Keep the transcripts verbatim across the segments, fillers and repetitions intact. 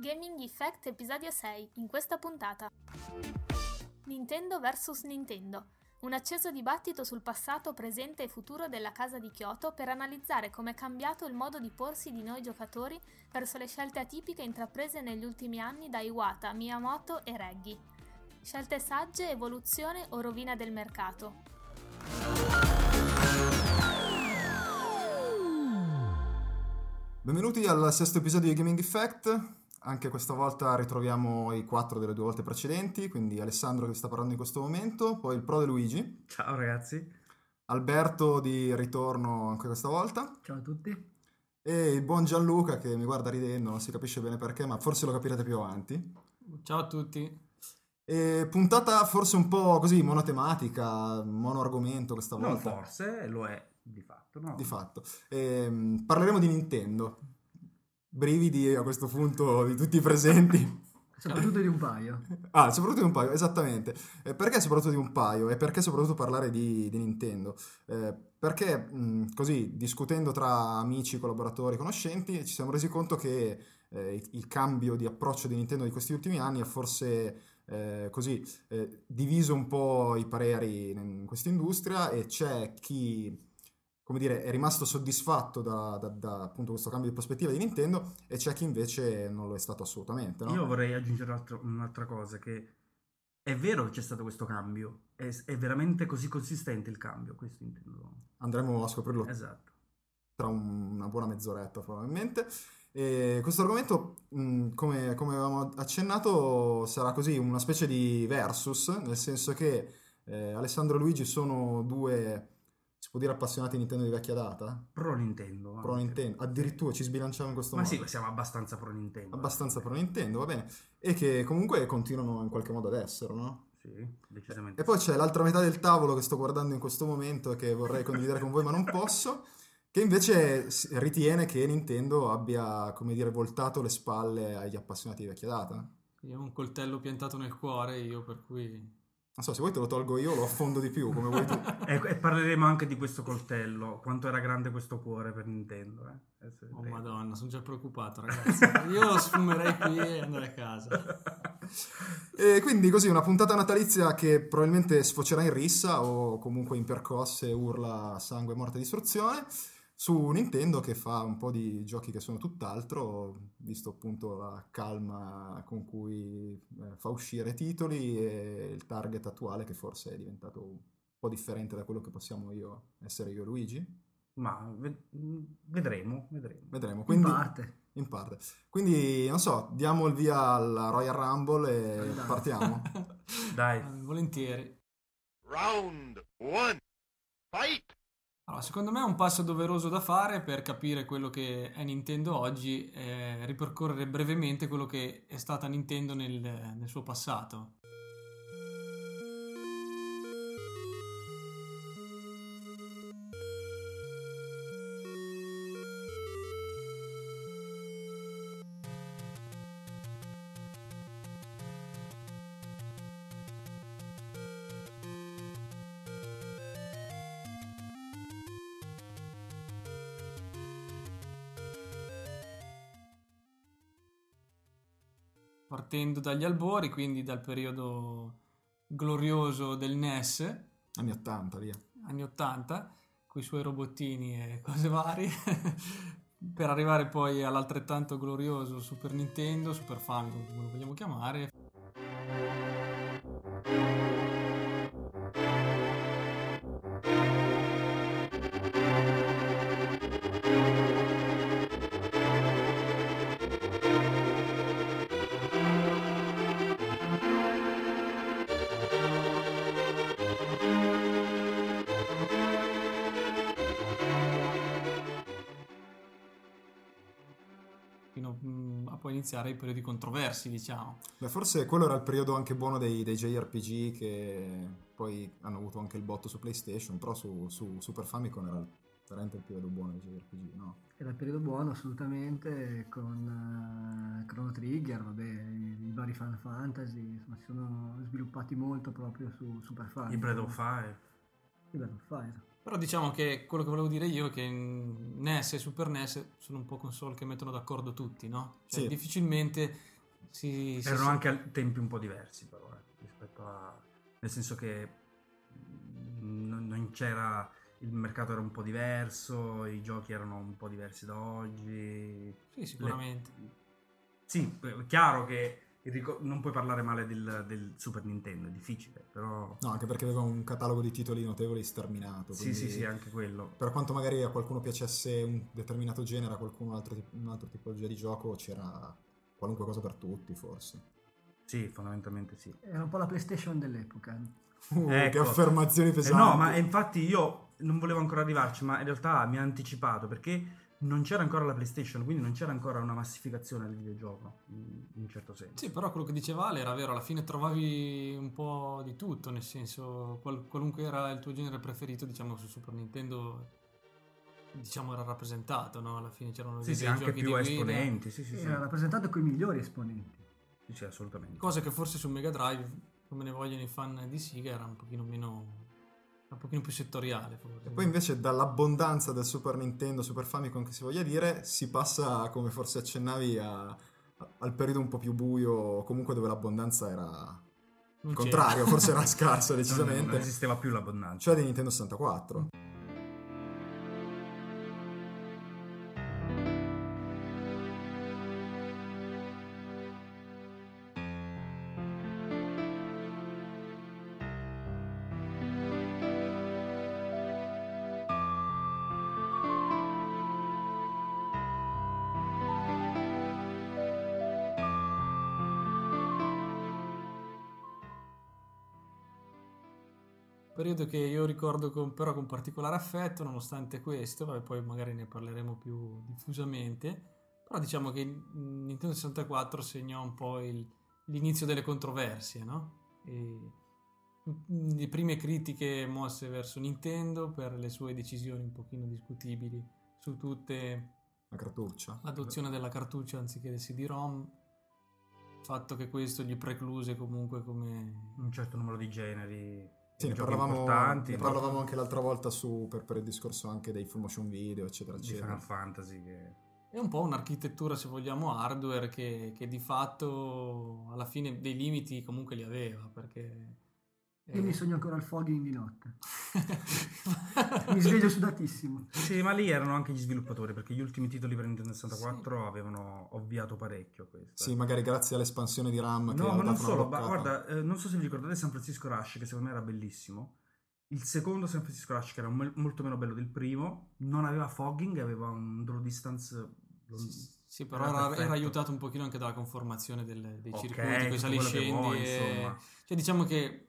Gaming Effect episodio sei, in questa puntata Nintendo vs Nintendo. Un acceso dibattito sul passato, presente e futuro della casa di Kyoto per analizzare come è cambiato il modo di porsi di noi giocatori verso le scelte atipiche intraprese negli ultimi anni da Iwata, Miyamoto e Reggie. Scelte sagge, evoluzione o rovina del mercato? Benvenuti al sesto episodio di Gaming Effect. Anche questa volta ritroviamo i quattro delle due volte precedenti, quindi Alessandro che vi sta parlando in questo momento, poi il Pro De Luigi. Ciao ragazzi. Alberto di ritorno anche questa volta. Ciao a tutti. E il buon Gianluca che mi guarda ridendo, non si capisce bene perché, ma forse lo capirete più avanti. Ciao a tutti. E puntata forse un po' così monotematica, monoargomento questa volta. Non forse, lo è di fatto, no? Di fatto. E parleremo di Nintendo. Brividi a questo punto di tutti i presenti. Soprattutto di un paio. Ah, soprattutto di un paio, esattamente. Eh, perché soprattutto di un paio? E perché soprattutto parlare di, di Nintendo? Eh, perché mh, così, discutendo tra amici, collaboratori, conoscenti, ci siamo resi conto che eh, il cambio di approccio di Nintendo di questi ultimi anni ha forse eh, così eh, diviso un po' i pareri in questa industria, e c'è chi... come dire, è rimasto soddisfatto da, da, da appunto questo cambio di prospettiva di Nintendo, e c'è chi invece non lo è stato assolutamente, no? Io vorrei aggiungere altro, un'altra cosa, che è vero che c'è stato questo cambio, è, è veramente così consistente il cambio, questo intendo. Andremo a scoprirlo, esatto, tra un, una buona mezz'oretta probabilmente. E questo argomento, mh, come, come avevamo accennato, sarà così una specie di versus, nel senso che eh, Alessandro e Luigi sono due... si può dire appassionati Nintendo di vecchia data? Pro Nintendo. Pro anche. Nintendo, addirittura ci sbilanciamo in questo Ma modo. Ma sì, siamo abbastanza pro Nintendo. Abbastanza eh. pro Nintendo, va bene. E che comunque continuano in qualche modo ad essere, no? Sì, decisamente. E poi c'è l'altra metà del tavolo che sto guardando in questo momento e che vorrei condividere con voi ma non posso, che invece ritiene che Nintendo abbia, come dire, voltato le spalle agli appassionati di vecchia data. Io ho un coltello piantato nel cuore io, per cui... non so, se vuoi te lo tolgo io, lo affondo di più, come vuoi tu. e, e parleremo anche di questo coltello, quanto era grande questo cuore per Nintendo. Eh? Oh madonna, sono già preoccupato ragazzi, io lo sfumerei qui e andrei a casa. E quindi così, una puntata natalizia che probabilmente sfocerà in rissa o comunque in percosse, urla, sangue, morte e distruzione, su Nintendo che fa un po' di giochi che sono tutt'altro, visto appunto la calma con cui eh, fa uscire titoli e il target attuale che forse è diventato un po' differente da quello che possiamo io essere io e Luigi. Ma vedremo, vedremo. Vedremo, quindi in parte. In parte. Quindi non so, diamo il via alla Royal Rumble e dai, dai. Partiamo. Dai, volentieri. Round one. Fight. Allora, secondo me è un passo doveroso da fare per capire quello che è Nintendo oggi, eh, ripercorrere brevemente quello che è stata Nintendo nel, nel suo passato. Partendo dagli albori, quindi dal periodo glorioso del N E S. Anni ottanta, via. Anni ottanta, coi suoi robottini e cose varie. Per arrivare poi all'altrettanto glorioso Super Nintendo, Super Famicom, come lo vogliamo chiamare. Iniziare i periodi controversi, diciamo. Beh, forse quello era il periodo anche buono dei, dei J R P G, che poi hanno avuto anche il botto su PlayStation, però su, su Super Famicom era veramente il periodo buono dei J R P G, no? Era il periodo buono assolutamente, con uh, Chrono Trigger, vabbè, i, i vari Final Fantasy, insomma, si sono sviluppati molto proprio su Super Famicom. I Breath of Fire. I Breath of Fire. Però diciamo che quello che volevo dire io è che N E S e Super N E S sono un po' console che mettono d'accordo tutti, no? Cioè sì. difficilmente si... Erano si... anche a tempi un po' diversi però, eh, rispetto a... Nel senso che non, non c'era... Il mercato era un po' diverso, i giochi erano un po' diversi da oggi. Sì, sicuramente. Le... Sì, è chiaro che ric- non puoi parlare male del, del Super Nintendo, è difficile, però... No, anche perché aveva un catalogo di titoli notevoli sterminato. Quindi... Sì, sì, sì, anche quello. Per quanto magari a qualcuno piacesse un determinato genere, a qualcuno un altro, un altro tipologia di gioco, c'era qualunque cosa per tutti, forse. Sì, fondamentalmente sì. Era un po' la PlayStation dell'epoca. Uh, ecco. Che affermazioni pesanti. Eh no, ma infatti io non volevo ancora arrivarci, ma in realtà mi ha anticipato, perché non c'era ancora la PlayStation, quindi non c'era ancora una massificazione del videogioco in un certo senso. Sì, però quello che diceva Ale era vero, alla fine trovavi un po' di tutto, nel senso qual- qualunque era il tuo genere preferito, diciamo su Super Nintendo diciamo era rappresentato, no? Alla fine c'erano sì, sì, anche più esponenti, sì, sì, sì, era rappresentato con i migliori esponenti. Sì, sì, assolutamente. Cosa che forse su Mega Drive, come ne vogliono i fan di Sega, era un pochino meno, un pochino più settoriale forse. E poi invece dall'abbondanza del Super Nintendo, Super Famicom che si voglia dire, si passa, come forse accennavi, a, a, al periodo un po' più buio, comunque dove l'abbondanza era il contrario, forse era scarsa decisamente. Non, non esisteva più l'abbondanza. Cioè di Nintendo sessantaquattro. Periodo che io ricordo con, però con particolare affetto, nonostante questo, vabbè, poi magari ne parleremo più diffusamente, però diciamo che Nintendo sessantaquattro segnò un po' il, l'inizio delle controversie, no? E le prime critiche mosse verso Nintendo per le sue decisioni un pochino discutibili su tutte, la cartuccia, l'adozione della cartuccia anziché del C D-ROM, fatto che questo gli precluse comunque come un certo numero di generi. Sì, ne parlavamo, ne parlavamo anche l'altra volta su, per, per il discorso anche dei full motion video, eccetera, eccetera. Di Final Fantasy. Che... È un po' un'architettura, se vogliamo, hardware che, che di fatto alla fine dei limiti comunque li aveva, perché... Io eh... mi sogno ancora il fogging di notte. Mi sveglio sudatissimo. Sì, ma lì erano anche gli sviluppatori, perché gli ultimi titoli per Nintendo sessantaquattro sì. avevano ovviato parecchio questo. Sì, magari grazie all'espansione di RAM. No, che ma non solo, ma guarda, eh, non so se vi ricordate San Francisco Rush, che secondo me era bellissimo. Il secondo San Francisco Rush, che era me- molto meno bello del primo, non aveva fogging, aveva un draw distance... Sì, sì, però era, era, era aiutato un pochino anche dalla conformazione del, dei okay, circuiti, quei saliscendi. Vuoi, e... Cioè diciamo che...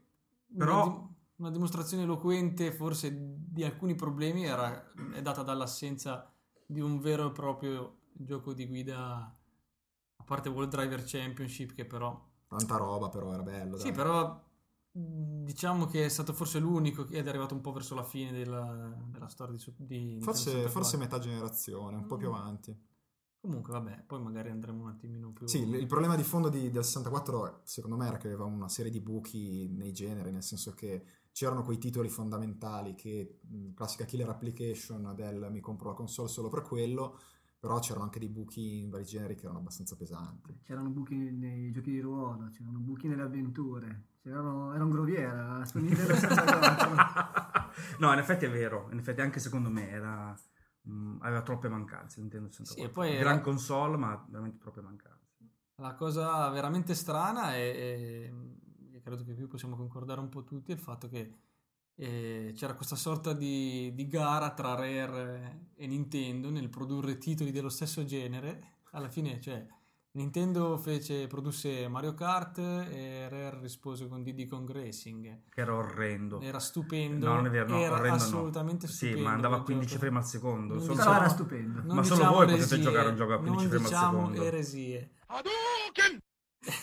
Però... Una, una dimostrazione eloquente forse di alcuni problemi era, è data dall'assenza di un vero e proprio gioco di guida, a parte World Driver Championship, che però... Tanta roba, però era bello. Sì, dai. Però diciamo che è stato forse l'unico ed è arrivato un po' verso la fine della, della storia di, di forse, forse metà generazione, un po' più avanti. Comunque vabbè, poi magari andremo un attimino più... Sì, il problema di fondo di, del sessantaquattro secondo me era che aveva una serie di buchi nei generi, nel senso che c'erano quei titoli fondamentali che, mh, classica killer application del mi compro la console solo per quello, però c'erano anche dei buchi in vari generi che erano abbastanza pesanti. C'erano buchi nei giochi di ruolo, c'erano buchi nelle avventure, c'erano... era un groviera, la Nintendo sessantaquattro. No, in effetti è vero, in effetti anche secondo me era... aveva troppe mancanze Nintendo sessantaquattro. Sì, e poi gran era... console, ma veramente troppe mancanze. La cosa veramente strana è, è credo che qui possiamo concordare un po' tutti, è il fatto che eh, c'era questa sorta di, di gara tra Rare e Nintendo nel produrre titoli dello stesso genere. Alla fine, cioè, Nintendo fece, produsse Mario Kart e Rare rispose con D D Kong Racing, che era orrendo, era stupendo. No, non è vero, no, era orrendo, assolutamente no. Stupendo. Sì, ma andava a quindici frame al secondo, non solo, diciamo, era stupendo. Non ma diciamo solo voi eresie, potete giocare un gioco a quindici frame diciamo al secondo. Diciamo eresie.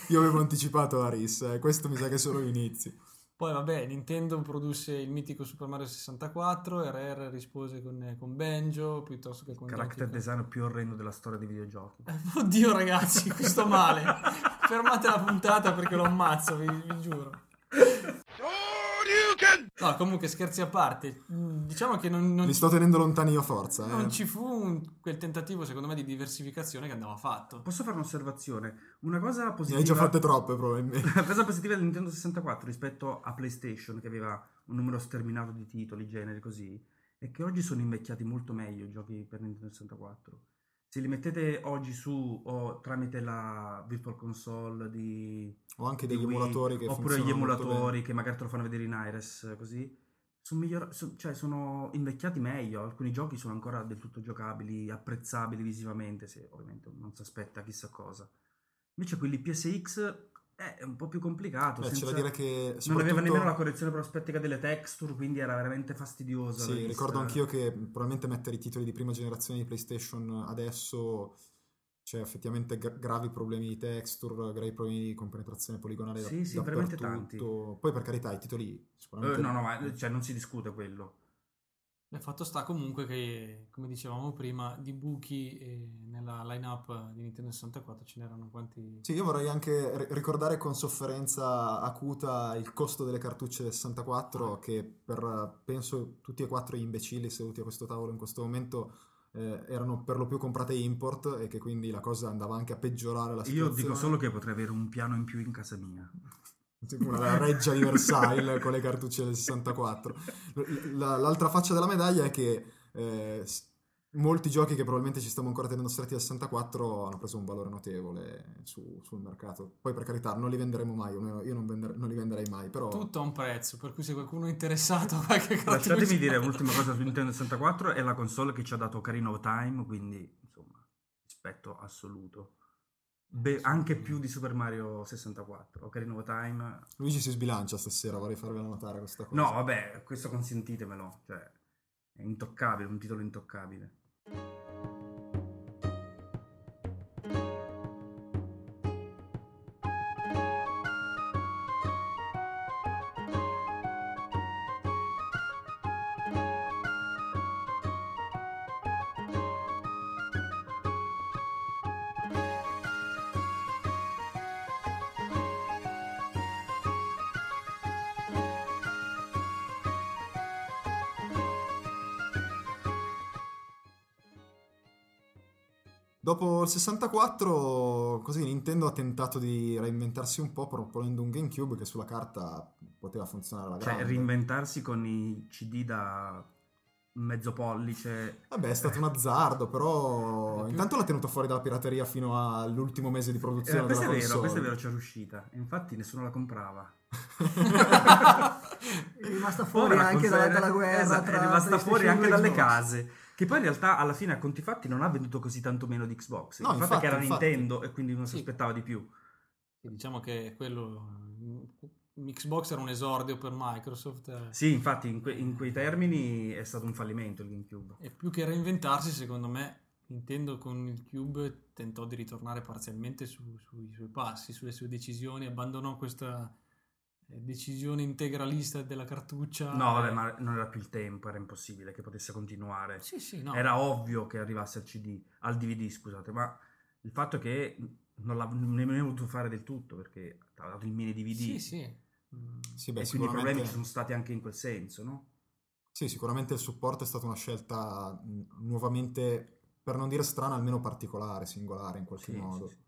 Io avevo anticipato la rissa, e questo mi sa che sono gli inizi. Poi vabbè, Nintendo produsse il mitico Super Mario sessantaquattro, e Rare rispose con, con Banjo, piuttosto che con... Character con... design più orrendo della storia dei videogiochi. Oddio ragazzi, qui sto male. Fermate la puntata perché lo ammazzo, vi, vi giuro. No, comunque scherzi a parte, diciamo che non, non li sto tenendo lontani io forza. Non eh. ci fu un, quel tentativo, secondo me, di diversificazione che andava fatto. Posso fare un'osservazione? Una cosa positiva. Ne hai già fatte troppe, probabilmente. Una cosa positiva del Nintendo sessantaquattro rispetto a PlayStation, che aveva un numero sterminato di titoli, generi così, è che oggi sono invecchiati molto meglio i giochi per Nintendo sessantaquattro. Se li mettete oggi su o tramite la Virtual Console di o anche degli Wii, emulatori che oppure gli emulatori che magari te lo fanno vedere in Aires così, sono, miglior- so- cioè sono invecchiati meglio. Alcuni giochi sono ancora del tutto giocabili, apprezzabili visivamente, se ovviamente non si aspetta chissà cosa. Invece quelli P S X eh, è un po' più complicato. Beh, senza... c'è da dire che soprattutto... non aveva nemmeno la correzione prospettica delle texture, quindi era veramente fastidiosa. Sì, ricordo anch'io che probabilmente mettere i titoli di prima generazione di PlayStation adesso c'è effettivamente gra- gravi problemi di texture, gravi problemi di compenetrazione poligonale sì, da, sì, veramente tanti. Poi per carità i titoli sicuramente uh, no no ma, cioè non si discute quello. Il fatto sta comunque che, come dicevamo prima, di buchi eh, nella line-up di Nintendo sessantaquattro ce n'erano quanti... Sì, io vorrei anche r- ricordare con sofferenza acuta il costo delle cartucce del sessantaquattro, che per, penso, tutti e quattro gli imbecilli seduti a questo tavolo in questo momento eh, erano per lo più comprate import e che quindi la cosa andava anche a peggiorare la situazione. Io dico solo che potrei avere un piano in più in casa mia. Una reggia di Versailles con le cartucce del sessantaquattro. L'altra faccia della medaglia è che eh, molti giochi che probabilmente ci stiamo ancora tenendo stretti del sessantaquattro hanno preso un valore notevole su, sul mercato. Poi per carità non li venderemo mai, io non, vender, non li venderei mai, però tutto ha un prezzo, per cui se qualcuno è interessato a qualche cartuccia... Lasciatemi dire un'ultima cosa su Nintendo sessantaquattro: è la console che ci ha dato Ocarina of Time, quindi insomma rispetto assoluto. Beh, anche più di Super Mario sessantaquattro. Ocarina of Time. Luigi si sbilancia stasera, vorrei farvela notare questa cosa. No, vabbè, questo consentitemelo, cioè è intoccabile, un titolo intoccabile. Dopo il sessantaquattro, così Nintendo ha tentato di reinventarsi un po' proponendo un GameCube che sulla carta poteva funzionare alla grande. Cioè reinventarsi con i C D da mezzo pollice. Vabbè, è stato un azzardo, però intanto l'ha tenuto fuori dalla pirateria fino all'ultimo mese di produzione eh, della console. Questo è vero, questo è vero, c'è riuscita. Infatti nessuno la comprava. È rimasta fuori Ora, anche dalla, dalla guerra. Esatto, tra è rimasta fuori anche dalle Xbox. Case. Che poi in realtà alla fine a conti fatti non ha venduto così tanto meno di Xbox. No, il infatti, fatto è che era infatti. Nintendo e quindi non si sì. aspettava di più. E diciamo che quello Xbox era un esordio per Microsoft. Sì, infatti in, que- in quei termini è stato un fallimento il GameCube. E più che reinventarsi, secondo me, Nintendo con il Cube tentò di ritornare parzialmente su, sui suoi passi, sulle sue decisioni, abbandonò questa decisione integralista della cartuccia. No, vabbè, ma non era più il tempo, era impossibile che potesse continuare. Sì, sì, no. Era ovvio che arrivasse al C D, al D V D, scusate, ma il fatto è che non l'ha nemmeno voluto fare del tutto perché ha dato il mini D V D. Sì, sì. Mm. Sì, beh, e quindi i problemi ci sono stati anche in quel senso, no? Sì, sicuramente il supporto è stata una scelta nuovamente, per non dire strana, almeno particolare, singolare in qualche sì, modo. Sì, sì.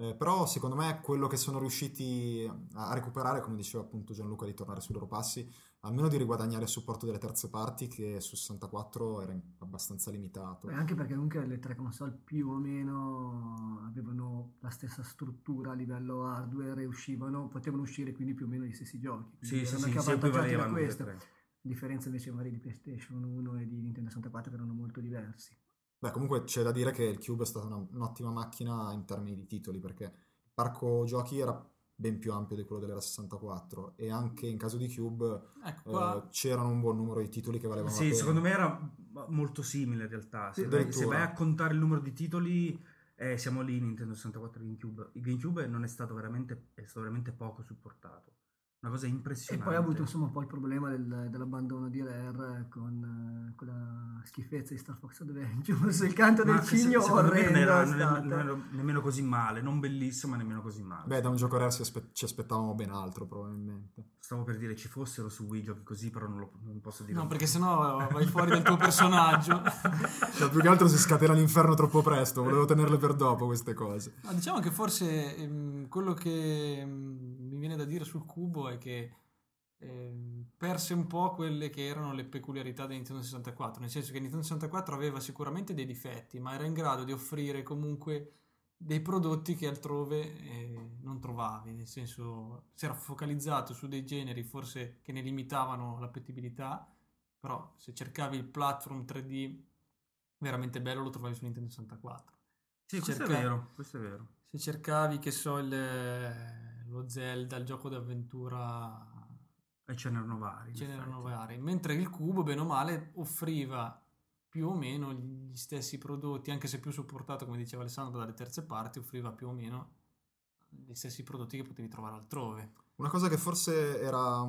Eh, però secondo me quello che sono riusciti a recuperare, come diceva appunto Gianluca, di tornare sui loro passi, almeno di riguadagnare il supporto delle terze parti, che su sessantaquattro era abbastanza limitato. Beh, anche perché comunque le tre console più o meno avevano la stessa struttura a livello hardware e uscivano, potevano uscire quindi più o meno gli stessi giochi, quindi sì, erano sì, anche sì, avvantaggiati da questo, a differenza invece magari di PlayStation uno e di Nintendo sessantaquattro, che erano molto diversi. Beh, comunque c'è da dire che il Cube è stata una, un'ottima macchina in termini di titoli, perché il parco giochi era ben più ampio di quello della sessantaquattro e anche in caso di Cube ecco eh, c'erano un buon numero di titoli che valevano sì, la pena. Sì, secondo me era molto simile in realtà. Se, vai, se vai a contare il numero di titoli, eh, siamo lì Nintendo sessantaquattro e GameCube. Il GameCube non è stato veramente, è stato veramente poco supportato. Una cosa impressionante. E poi ha avuto insomma un po' il problema del, dell'abbandono di Rare con, con la schifezza di Star Fox Adventure, sul canto del cigno orrendo, non era nemmeno, nemmeno, nemmeno così male, non bellissimo, ma nemmeno così male. Beh, da un gioco Rare ci, aspe- ci aspettavamo ben altro, probabilmente. Stavo per dire, ci fossero su Wii giochi così, però non lo non posso dire. No, perché sennò vai fuori dal tuo personaggio. Cioè, più che altro si scatena l'inferno troppo presto, volevo tenerle per dopo queste cose. Ma diciamo che forse ehm, quello che ehm, mi viene da dire sul cubo è che Eh, perse un po' quelle che erano le peculiarità del Nintendo sessantaquattro, nel senso che Nintendo sessantaquattro aveva sicuramente dei difetti, ma era in grado di offrire comunque dei prodotti che altrove eh, non trovavi, nel senso si era focalizzato su dei generi forse che ne limitavano l'appetibilità, però se cercavi il platform tre D veramente bello lo trovavi su Nintendo sessantaquattro. Sì, se questo, cercavi, è vero, questo è vero. Se cercavi, che so, il, lo Zelda, il gioco d'avventura, e ce n'erano vari, ce n'erano vari, mentre il cubo bene o male offriva più o meno gli stessi prodotti, anche se più supportato, come diceva Alessandro, dalle terze parti, offriva più o meno gli stessi prodotti che potevi trovare altrove. Una cosa che forse era,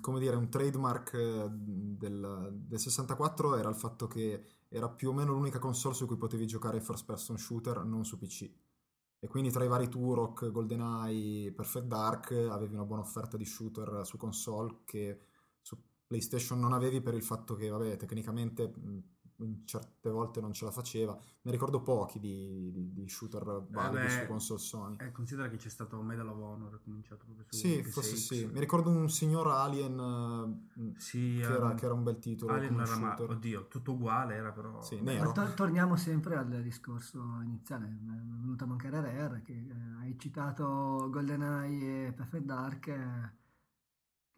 come dire, un trademark del, del sessantaquattro era il fatto che era più o meno l'unica console su cui potevi giocare first person shooter non su P C, e quindi tra i vari Turok, GoldenEye, Perfect Dark avevi una buona offerta di shooter su console che su PlayStation non avevi, per il fatto che vabbè, tecnicamente mh, certe volte non ce la faceva. Ne ricordo pochi di, di, di shooter validi eh su console Sony. Eh, considera che c'è stato Medal of Honor, cominciato proprio su sì, forse sì. Mi ricordo un signor Alien mh, sì, che, um, era, che era un bel titolo. Alien era, ma, oddio, tutto uguale era, però sì, nero. To- torniamo sempre al discorso iniziale, è venuta a mancare Rare, che eh, hai citato GoldenEye e Perfect Dark eh,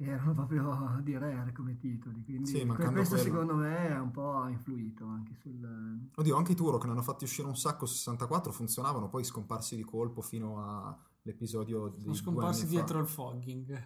che erano proprio di Rare come titoli, quindi sì, per questo quello, secondo me è un po' influito anche sul... Oddio, anche i Turok ne hanno fatti uscire un sacco, sessantaquattro funzionavano, poi scomparsi di colpo fino all'episodio di due anni fa. Scomparsi dietro al fogging.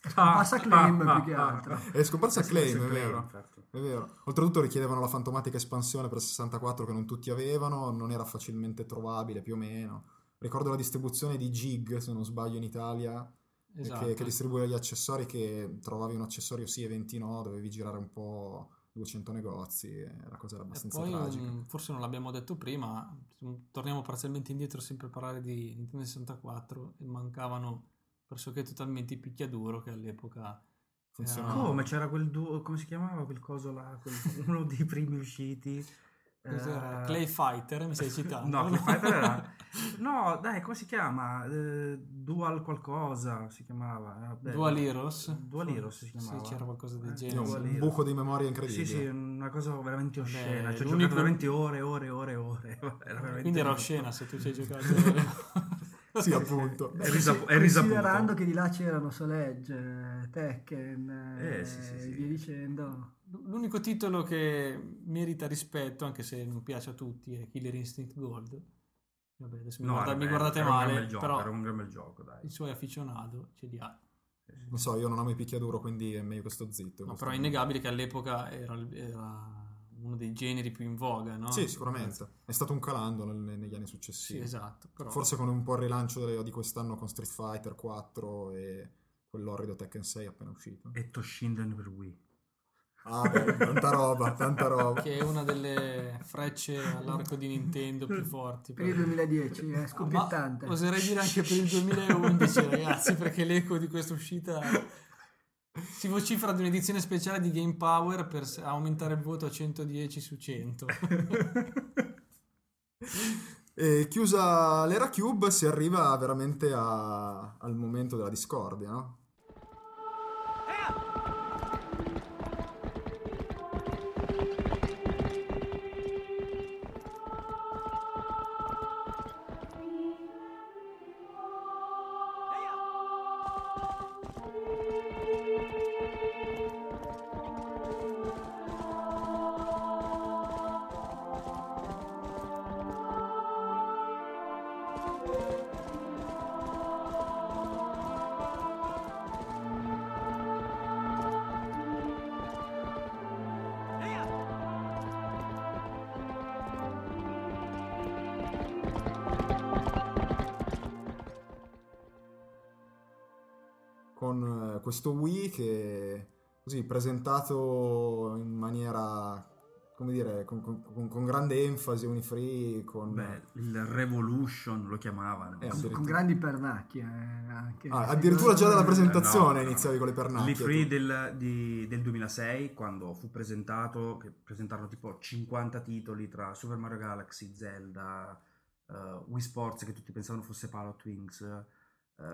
Scomparsa ah, Claim ah, più che altro ah, è scomparsa Claim, è vero, è vero. Oltretutto richiedevano la fantomatica espansione per sessantaquattro che non tutti avevano, non era facilmente trovabile, più o meno. Ricordo la distribuzione di Jig, se non sbaglio, in Italia. Esatto. Che, che distribuiva gli accessori, che trovavi un accessorio sì e ventinò, dovevi girare un po' duecento negozi, la cosa era abbastanza poi, tragica. Forse non l'abbiamo detto prima, torniamo parzialmente indietro sempre a parlare di Nintendo sessantaquattro, e mancavano pressoché totalmente i picchiaduro che all'epoca funzionavano. Come c'era quel duo, come si chiamava quel coso là, quel, uno dei primi usciti? Cos'era? Clay Fighter, mi stai citando? No, Clay Fighter era... No, dai, come si chiama? Eh, Dual qualcosa si chiamava. Beh, Dual Heroes? Dual Heroes si chiamava. Sì, c'era qualcosa del genere. Eh, un buco di memoria incredibile. Sì, sì, una cosa veramente oscena. Ci cioè, ho giocato veramente ore, ore, ore, ore. Era Quindi era oscena se tu ci hai giocato. Sì, appunto. Beh, è risapo- è considerando che di là c'erano Soledge, Tekken eh, sì, sì, sì. e via dicendo. L'unico titolo che merita rispetto, anche se non piace a tutti, è Killer Instinct Gold. Vabbè, adesso mi, no, guarda, vabbè, mi guardate male, gioco, però era un gran bel gioco, dai. Il suo afficionato ce li ha. Non so, io non amo i picchiaduro, quindi è meglio che sto zitto. No, però è innegabile che all'epoca era, era uno dei generi più in voga, no? Sì, sicuramente. È stato un calando nel, negli anni successivi. Sì, esatto. Però... Forse con un po' il rilancio di quest'anno con Street Fighter quattro e quell'orrido Tekken sei appena uscito. E Toshinden per Wii. Ah, beh, tanta roba, tanta roba. Che è una delle frecce all'arco di Nintendo più forti. Per il duemiladieci, è scoppiettante. Ah, oserei dire anche per il duemilaundici, ragazzi, perché l'eco di questa uscita... Si vocifera di un'edizione speciale di Game Power per aumentare il voto a centodieci su cento. E chiusa l'era Cube si arriva veramente a, al momento della discordia, no? Questo Wii che così presentato in maniera come dire, con, con, con grande enfasi, Unifree, con... Beh, il Revolution lo chiamavano. Eh, con, con grandi pernacchie. Anche. Ah, addirittura già dalla presentazione eh, no, iniziavi no. con le pernacchie. L'Unifree del, di, del duemilasei, quando fu presentato, che presentarono tipo cinquanta titoli tra Super Mario Galaxy, Zelda, uh, Wii Sports, che tutti pensavano fosse Pilotwings, uh,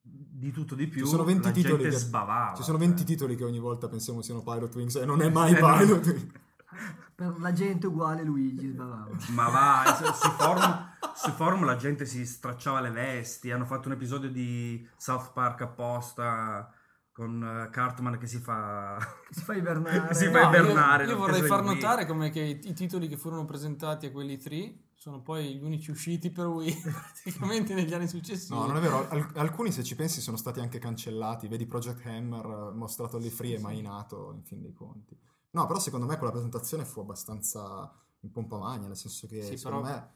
di tutto di più. Ci sono venti titoli che sbavava. Ci sono venti eh. titoli che ogni volta pensiamo siano Pilotwings e non è mai eh, Pilotwings. No. Per la gente uguale Luigi sbavava. Ma va, su forum, su forum la gente si stracciava le vesti, hanno fatto un episodio di South Park apposta con Cartman che si fa che si fa ibernare, si fa no, ibernare io, io vorrei far Wii. Notare come che i, i titoli che furono presentati a quelli tre sono poi gli unici usciti per Wii praticamente negli anni successivi. No, non è vero, Al- alcuni se ci pensi sono stati anche cancellati, vedi Project Hammer mostrato alle free sì, e mai nato in fin dei conti. No, però secondo me quella presentazione fu abbastanza in pompa magna, nel senso che sì, secondo però... me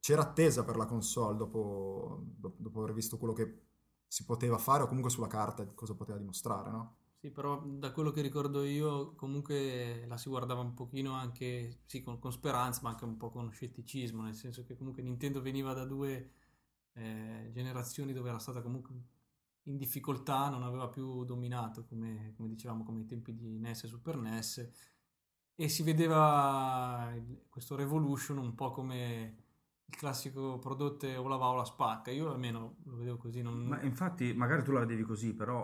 c'era attesa per la console dopo, dopo aver visto quello che si poteva fare o comunque sulla carta cosa poteva dimostrare, no? Sì, però da quello che ricordo io comunque la si guardava un pochino anche, sì, con, con speranza, ma anche un po' con scetticismo, nel senso che comunque Nintendo veniva da due eh, generazioni dove era stata comunque... in difficoltà, non aveva più dominato come, come dicevamo, come ai tempi di N E S e Super N E S, e si vedeva questo Revolution un po' come il classico prodotto o la va o la spacca. Io almeno lo vedevo così. Non... Ma infatti magari tu la vedevi così, però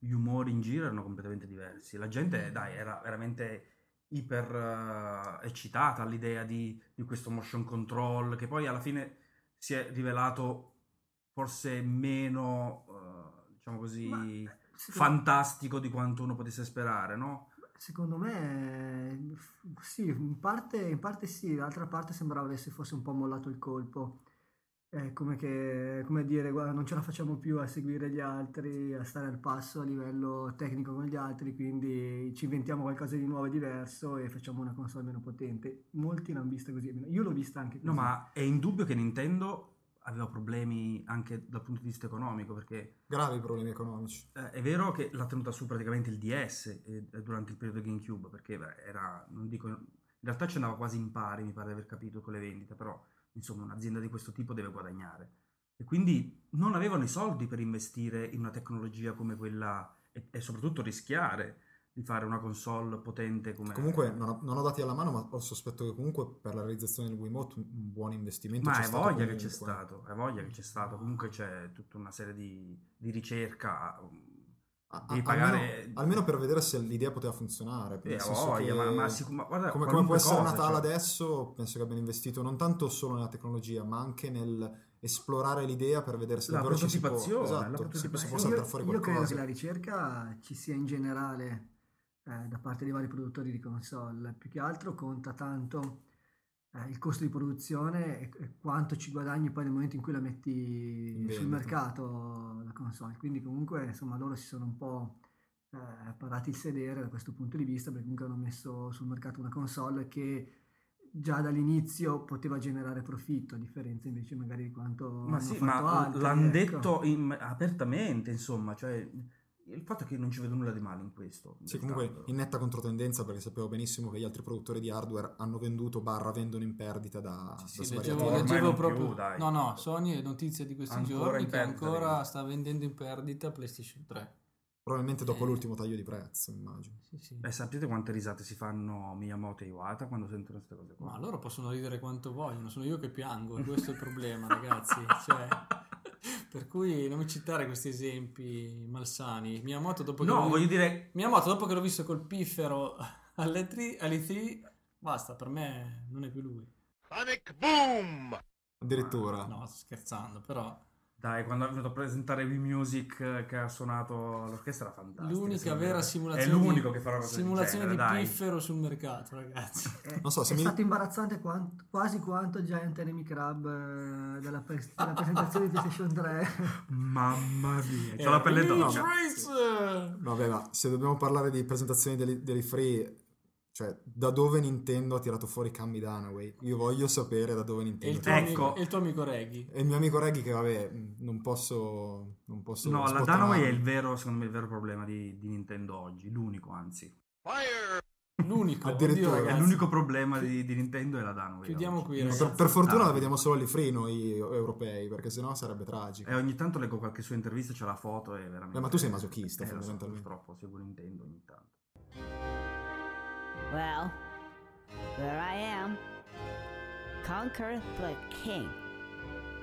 gli umori in giro erano completamente diversi. La gente, dai, era veramente iper uh, eccitata all'idea di, di questo motion control, che poi alla fine si è rivelato forse meno... Uh, così ma, secondo... fantastico di quanto uno potesse sperare, no? Secondo me sì, in parte, in parte sì, l'altra parte sembrava avesse fosse un po' mollato il colpo, eh, come, che, come dire, guarda, non ce la facciamo più a seguire gli altri, a stare al passo a livello tecnico con gli altri, quindi ci inventiamo qualcosa di nuovo e diverso e facciamo una console meno potente. Molti l'hanno vista così, io l'ho vista anche così. No, ma è indubbio che Nintendo... aveva problemi anche dal punto di vista economico, perché... Gravi problemi economici. Eh, è vero che l'ha tenuta su praticamente il D S eh, durante il periodo GameCube, perché beh, era, non dico... In realtà ci andava quasi in pari, mi pare di aver capito, con le vendite, però, insomma, un'azienda di questo tipo deve guadagnare. E quindi non avevano i soldi per investire in una tecnologia come quella e, e soprattutto rischiare di fare una console potente come... Comunque, non ho, non ho dati alla mano, ma ho sospetto che comunque per la realizzazione del Wiimote un buon investimento ma c'è stato. Ma è voglia che c'è stato, è voglia che c'è stato. Comunque c'è tutta una serie di, di ricerca, devi pagare... Almeno, almeno per vedere se l'idea poteva funzionare. Nel senso voglia, che ma, ma, sic- ma guarda, come, come può essere cosa, Natale cioè... adesso, penso che abbiano investito non tanto solo nella tecnologia, ma anche nel... esplorare l'idea per vedere se la davvero ci si può... Esatto, la partecipazione. Si può saltare fuori qualcosa. Io credo che la ricerca ci sia in generale... da parte dei vari produttori di console, più che altro conta tanto eh, il costo di produzione e, e quanto ci guadagni poi nel momento in cui la metti Invento. sul mercato la console, quindi comunque insomma loro si sono un po' eh, parati il sedere da questo punto di vista, perché comunque hanno messo sul mercato una console che già dall'inizio poteva generare profitto, a differenza invece magari di quanto ma hanno sì, fatto ma altri, l'hanno ecco. detto in, apertamente insomma, cioè il fatto è che non ci vedo nulla di male in questo. Sì, comunque tanto. In netta controtendenza, perché sapevo benissimo che gli altri produttori di hardware hanno venduto barra vendono in perdita da, sì, da sì, leggevo, leggevo proprio più, dai. No, no, Sony è notizia di questi ancora giorni che perdita, ancora sta vendendo in perdita PlayStation tre. Probabilmente dopo eh. l'ultimo taglio di prezzo, immagino. Sì, sì. Beh, sapete quante risate si fanno Miyamoto e Iwata quando sentono queste cose qua? Ma loro possono ridere quanto vogliono, sono io che piango, questo è il problema, ragazzi. Cioè... Per cui non mi citare questi esempi malsani. Miyamoto dopo che, no, l'ho... voglio dire... Miyamoto, dopo che l'ho visto col piffero alle tre, alle tre, basta, per me non è più lui. Panic Boom! Addirittura. No, sto scherzando, però... Dai, quando è venuto a presentare Wii Music che ha suonato l'orchestra era fantastica. L'unica vera simulazione è l'unico di, che farà simulazione di, genere, di piffero sul mercato, ragazzi. È, non so, se è mi... stato imbarazzante quanto, quasi quanto Giant Enemy Crab della, pre- della presentazione di PlayStation tre. Mamma mia, c'ho la pelle d'oca. Vabbè, ma se dobbiamo parlare di presentazioni dei, dei free... Cioè, da dove Nintendo ha tirato fuori Cammie Dunaway? Io voglio sapere da dove Nintendo... E il tuo, ecco. amico, e il tuo amico Reggie. E il mio amico Reggie che, vabbè, non posso... Non posso no, spotare. La Dunaway è il vero, secondo me, il vero problema di, di Nintendo oggi. L'unico, anzi. Fire! L'unico, addirittura, oddio, ragazzi, è l'unico problema di, di Nintendo è la Dunaway. Chiudiamo qui, ragazzi. Per, per fortuna Dunaway la vediamo solo lì free noi europei, perché sennò sarebbe tragico. E eh, ogni tanto leggo qualche sua intervista, c'è la foto e veramente. Eh, ma tu sei masochista, eh, fondamentalmente. So, purtroppo seguo Nintendo ogni tanto. Well, there I am, conquer the king,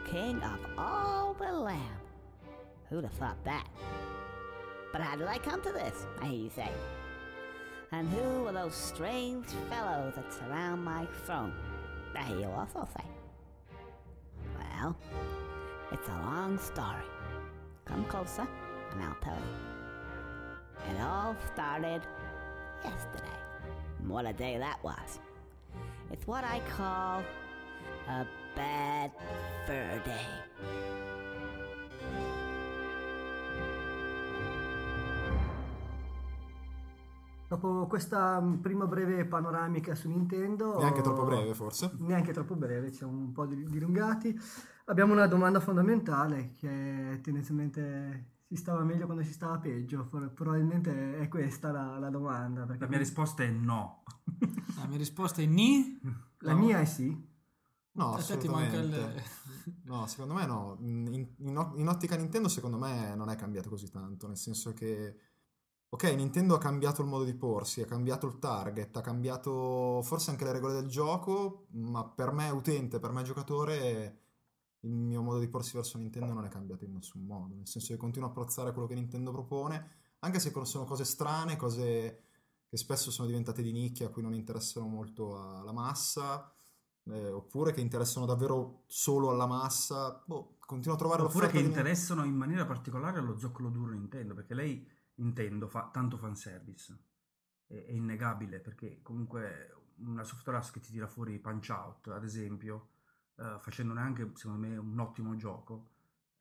king of all the land. Who'd have thought that? But how did I come to this? I hear you say. And who are those strange fellows that surround my throne? That he'll also say. Well, it's a long story. Come closer, and I'll tell you. It all started yesterday. And what a day that was. It's what I call a bad fur day. Dopo questa prima breve panoramica su Nintendo, neanche troppo breve forse, neanche troppo breve, ci siamo un po' dilungati, abbiamo una domanda fondamentale che tendenzialmente si stava meglio quando si stava peggio, probabilmente è questa la, la domanda. Perché la mia risposta è no. La mia risposta è ni? La no. Mia è sì. No, assolutamente. Il... no, secondo me no. In, in, in ottica Nintendo secondo me non è cambiato così tanto, nel senso che ok, Nintendo ha cambiato il modo di porsi, ha cambiato il target, ha cambiato forse anche le regole del gioco, ma per me utente, per me giocatore, il mio modo di porsi verso Nintendo non è cambiato in nessun modo, nel senso che continuo a apprezzare quello che Nintendo propone, anche se sono cose strane, cose che spesso sono diventate di nicchia, a cui non interessano molto alla massa, eh, oppure che interessano davvero solo alla massa, boh, continuo a trovare l'offerta. Oppure che interessano di... in maniera particolare allo zoccolo duro Nintendo, perché lei... Nintendo fa tanto fanservice, è, è innegabile, perché comunque una software house che ti tira fuori Punch Out ad esempio, eh, facendone anche secondo me un ottimo gioco,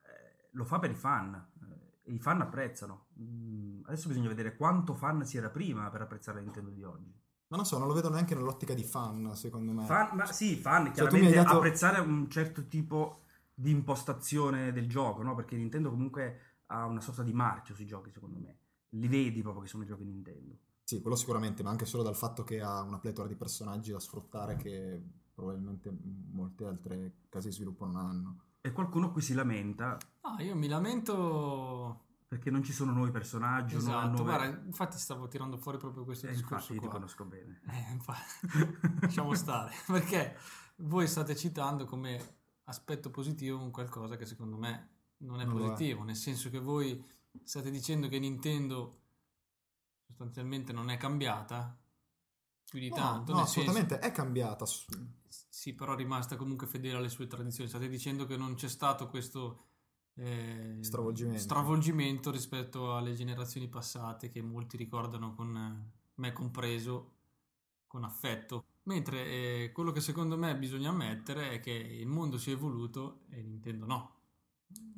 eh, lo fa per i fan, eh, e i fan apprezzano. Mm, adesso bisogna vedere quanto fan si era prima per apprezzare la Nintendo di oggi. Ma non so, non lo vedo neanche nell'ottica di fan, secondo me. Fan, ma sì, fan, chiaramente, cioè, dato... apprezzare un certo tipo di impostazione del gioco, no? Perché Nintendo comunque ha una sorta di marchio sui giochi, secondo me. Li vedi proprio che sono i giochi Nintendo. Sì, quello sicuramente, ma anche solo dal fatto che ha una pletora di personaggi da sfruttare che probabilmente molte altre case di sviluppo non hanno. E qualcuno qui si lamenta. Ah, io mi lamento... Perché non ci sono nuovi personaggi. Esatto, nuove... guarda, infatti stavo tirando fuori proprio questo eh, discorso infatti, qua. Infatti, ti conosco bene. Eh, infatti, lasciamo stare. Perché voi state citando come aspetto positivo un qualcosa che secondo me non è non positivo, è. Nel senso che voi... state dicendo che Nintendo sostanzialmente non è cambiata più di no, tanto. No, assolutamente senso, è cambiata. Sì, però è rimasta comunque fedele alle sue tradizioni. State dicendo che non c'è stato questo eh, stravolgimento. stravolgimento rispetto alle generazioni passate che molti ricordano, con me compreso, con affetto. Mentre eh, quello che secondo me bisogna ammettere è che il mondo si è evoluto e Nintendo no.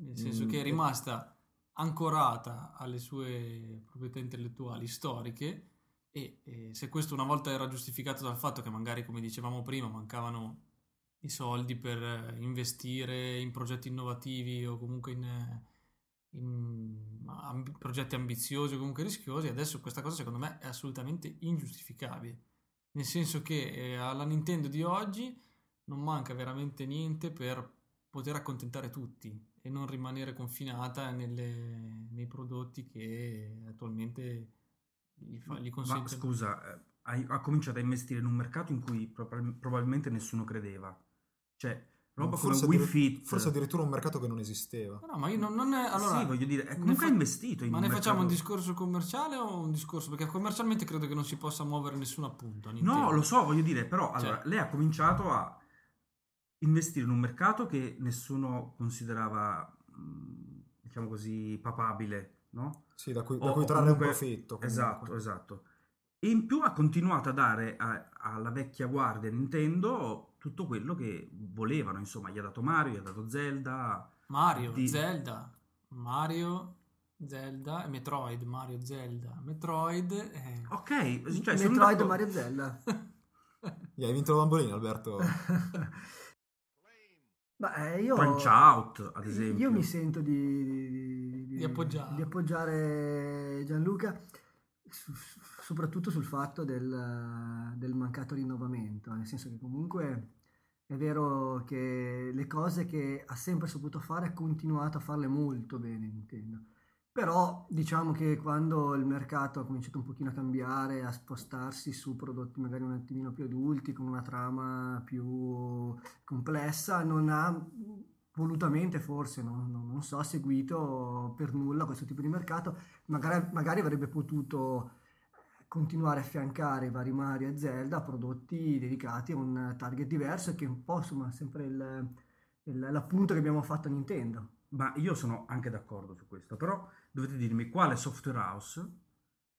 Nel senso mm. che è rimasta... ancorata alle sue proprietà intellettuali storiche e eh, se questo una volta era giustificato dal fatto che magari, come dicevamo prima, mancavano i soldi per investire in progetti innovativi o comunque in, in amb- progetti ambiziosi o comunque rischiosi, adesso questa cosa secondo me è assolutamente ingiustificabile, nel senso che eh, alla Nintendo di oggi non manca veramente niente per poter accontentare tutti e non rimanere confinata nelle, nei prodotti che attualmente gli, fa, gli consentono. Ma scusa, ha cominciato a investire in un mercato in cui probabilmente nessuno credeva. Cioè, roba come Wii Fit. Forse addirittura un mercato che non esisteva. No, no, ma io non, non è... Allora, sì, voglio dire, comunque fa, ha investito in ma un ne mercato. Facciamo un discorso commerciale o un discorso... Perché commercialmente credo che non si possa muovere nessuno appunto. No, lo so, voglio dire, però cioè, allora, lei ha cominciato a... investire in un mercato che nessuno considerava, diciamo così, papabile, no? Sì, da cui, da cui trarre comunque, un profitto. Comunque. Esatto, esatto. E in più ha continuato a dare a, alla vecchia guardia Nintendo tutto quello che volevano, insomma, gli ha dato Mario, gli ha dato Zelda. Mario, di... Zelda, Mario... Zelda, Metroid, Mario, Zelda, Metroid... Eh. Ok, cioè... Metroid, dato... Mario, Zelda. Yeah, hai vinto la bambolina, Alberto. Beh, io, Punch Out ad esempio. Io mi sento di, di, di, di, appoggiare. di appoggiare Gianluca su, soprattutto sul fatto del, del mancato rinnovamento, nel senso che comunque è vero che le cose che ha sempre saputo fare ha continuato a farle molto bene Nintendo, però diciamo che quando il mercato ha cominciato un pochino a cambiare, a spostarsi su prodotti magari un attimino più adulti, con una trama più complessa, non ha volutamente forse, non, non so, seguito per nulla questo tipo di mercato. Magari, magari avrebbe potuto continuare a affiancare i vari Mario e Zelda a prodotti dedicati a un target diverso, che è un po' insomma sempre il, il, l'appunto che abbiamo fatto a Nintendo. Ma io sono anche d'accordo su questo, però dovete dirmi quale software house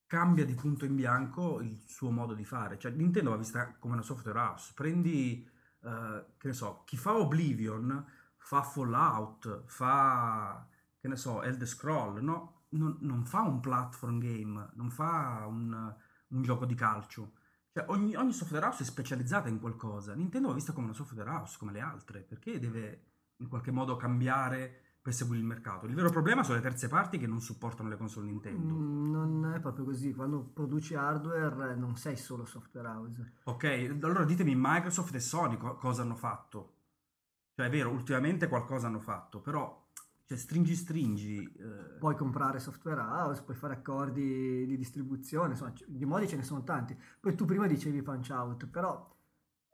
cambia di punto in bianco il suo modo di fare. Cioè Nintendo va vista come una software house, prendi, eh, che ne so, chi fa Oblivion... fa Fallout, fa, che ne so, Elder Scroll, no? Non, non fa un platform game, non fa un, un gioco di calcio. Cioè, ogni, ogni software house è specializzata in qualcosa. Nintendo va vista come una software house, come le altre, perché deve in qualche modo cambiare per seguire il mercato. Il vero problema sono le terze parti che non supportano le console Nintendo. Mm, non è proprio così, quando produci hardware non sei solo software house. Ok, allora ditemi Microsoft e Sony co- cosa hanno fatto. Cioè è vero, ultimamente qualcosa hanno fatto, però cioè, stringi stringi... Eh... Puoi comprare software house, puoi fare accordi di distribuzione, insomma c- di modi ce ne sono tanti. Poi tu prima dicevi Punch Out, però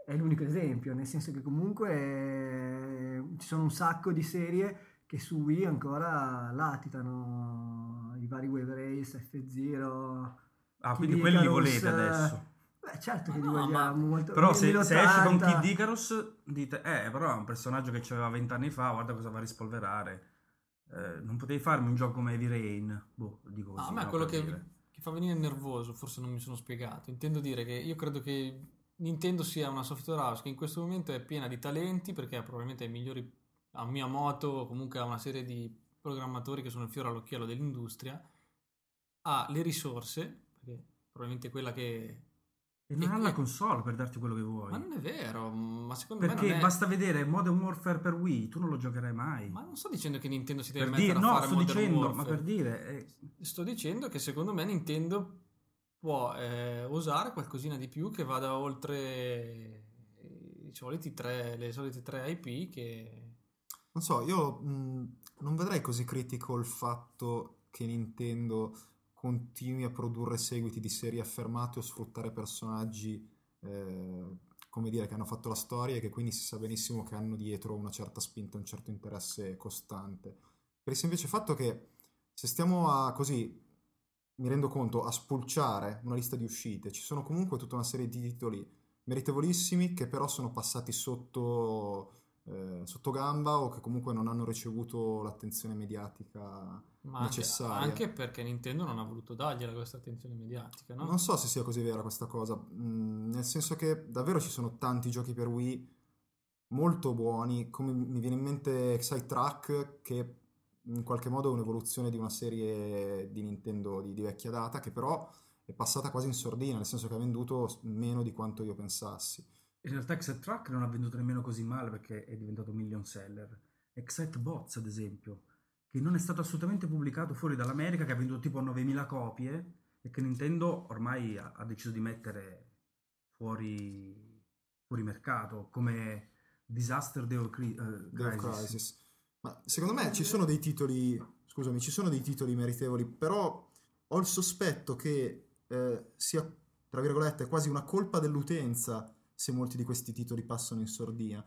è l'unico esempio, nel senso che comunque eh, ci sono un sacco di serie che su Wii ancora latitano, i vari Wave Race, F-Zero... Ah, quindi quelli li volete adesso? Beh, certo che li no, vogliamo ma... molto. Però se, se esci con Kid Icarus dite, eh, però è un personaggio che c'aveva vent'anni fa, guarda cosa va a rispolverare. Eh, non potevi farmi un gioco come Heavy Rain? Boh, dico così. Ah, ma no, quello che, che fa venire nervoso, forse non mi sono spiegato. Intendo dire che io credo che Nintendo sia una software house che in questo momento è piena di talenti, perché probabilmente è migliori a Miyamoto, comunque ha una serie di programmatori che sono il fiore all'occhiello dell'industria, ha le risorse, perché probabilmente quella che... E non e ha la console per darti quello che vuoi. Ma non è vero, ma secondo Perché me Perché è... basta vedere Modern Warfare per Wii, tu non lo giocherai mai. Ma non sto dicendo che Nintendo si deve per mettere dire, a no, fare sto Modern dicendo, Warfare. Ma per dire... Eh... Sto dicendo che secondo me Nintendo può eh, usare qualcosina di più che vada oltre i soliti tre, le solite tre I P che... Non so, io mh, non vedrei così critico il fatto che Nintendo... continui a produrre seguiti di serie affermate o sfruttare personaggi eh, come dire che hanno fatto la storia e che quindi si sa benissimo che hanno dietro una certa spinta, un certo interesse costante. Per il semplice fatto che se stiamo a così, mi rendo conto, a spulciare una lista di uscite, ci sono comunque tutta una serie di titoli meritevolissimi che però sono passati sotto eh, sotto gamba o che comunque non hanno ricevuto l'attenzione mediatica ma necessaria. Anche, anche perché Nintendo non ha voluto dargliela questa attenzione mediatica, no? Non so se sia così vera questa cosa, mm, nel senso che davvero ci sono tanti giochi per Wii molto buoni, come mi viene in mente Excite Track, che in qualche modo è un'evoluzione di una serie di Nintendo di, di vecchia data, che però è passata quasi in sordina, nel senso che ha venduto meno di quanto io pensassi. In realtà Excite Track non ha venduto nemmeno così male, perché è diventato million seller. Excite Bots, ad esempio, che non è stato assolutamente pubblicato fuori dall'America, che ha venduto tipo novemila copie e che Nintendo ormai ha, ha deciso di mettere fuori, fuori mercato, come Disaster Deo Cri- uh, Crisis. Crisis. Ma secondo me ci sono dei titoli, scusami, ci sono dei titoli meritevoli, però ho il sospetto che eh, sia, tra virgolette, quasi una colpa dell'utenza se molti di questi titoli passano in sordina.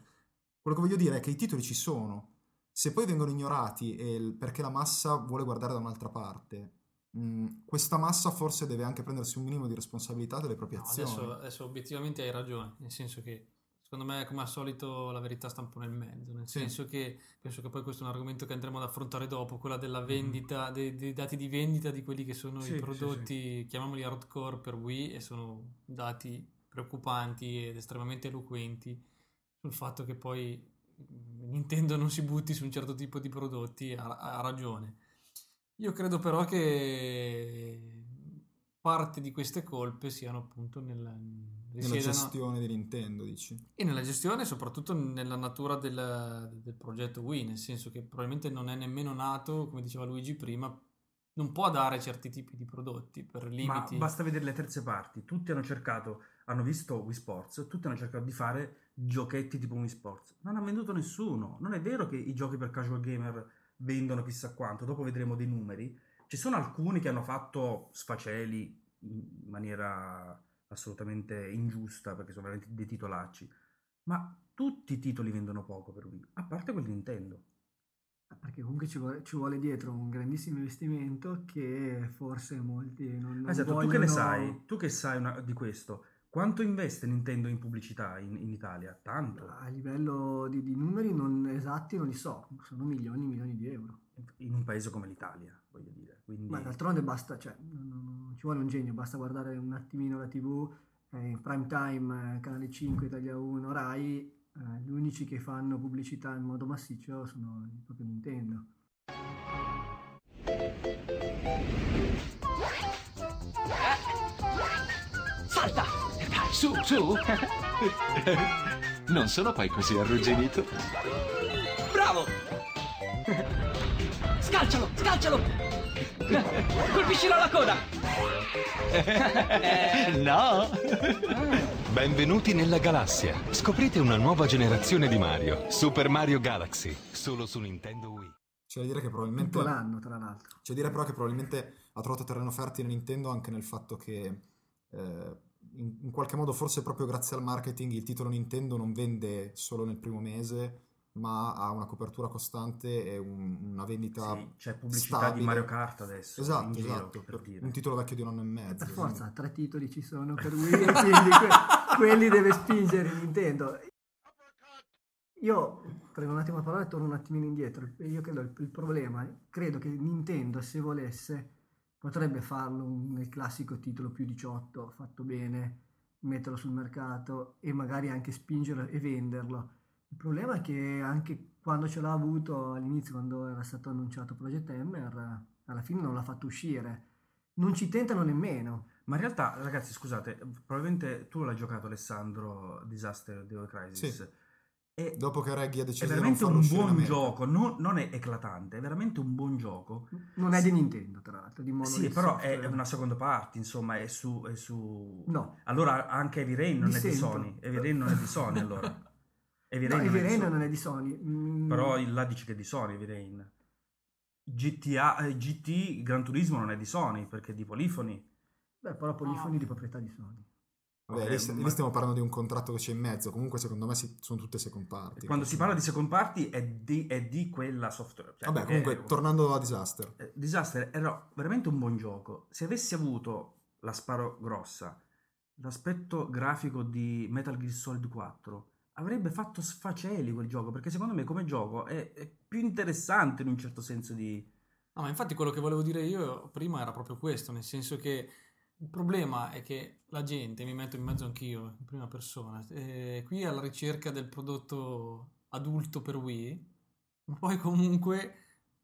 Quello che voglio dire è che i titoli ci sono. Se poi vengono ignorati e perché la massa vuole guardare da un'altra parte, mh, questa massa forse deve anche prendersi un minimo di responsabilità delle proprie no, azioni. Adesso, adesso obiettivamente hai ragione, nel senso che secondo me come al solito la verità sta un po' nel mezzo, nel sì. senso che penso che poi questo è un argomento che andremo ad affrontare dopo, quella della vendita, mm. dei, dei dati di vendita di quelli che sono sì, i prodotti, sì, sì. chiamiamoli hardcore per Wii, e sono dati preoccupanti ed estremamente eloquenti sul fatto che poi Nintendo non si butti su un certo tipo di prodotti. Ha ragione. Io credo però che parte di queste colpe siano appunto nella, nella gestione di Nintendo, dici? E nella gestione, soprattutto nella natura del, del progetto Wii, nel senso che probabilmente non è nemmeno nato, come diceva Luigi prima, non può dare certi tipi di prodotti per limiti. Ma basta vedere le terze parti, tutti hanno cercato, hanno visto Wii Sports, tutti hanno cercato di fare giochetti tipo Wii Sports, non ha venduto nessuno. Non è vero che i giochi per casual gamer vendono chissà quanto, dopo vedremo dei numeri. Ci sono alcuni che hanno fatto sfaceli in maniera assolutamente ingiusta, perché sono veramente dei titolacci, ma tutti i titoli vendono poco per Wii, a parte quelli Nintendo. Perché comunque ci vuole, ci vuole dietro un grandissimo investimento che forse molti non, non esatto, vogliono... Tu che ne sai? Tu che sai una, di questo? Quanto investe Nintendo in pubblicità in, in Italia? Tanto? A livello di, di numeri non esatti non li so, sono milioni e milioni di euro. In un paese come l'Italia, voglio dire. Quindi... Ma d'altronde basta, cioè, non, non ci vuole un genio, basta guardare un attimino la tivù, eh, prime time, canale cinque, Italia uno, Rai... Uh, gli unici che fanno pubblicità in modo massiccio sono proprio Nintendo. Salta! Vai, su, su! Non sono poi così arrugginito. Bravo! Scalcialo, scalcialo! Colpiscilo alla coda! No! Benvenuti nella galassia. Scoprite una nuova generazione di Mario. Super Mario Galaxy, solo su Nintendo Wii. C'è da dire che probabilmente... Tutto l'anno, tra l'altro. C'è da dire però che probabilmente ha trovato terreno fertile Nintendo anche nel fatto che eh, in, in qualche modo, forse proprio grazie al marketing, il titolo Nintendo non vende solo nel primo mese, ma ha una copertura costante e un, una vendita sì, c'è pubblicità stabile. Di Mario Kart adesso. Esatto, esatto, per dire. Un titolo vecchio di un anno e mezzo. E per forza, quindi... tre titoli ci sono per Wii, quindi que- quelli deve spingere Nintendo. Io prendo un attimo la parola e torno un attimino indietro. Io credo il, il problema, credo che Nintendo, se volesse, potrebbe farlo nel classico titolo più diciotto, fatto bene, metterlo sul mercato e magari anche spingerlo e venderlo. Il problema è che anche quando ce l'ha avuto all'inizio, quando era stato annunciato Project Hammer, alla fine non l'ha fatto uscire. Non ci tentano nemmeno. Ma in realtà, ragazzi, scusate, probabilmente tu l'hai giocato, Alessandro, Disaster Deo Crisis. Sì. E dopo che Reggie ha deciso di non farlo uscire. È veramente un buon gioco, non, non è eclatante, è veramente un buon gioco. Non è sì. di Nintendo, tra l'altro, di Monolith. Sì, però software. È una seconda parte, insomma, è su... È su... No. Allora anche Heavy Rain non di è sempre. Di Sony. Heavy Rain non è di Sony, allora. Heavy Rain, no, non, Heavy Rain non è di Sony. Mm. Però là dice che è di Sony Heavy Rain. G T A, G T, Gran Turismo non è di Sony perché è di Polifoni. Beh, però Polifoni oh. di proprietà di Sony. Vabbè, okay, lì, ma... lì stiamo parlando di un contratto che c'è in mezzo. Comunque secondo me si, sono tutte second party. Quando si parla di second party è di, è di quella software, cioè, vabbè, comunque è... tornando a Disaster eh, Disaster era veramente un buon gioco. Se avessi avuto la sparo grossa, l'aspetto grafico di Metal Gear Solid quattro, avrebbe fatto sfaceli quel gioco, perché secondo me come gioco è, è più interessante in un certo senso di... No, ma infatti quello che volevo dire io prima era proprio questo, nel senso che il problema è che la gente, mi metto in mezzo anch'io, in prima persona, eh, qui alla ricerca del prodotto adulto per Wii, ma poi comunque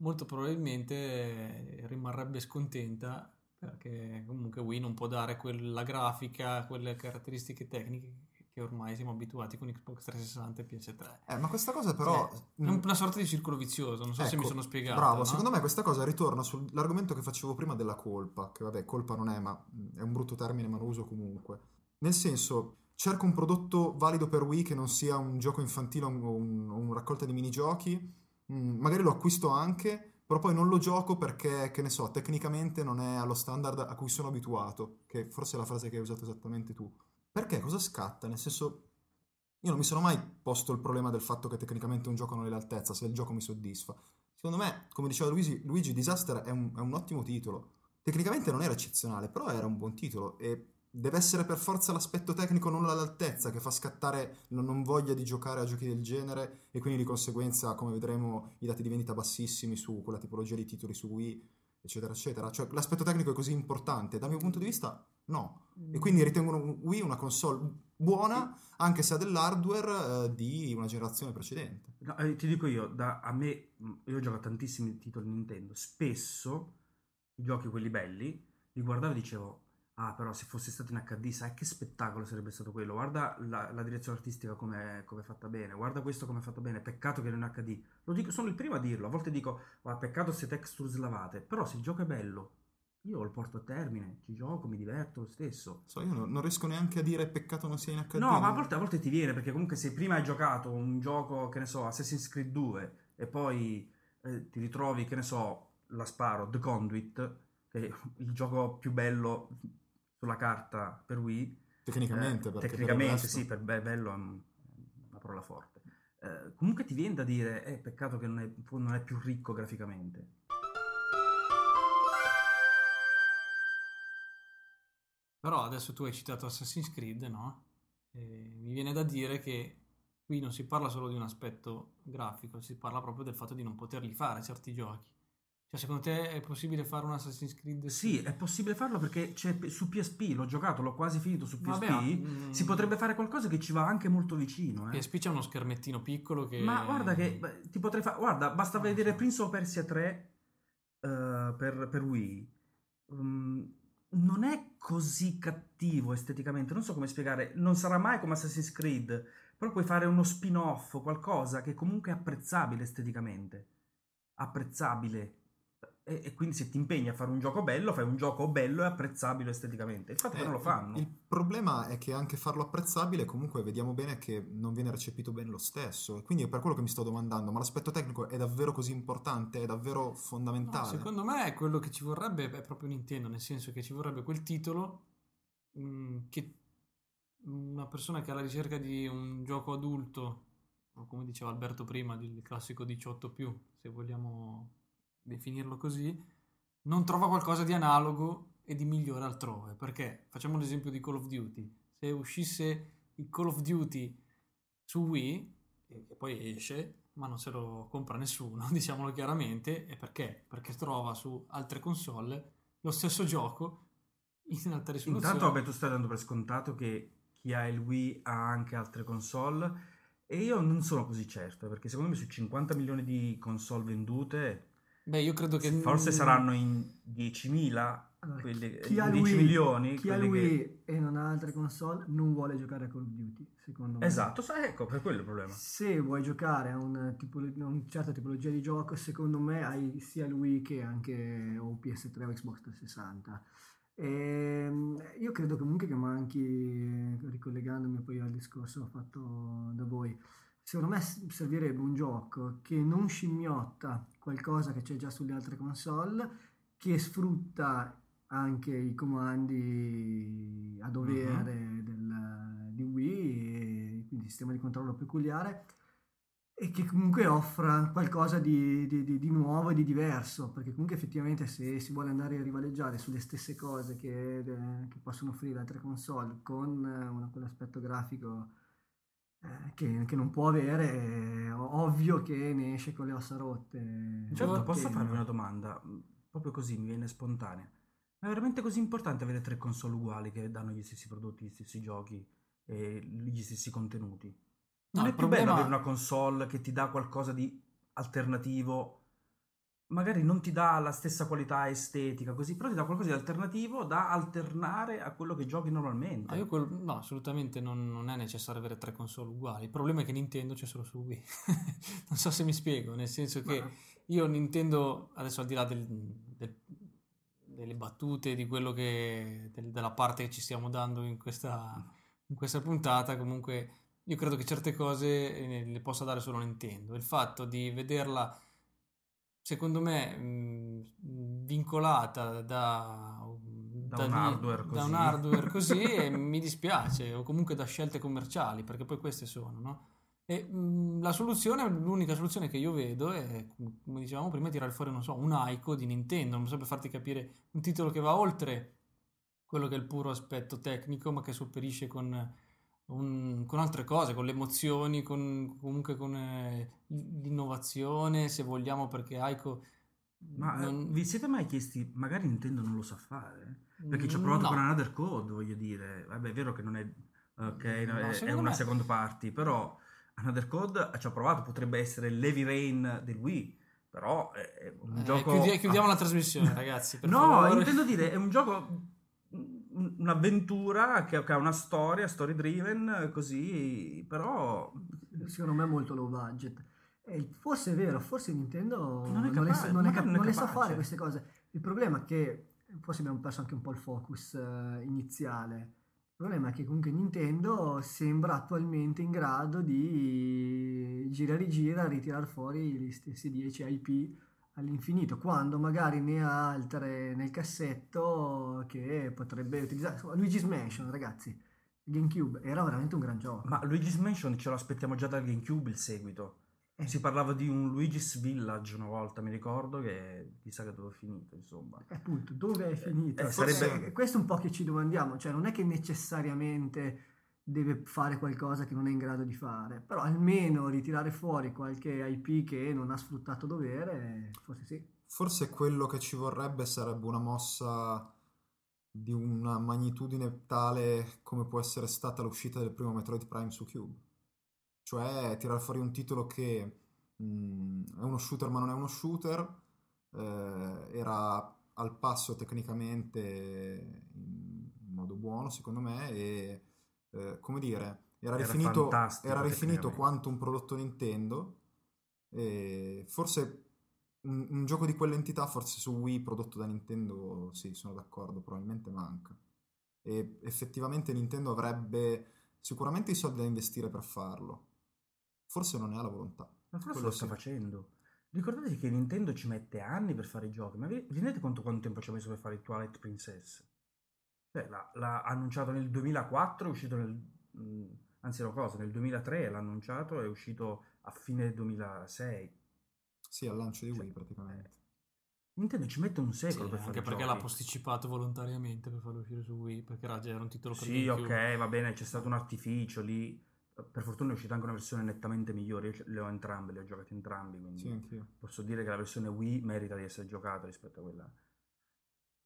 molto probabilmente rimarrebbe scontenta perché comunque Wii non può dare quella grafica, quelle caratteristiche tecniche che ormai siamo abituati con Xbox trecentosessanta e P S tre. Eh, ma questa cosa però... È una sorta di circolo vizioso, non so ecco, se mi sono spiegato. Bravo, no? Secondo me questa cosa ritorna sull'argomento che facevo prima della colpa, che vabbè, colpa non è, ma è un brutto termine, ma lo uso comunque. Nel senso, cerco un prodotto valido per Wii che non sia un gioco infantile o un, un, un raccolta di minigiochi, mm, magari lo acquisto anche, però poi non lo gioco perché, che ne so, tecnicamente non è allo standard a cui sono abituato, che forse è la frase che hai usato esattamente tu. Perché? Cosa scatta? Nel senso, io non mi sono mai posto il problema del fatto che tecnicamente un gioco non è all'altezza, se il gioco mi soddisfa. Secondo me, come diceva Luigi, Luigi Disaster è un, è un ottimo titolo. Tecnicamente non era eccezionale, però era un buon titolo. E deve essere per forza l'aspetto tecnico non all'altezza che fa scattare la non voglia di giocare a giochi del genere, e quindi di conseguenza, come vedremo, i dati di vendita bassissimi su quella tipologia di titoli su Wii, eccetera, eccetera. Cioè, l'aspetto tecnico è così importante, dal mio punto di vista... No, e quindi ritengono Wii una console buona anche se ha dell'hardware eh, di una generazione precedente. No, eh, ti dico io, da, a me, io gioco a tantissimi titoli Nintendo, spesso i giochi quelli belli li guardavo e dicevo Ah, però se fosse stato in acca di, sai che spettacolo sarebbe stato quello. Guarda la, la direzione artistica come è fatta bene, guarda questo come è fatta bene. Peccato che non è in acca di. Lo dico, sono il primo a dirlo. A volte dico, ah, peccato se texture slavate. Però se il gioco è bello, io lo porto a termine, ci gioco, mi diverto lo stesso. So, io non, non riesco neanche a dire peccato non sia in acca di. No, ma a volte, a volte ti viene, perché comunque se prima hai giocato un gioco, che ne so, Assassin's Creed due, e poi eh, ti ritrovi, che ne so, la sparo, The Conduit, che è il gioco più bello sulla carta per Wii tecnicamente, eh, tecnicamente per sì, per be- bello è una parola forte, eh, comunque ti viene da dire eh, peccato che non è, non è più ricco graficamente. Però adesso tu hai citato Assassin's Creed, no? E mi viene da dire che qui non si parla solo di un aspetto grafico, si parla proprio del fatto di non poterli fare certi giochi. Cioè, secondo te è possibile fare un Assassin's Creed? Sì, è possibile farlo perché c'è su P S P, l'ho giocato, l'ho quasi finito su P S P. Vabbè, mm, si potrebbe fare qualcosa che ci va anche molto vicino. Eh. P S P c'è uno schermettino piccolo che... Ma guarda che beh, ti potrei fare... Guarda, basta non vedere so. Prince of Persia tre uh, per, per Wii. Um, non è così cattivo esteticamente, non so come spiegare. Non sarà mai come Assassin's Creed, però puoi fare uno spin-off, qualcosa che comunque è apprezzabile esteticamente. Apprezzabile. E, e quindi se ti impegni a fare un gioco bello, fai un gioco bello e apprezzabile esteticamente. Infatti eh, non lo fanno. Il problema è che anche farlo apprezzabile, comunque vediamo bene che non viene recepito bene lo stesso. E quindi è per quello che mi sto domandando, ma l'aspetto tecnico è davvero così importante? È davvero fondamentale? No, secondo me è quello che ci vorrebbe è proprio Nintendo, nel senso che ci vorrebbe quel titolo mh, che una persona che è alla ricerca di un gioco adulto, o come diceva Alberto prima, del classico diciotto più, se vogliamo definirlo così, non trova qualcosa di analogo e di migliore altrove. Perché facciamo l'esempio di Call of Duty: se uscisse il Call of Duty su Wii, che poi esce ma non se lo compra nessuno, diciamolo chiaramente, è perché? Perché trova su altre console lo stesso gioco in alta risoluzione. Intanto vabbè, tu stai dando per scontato che chi ha il Wii ha anche altre console, e io non sono così certo, perché secondo me su cinquanta milioni di console vendute, beh, io credo che forse n- saranno in diecimila, allora, quelli, chi ha dieci Wii, milioni. Chi ha il Wii che... e non ha altre console non vuole giocare a Call of Duty, secondo me. Esatto, ecco, per quello il problema. Se vuoi giocare a un tipo, una certa tipologia di gioco, secondo me hai sia il Wii che anche o P S tre o Xbox trecentosessanta. E io credo comunque che manchi, ricollegandomi poi al discorso fatto da voi, secondo me servirebbe un gioco che non scimmiotta qualcosa che c'è già sulle altre console, che sfrutta anche i comandi a dovere uh-huh. del, di Wii, e quindi sistema di controllo peculiare, e che comunque offra qualcosa di, di, di, di nuovo e di diverso, perché comunque effettivamente se si vuole andare a rivaleggiare sulle stesse cose che, che possono offrire altre console con una, quell'aspetto grafico Che, che non può avere, è ovvio che ne esce con le ossa rotte. Certo, posso farvi una domanda? Proprio così, mi viene spontanea. Ma è veramente così importante avere tre console uguali che danno gli stessi prodotti, gli stessi giochi e gli stessi contenuti? Non no, è più bello avere una console che ti dà qualcosa di alternativo, magari non ti dà la stessa qualità estetica così, però ti dà qualcosa di alternativo da alternare a quello che giochi normalmente. Ah, io quel, no, assolutamente non, non è necessario avere tre console uguali. Il problema è che Nintendo c'è solo su Wii. Non so se mi spiego, nel senso che io Nintendo, adesso al di là del, del, delle battute, di quello che del, della parte che ci stiamo dando in questa, in questa puntata, comunque io credo che certe cose le possa dare solo Nintendo. Il fatto di vederla, secondo me, mh, vincolata da, da, da, un, hardware da un hardware così, e mi dispiace, o comunque da scelte commerciali, perché poi queste sono, no? E mh, la soluzione, l'unica soluzione che io vedo è, come dicevamo prima, tirare fuori, non so, un Ico di Nintendo, non so, per farti capire, un titolo che va oltre quello che è il puro aspetto tecnico, ma che sopperisce con... Un, con altre cose, con le emozioni, con, comunque con eh, l'innovazione, se vogliamo, perché Aiko... Ma non... vi siete mai chiesti, magari Nintendo non lo sa fare? Perché ci ha provato no. con Another Code, voglio dire. Vabbè, è vero che non è, okay, no, no, è, è una me... second party, però Another Code ci ha provato, potrebbe essere l'Heavy Rain del Wii, però è, è un eh, gioco... Chiudi- chiudiamo ah. la trasmissione, ragazzi, per no, favore. Intendo dire, è un gioco... un'avventura che, che ha una storia, story driven, così, però... Secondo me è molto low budget. Eh, forse è vero, forse Nintendo non, non, capace, le, non, è, non, non le sa fare queste cose. Il problema è che, forse abbiamo perso anche un po' il focus eh, iniziale. Il problema è che comunque Nintendo sembra attualmente in grado di gira rigira, ritirare fuori gli stessi dieci I P all'infinito, quando magari ne ha altre nel cassetto che potrebbe utilizzare. Luigi's Mansion, ragazzi, GameCube, era veramente un gran gioco. Ma Luigi's Mansion ce lo aspettiamo già dal GameCube il seguito. Eh. Si parlava di un Luigi's Village una volta, mi ricordo, che chissà che dove è finito, insomma. Eh, appunto, dove è finito? Eh, sarebbe... eh, questo è un po' che ci domandiamo, cioè non è che necessariamente deve fare qualcosa che non è in grado di fare, però almeno ritirare fuori qualche I P che non ha sfruttato dovere, forse sì. Forse quello che ci vorrebbe sarebbe una mossa di una magnitudine tale come può essere stata l'uscita del primo Metroid Prime su Cube. Cioè tirare fuori un titolo che mh, è uno shooter ma non è uno shooter, eh, era al passo tecnicamente in modo buono secondo me e eh, come dire era, era rifinito, era rifinito quanto un prodotto Nintendo, e forse un, un gioco di quell'entità forse su Wii prodotto da Nintendo, sì, sono d'accordo, probabilmente manca, e effettivamente Nintendo avrebbe sicuramente i soldi da investire per farlo, forse non ne ha la volontà. Ma forse quello lo sta sì. facendo. Ricordatevi che Nintendo ci mette anni per fare i giochi, ma vi rendete conto quanto tempo ci ha messo per fare il Twilight Princess? Beh, l'ha, l'ha annunciato nel duemilaquattro, è uscito nel anzi no cosa, nel duemilatré l'ha annunciato, è uscito a fine duemilasei. Sì, al lancio di cioè, Wii praticamente. Eh. Nintendo ci mette un secolo sì, per fare anche perché giochi. L'ha posticipato volontariamente per farlo uscire su Wii, perché era un titolo per sì, ok, più. Va bene, c'è stato un artificio lì, per fortuna è uscita anche una versione nettamente migliore, io le ho entrambe, le ho giocate entrambi, quindi sì, posso dire che la versione Wii merita di essere giocata rispetto a quella.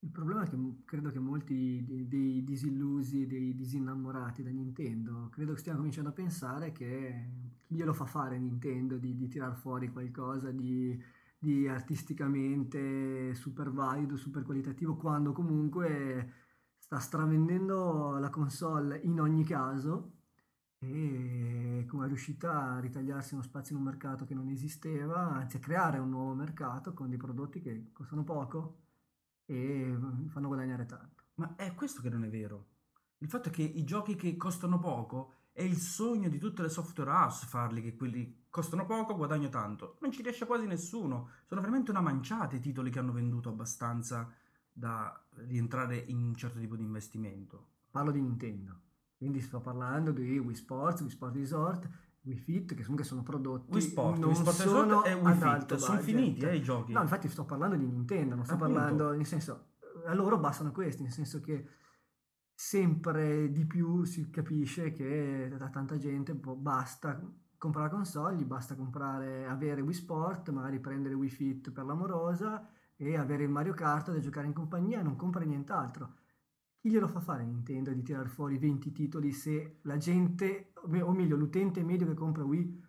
Il problema è che credo che molti dei, dei disillusi, dei disinnamorati da Nintendo, credo che stiano cominciando a pensare che chi glielo fa fare Nintendo di, di tirar fuori qualcosa di... di artisticamente super valido, super qualitativo, quando comunque sta stravendendo la console in ogni caso e come è riuscita a ritagliarsi uno spazio in un mercato che non esisteva, anzi a creare un nuovo mercato con dei prodotti che costano poco e fanno guadagnare tanto. Ma è questo che non è vero. Il fatto è che i giochi che costano poco è il sogno di tutte le software house farli, che quelli costano poco, guadagno tanto. Non ci riesce quasi nessuno. Sono veramente una manciata i titoli che hanno venduto abbastanza da rientrare in un certo tipo di investimento. Parlo di Nintendo. Quindi sto parlando di Wii Sports, Wii Sports Resort, Wii Fit, che comunque sono prodotti Wii Sport, non Wii Sport sono Resort e Wii Fit. Sono finiti eh, i giochi. No, infatti sto parlando di Nintendo, non sto Appunto. parlando... Nel senso, a loro bastano questi, nel senso che sempre di più si capisce che da tanta gente basta comprare la console, gli basta comprare, avere Wii Sport, magari prendere Wii Fit per l'amorosa e avere il Mario Kart da giocare in compagnia e non compra nient'altro. Chi glielo fa fare Nintendo di tirar fuori venti titoli se la gente, o meglio l'utente medio che compra Wii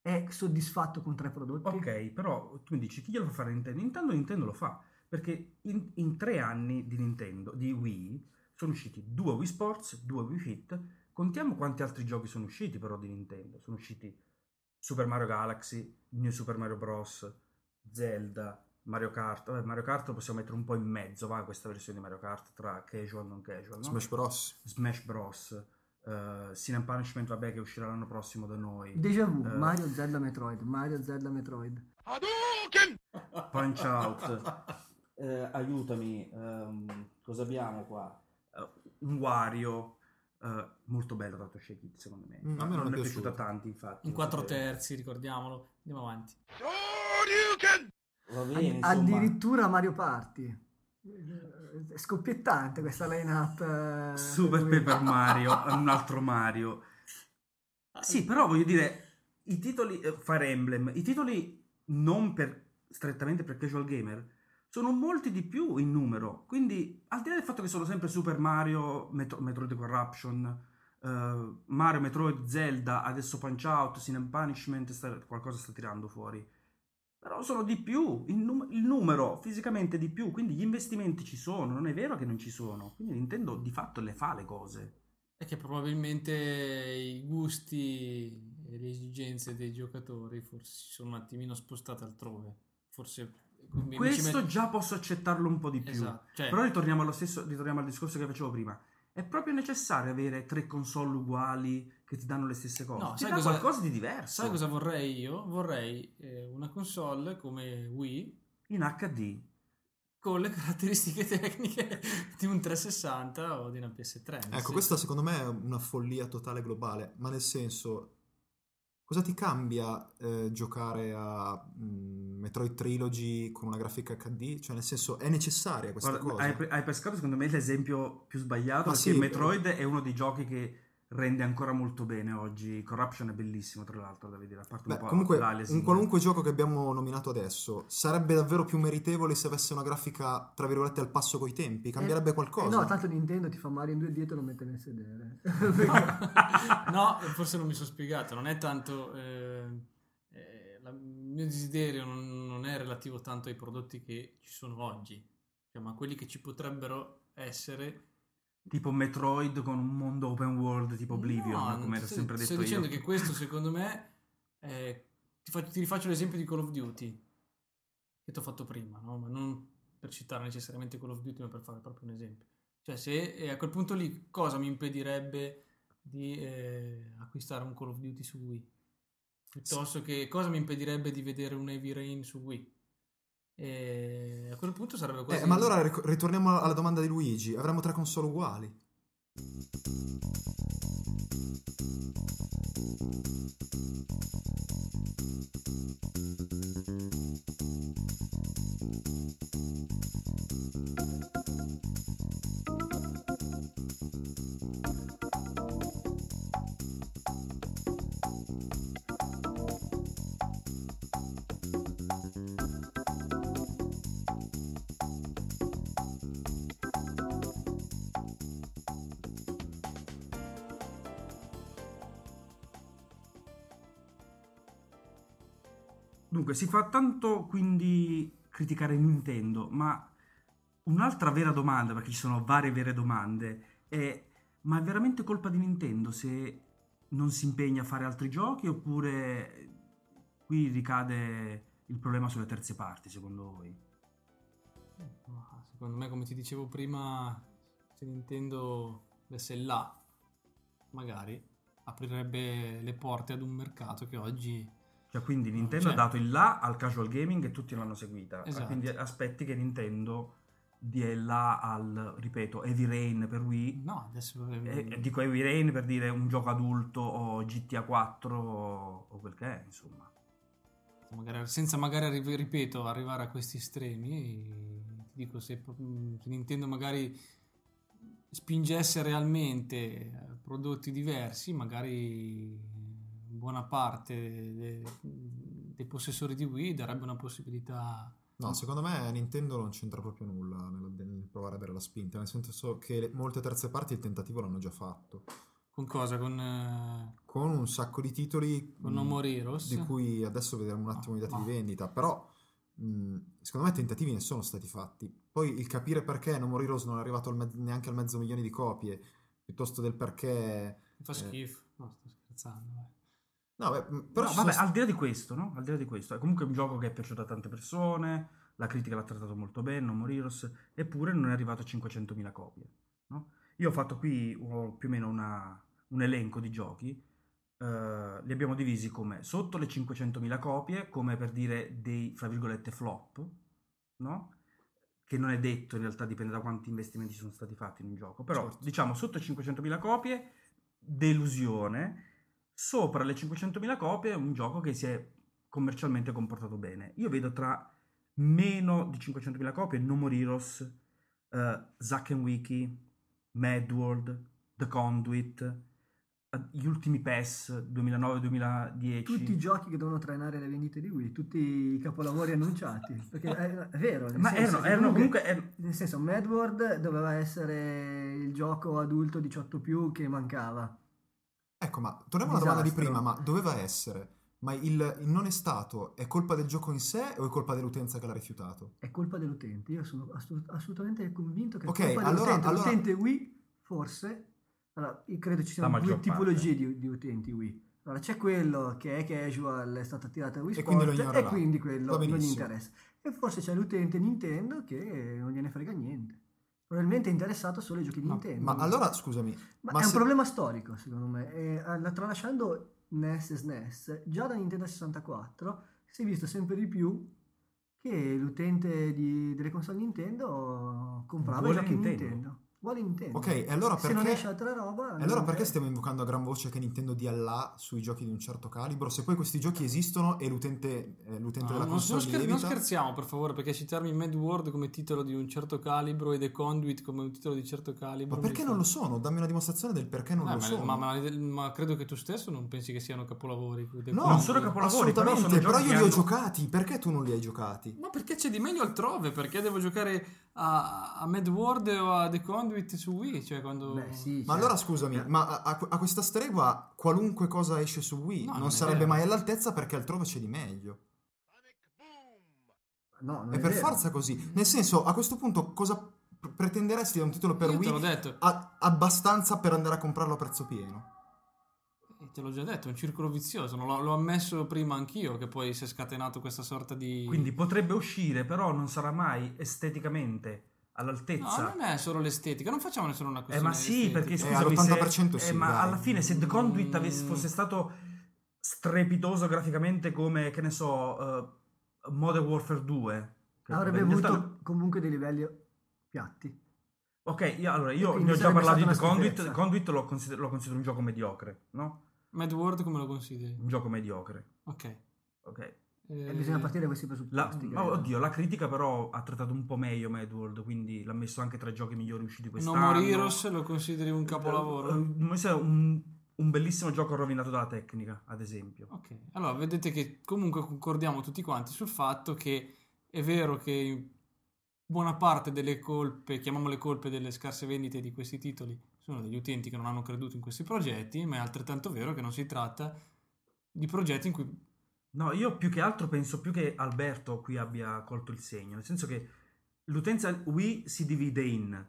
è soddisfatto con tre prodotti? Ok, però tu mi dici chi glielo fa fare Nintendo? Nintendo Nintendo lo fa, perché in, in tre anni di Nintendo, di Wii, sono usciti due Wii Sports, due Wii Fit. Contiamo quanti altri giochi sono usciti però di Nintendo. Sono usciti Super Mario Galaxy, New Super Mario Bros, Zelda, Mario Kart. Vabbè, Mario Kart lo possiamo mettere un po' in mezzo, va, questa versione di Mario Kart tra casual e non casual, no? Smash Bros. Smash Bros. Uh, Sin and Punishment, vabbè, che uscirà l'anno prossimo da noi. Deja vu, uh, Mario, Zelda, Metroid. Mario, Zelda, Metroid. Hadouken! Punch Out. uh, aiutami, um, cosa abbiamo qua? Un Wario uh, molto bello da Toshi Kid, secondo me. Mm, a me non, non è piaciuto a tanti, infatti. In quattro terzi, ricordiamolo. Andiamo avanti. Va bene, Ad- addirittura Mario Party. È scoppiettante questa line-up. Eh, Super Paper Mario, un altro Mario. Sì, però voglio dire, i titoli eh, Fire Emblem, i titoli non per strettamente per casual gamer sono molti di più in numero, quindi al di là del fatto che sono sempre Super Mario, Metro, Metroid Corruption, uh, Mario, Metroid, Zelda, adesso Punch Out, Sin and Punishment, sta, qualcosa sta tirando fuori. Però sono di più, il, num- il numero fisicamente di più, quindi gli investimenti ci sono, non è vero che non ci sono. Quindi Nintendo di fatto le fa le cose. È che probabilmente i gusti e le esigenze dei giocatori forse si sono un attimino spostate altrove. Forse questo met... già posso accettarlo un po' di più. Esatto, cioè... Però ritorniamo allo stesso, ritorniamo al discorso che facevo prima. È proprio necessario avere tre console uguali che ti danno le stesse cose. No, ti sai dà cosa, qualcosa di diverso. Sai cosa vorrei io? Vorrei eh, una console come Wii in acca di con le caratteristiche tecniche di un trecentosessanta o di una P S tre. Ecco, sì. Questa secondo me è una follia totale globale, ma nel senso, cosa ti cambia eh, giocare a mh, Metroid Trilogy con una grafica acca di? Cioè, nel senso, è necessaria questa Guarda, cosa? Hai, hai pescato secondo me l'esempio più sbagliato, ma perché sì, Metroid però... è uno dei giochi che rende ancora molto bene oggi. Corruption è bellissimo, tra l'altro, da vedere. A parte Beh, un po' comunque un qualunque gioco che abbiamo nominato adesso sarebbe davvero più meritevole se avesse una grafica, tra virgolette, al passo coi tempi. Cambierebbe eh, qualcosa. Eh no, tanto Nintendo ti fa Mario in due dietro e non mette nel sedere. No, forse non mi sono spiegato. Non è tanto eh, eh, la, il mio desiderio non, non è relativo tanto ai prodotti che ci sono oggi, cioè, ma quelli che ci potrebbero essere. Tipo Metroid con un mondo open world tipo Oblivion, no, come ero sempre detto io. Sto dicendo che questo, secondo me, eh, ti, faccio, ti rifaccio l'esempio di Call of Duty, che ti ho fatto prima, no? Ma non per citare necessariamente Call of Duty, ma per fare proprio un esempio. Cioè, se eh, a quel punto lì cosa mi impedirebbe di eh, acquistare un Call of Duty su Wii? Piuttosto sì. Che cosa mi impedirebbe di vedere un Heavy Rain su Wii? E a quel punto sarebbe quasi... Eh, ma allora ritorniamo alla domanda di Luigi. Avremo tre console uguali. Dunque, si fa tanto quindi criticare Nintendo, ma un'altra vera domanda, perché ci sono varie vere domande, è: ma è veramente colpa di Nintendo se non si impegna a fare altri giochi, oppure qui ricade il problema sulle terze parti, secondo voi? Secondo me, come ti dicevo prima, se Nintendo desse là, magari aprirebbe le porte ad un mercato che oggi... Cioè, quindi Nintendo, cioè, ha dato il là al casual gaming e tutti l'hanno seguita. Esatto. Quindi aspetti che Nintendo dia il là al, ripeto, Heavy Rain per Wii. No, adesso eh, dico Heavy Rain per dire un gioco adulto o G T A quattro o, o quel che è, insomma. Magari, senza magari, ripeto, arrivare a questi estremi, ti dico, se, se Nintendo magari spingesse realmente prodotti diversi, magari... buona parte dei, dei possessori di Wii darebbe una possibilità. No, secondo me Nintendo non c'entra proprio nulla nel, nel provare a dare la spinta, nel senso che le, molte terze parti il tentativo l'hanno già fatto. Con cosa? Con, eh... con un sacco di titoli, con No More Heroes, di cui adesso vedremo un attimo ah, i dati ah. di vendita, però mh, secondo me tentativi ne sono stati fatti. Poi il capire perché No More Heroes non è arrivato al me- neanche al mezzo milione di copie, piuttosto del perché... Mi fa eh... schifo, no, sto scherzando, vai. No, beh, però no, vabbè, sono... al di là di questo, no? Al di là di questo, è comunque un gioco che è piaciuto a tante persone, la critica l'ha trattato molto bene, No More Heroes, eppure non è arrivato a cinquecentomila copie, no? Io ho fatto qui uh, più o meno una, un elenco di giochi, uh, li abbiamo divisi come sotto le cinquecentomila copie, come per dire dei, fra virgolette, flop, no? Che non è detto, in realtà dipende da quanti investimenti sono stati fatti in un gioco, però certo. Diciamo sotto le cinquecentomila copie, delusione. Sopra le cinquecentomila copie è un gioco che si è commercialmente comportato bene. Io vedo tra meno di cinquecentomila copie No More Heroes, uh, Zack and Wiki, Mad World, The Conduit, uh, gli ultimi P E S duemilanove duemiladieci. Tutti i giochi che devono trainare le vendite di Wii, tutti i capolavori annunciati. Perché è, è vero. Ma erano, erano comunque... Er- nel senso, Mad World doveva essere il gioco adulto diciotto più che mancava. Ecco, ma torniamo alla domanda di prima, ma doveva essere, Ma il, il non è stato, è colpa del gioco in sé o è colpa dell'utenza che l'ha rifiutato? È colpa dell'utente, io sono assolut- assolutamente convinto che okay, è colpa allora, dell'utente. Allora... L'utente Wii, forse, allora, io credo ci siano due tipologie di, di utenti Wii. Allora c'è quello che è casual, è stato attirato a Wii Sports e, e quindi quello non gli interessa. E forse c'è l'utente Nintendo che non gliene frega niente. Probabilmente è interessato solo ai giochi di ma, Nintendo. Ma allora, scusami... Ma, ma è se... un problema storico, secondo me. E, alla, tralasciando N E S e S N E S, già da Nintendo sessantaquattro si è visto sempre di più che l'utente di, delle console Nintendo comprava i giochi Nintendo. Nintendo. Vuole Nintendo. Ok, e allora perché... Se non esce altra roba... E allora perché è... stiamo invocando a gran voce che Nintendo dia là sui giochi di un certo calibro? Se poi questi giochi esistono e l'utente, eh, l'utente ah, della console... Non, scher- evita... non scherziamo, per favore, perché citarmi Mad World come titolo di un certo calibro e The Conduit come un titolo di certo calibro... Ma perché non fa... lo sono? Dammi una dimostrazione del perché non eh, lo ma, sono. Ma, ma, ma credo che tu stesso non pensi che siano capolavori. The no, non sono capolavori, però sono giochi però io li ho hanno... giocati. Perché tu non li hai giocati? Ma perché c'è di meglio altrove? Perché devo giocare... A, a Mad World o a The Conduit su Wii, cioè quando... Beh, sì, ma cioè... allora scusami, ma a, a questa stregua qualunque cosa esce su Wii no, non, non sarebbe mai all'altezza perché altrove c'è di meglio. No, non è, è per vero. Forza così. Nel senso, a questo punto cosa pretenderesti da un titolo per Io Wii te l'ho detto. A, abbastanza per andare a comprarlo a prezzo pieno? Te l'ho già detto, è un circolo vizioso, l'ho, l'ho ammesso prima anch'io che poi si è scatenato questa sorta di... Quindi potrebbe uscire, però non sarà mai esteticamente all'altezza. No, non è solo l'estetica, non facciamo solo una questione eh, ma sì, perché scusami, eh, all'ottanta per cento se, sì, eh, ma alla fine se The Conduit mm. fosse stato strepitoso graficamente come, che ne so, uh, Modern Warfare due... Avrebbe avuto stato... comunque dei livelli piatti. Ok, io, allora io ne ho già parlato di The Conduit, Conduit lo, consider- lo considero un gioco mediocre, no? Mad World come lo consideri? Un gioco mediocre. Ok. Ok. E bisogna partire da questi presupposti. La, oddio, la critica però ha trattato un po' meglio Mad World, quindi l'ha messo anche tra i giochi migliori usciti quest'anno. No More Heroes lo consideri un capolavoro? Un, un bellissimo gioco rovinato dalla tecnica, ad esempio. Ok. Allora, vedete che comunque concordiamo tutti quanti sul fatto che è vero che buona parte delle colpe, chiamiamole colpe, delle scarse vendite di questi titoli sono degli utenti che non hanno creduto in questi progetti, ma è altrettanto vero che non si tratta di progetti in cui... No, io più che altro penso più che Alberto qui abbia colto il segno, nel senso che l'utenza Wii si divide in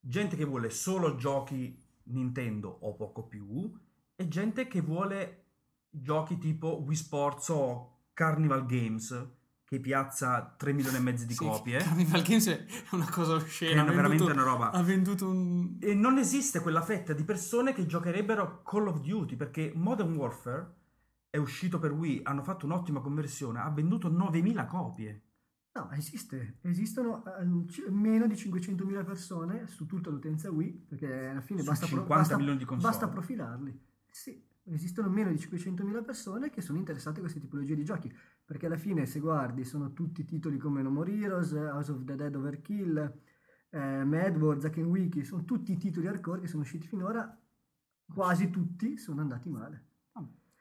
gente che vuole solo giochi Nintendo o poco più e gente che vuole giochi tipo Wii Sports o Carnival Games, che piazza tre milioni e mezzo di sì, copie. Carnival Games è una cosa oscena, che è veramente venduto, una roba. Ha venduto un... E non esiste quella fetta di persone che giocherebbero Call of Duty, perché Modern Warfare è uscito per Wii, hanno fatto un'ottima conversione, ha venduto novemila copie. No, esiste, esistono uh, c- meno di cinquecentomila persone su tutta l'utenza Wii, perché alla fine basta, pro- basta, di basta profilarli. Sì. Esistono meno di cinquecentomila persone che sono interessate a queste tipologie di giochi, perché alla fine se guardi sono tutti titoli come No More Heroes, House of the Dead Overkill, eh, Mad World, Zack and Wiki, sono tutti titoli hardcore che sono usciti finora, quasi tutti sono andati male.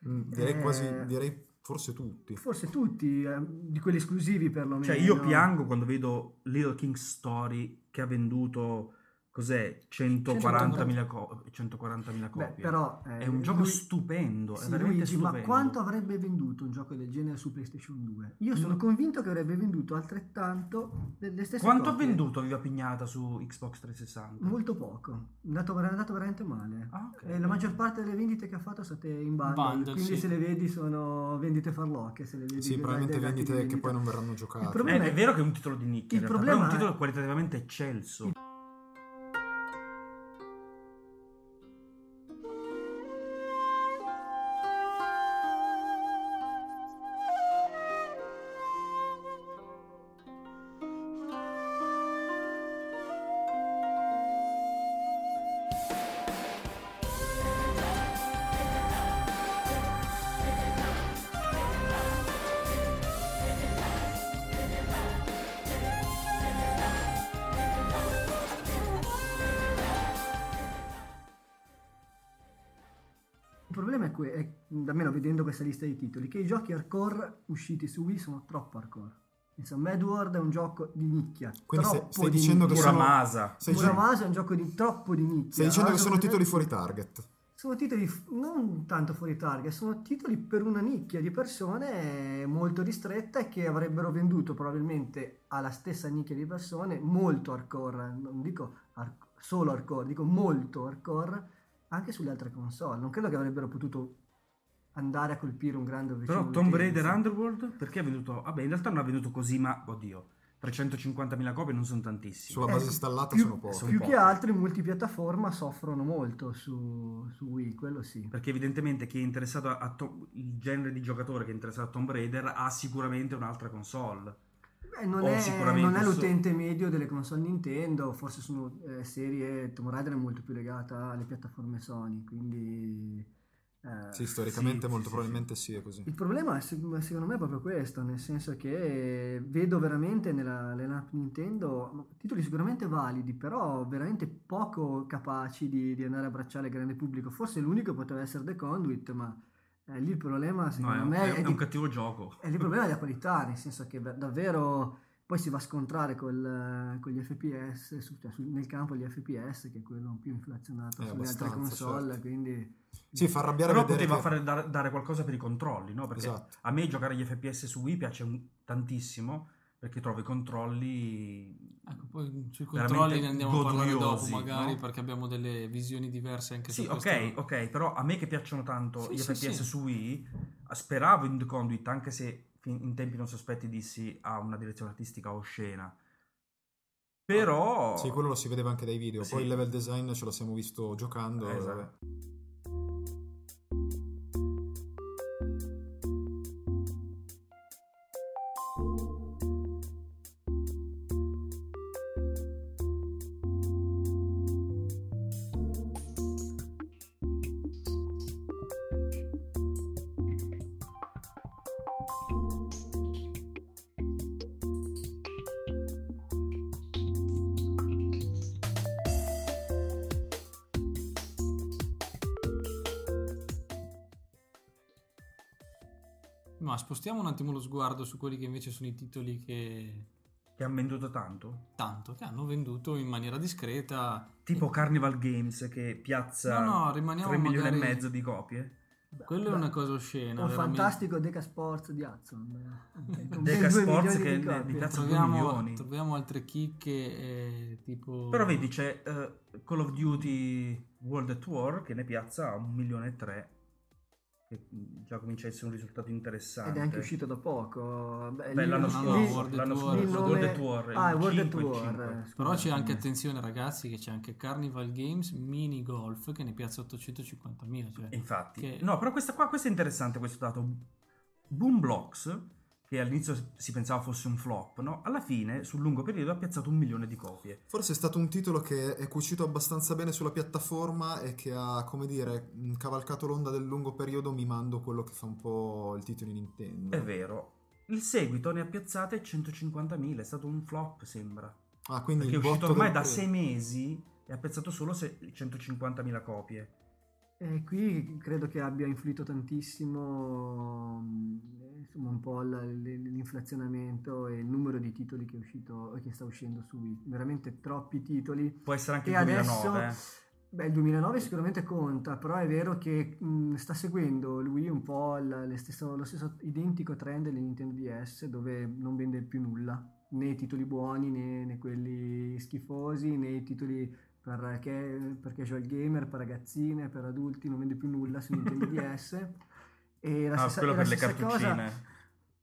Mm, direi eh, quasi, direi forse tutti. Forse tutti, eh, di quelli esclusivi perlomeno. Cioè io piango quando vedo Little King's Story che ha venduto... Cos'è? centoquarantamila co- centoquarantamila copie. Beh, però, eh, è un gioco lui... stupendo, sì, è veramente Luigi, stupendo. Ma quanto avrebbe venduto un gioco del genere su PlayStation due? Io sono mm. convinto che avrebbe venduto altrettanto delle stesse Quanto copie. Ha venduto Viva Pignata su Xbox trecentosessanta? Molto poco, è andato, andato veramente male. Ah, okay. eh, la maggior parte delle vendite che ha fatto sono state in bundle, quindi sì. Se le vedi sono vendite farlocche. Se le vedi sì, probabilmente vendite che vendita. Poi non verranno giocate. È, è vero che è un titolo di nicchia, però è un titolo è... qualitativamente eccelso. Il... questa lista di titoli, che i giochi hardcore usciti su Wii sono troppo hardcore. Insomma, Mad World è un gioco di nicchia. Quindi troppo stai di dicendo nicchia. Che sono Muramasa. Muramasa è un gioco di troppo di nicchia. Stai dicendo allora, che sono titoli fuori target. sono titoli non tanto fuori target, sono titoli per una nicchia di persone molto ristretta e che avrebbero venduto probabilmente alla stessa nicchia di persone molto hardcore, non dico hard, solo hardcore, dico molto hardcore, anche sulle altre console. Non credo che avrebbero potuto andare a colpire un grande obiettivo. Però Tomb Raider Underworld perché ha venduto? Vabbè, in realtà non ha venduto così, ma oddio, trecentocinquantamila copie non sono tantissime. Sulla base eh, installata più, sono poche. Più poche. Che altri in multipiattaforma soffrono molto su, su Wii, quello sì. Perché evidentemente chi è interessato a, a to- il genere di giocatore che è interessato a Tomb Raider ha sicuramente un'altra console. Beh, non, è, non è l'utente so- medio delle console Nintendo, forse sono eh, serie, Tomb Raider è molto più legata alle piattaforme Sony, quindi... Eh, sì, storicamente sì, molto sì, probabilmente sì. sì è così. Il problema è, secondo me, è proprio questo, nel senso che vedo veramente nella, nella Nintendo titoli sicuramente validi, però veramente poco capaci di, di andare a abbracciare il grande pubblico. Forse l'unico poteva essere The Conduit, ma eh, lì il problema secondo no, è, me è, è, è un di, cattivo gioco. È il problema della qualità, nel senso che davvero poi si va a scontrare col, con gli F P S su, cioè, su, nel campo degli F P S, che è quello più inflazionato eh, sulle altre console, certo. Quindi sì, fa arrabbiare, però poteva che... fare, dare, dare qualcosa per i controlli, no? Perché esatto. A me giocare agli F P S su Wii piace un, tantissimo, perché trovo i controlli, ecco, poi sui controlli ne andiamo a parlare dopo magari, no? Perché abbiamo delle visioni diverse anche sì, su questo. Sì, ok, ok, però a me che piacciono tanto sì, gli sì, F P S sì. su Wii, speravo in The Conduit, anche se in tempi non sospetti dissi ha una direzione artistica oscena. Però ah, sì, quello lo si vedeva anche dai video, sì. Poi il level design ce lo siamo visto giocando, eh, esatto. Vabbè. Ma spostiamo un attimo lo sguardo su quelli che invece sono i titoli che... Che hanno venduto tanto? Tanto, che hanno venduto in maniera discreta. Tipo e... Carnival Games che piazza no, no, tre milioni magari... e mezzo di copie. Beh, quello beh, è una cosa oscena. Un veramente. Fantastico Deca Sports di Hudson. Deca Sports che ne, ne piazza due milioni. Troviamo altre chicche eh, tipo... Però vedi c'è uh, Call of Duty World at War che ne piazza un milione e tre. Che già comincia a essere un risultato interessante. Ed è anche uscito da poco. Beh, Beh, l'anno scorso, l'anno scorso World at War. Ah, World at War. Però c'è anche, attenzione ragazzi, che c'è anche Carnival Games Mini Golf che ne piazza ottocentocinquantamila. Cioè, infatti. Che... No, però questa qua, questa è interessante, questo dato. Boom Blocks, che all'inizio si pensava fosse un flop, no? Alla fine, sul lungo periodo, ha piazzato un milione di copie. Forse è stato un titolo che è cucito abbastanza bene sulla piattaforma e che ha, come dire, cavalcato l'onda del lungo periodo, mimando quello che fa un po' il titolo di Nintendo. È vero. Il seguito ne ha piazzate centocinquantamila, è stato un flop, sembra. Ah, quindi perché il è uscito ormai da sei mesi e ha piazzato solo centocinquantamila copie. E qui credo che abbia influito tantissimo, insomma, un po' l'inflazionamento e il numero di titoli che è uscito, che sta uscendo su Wii. Veramente troppi titoli. Può essere anche e il duemilanove. Adesso, beh, il duemilanove sicuramente conta, però è vero che mh, sta seguendo il Wii un po' la, le stesso, lo stesso identico trend del Nintendo D S, dove non vende più nulla, né i titoli buoni né, né quelli schifosi, né i titoli... Perché, perché c'è il gamer, per ragazzine, per adulti, non vende più nulla su Nintendo D S. E la ah, stessa, quello e la per le cartuccine. Cosa,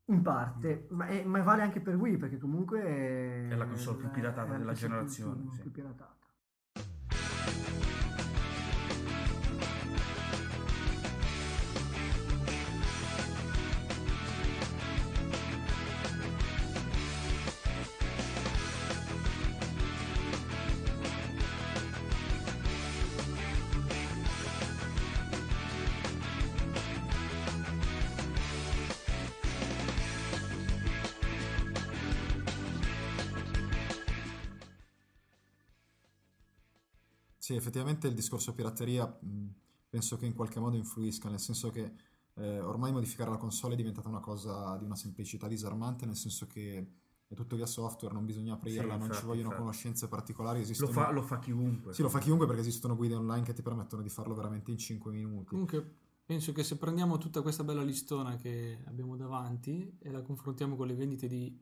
in parte, ma, è, ma vale anche per Wii, perché comunque è, è la console più piratata della generazione. Più, più, sì. più piratata. Sì, effettivamente il discorso pirateria mh, penso che in qualche modo influisca, nel senso che eh, ormai modificare la console è diventata una cosa di una semplicità disarmante, nel senso che è tutto via software, non bisogna aprirla, sì, non infatti, ci vogliono infatti. conoscenze particolari, esistono... lo, fa, lo fa chiunque. Sì, lo fa chiunque, perché esistono guide online che ti permettono di farlo veramente in cinque minuti. Comunque penso che se prendiamo tutta questa bella listona che abbiamo davanti e la confrontiamo con le vendite di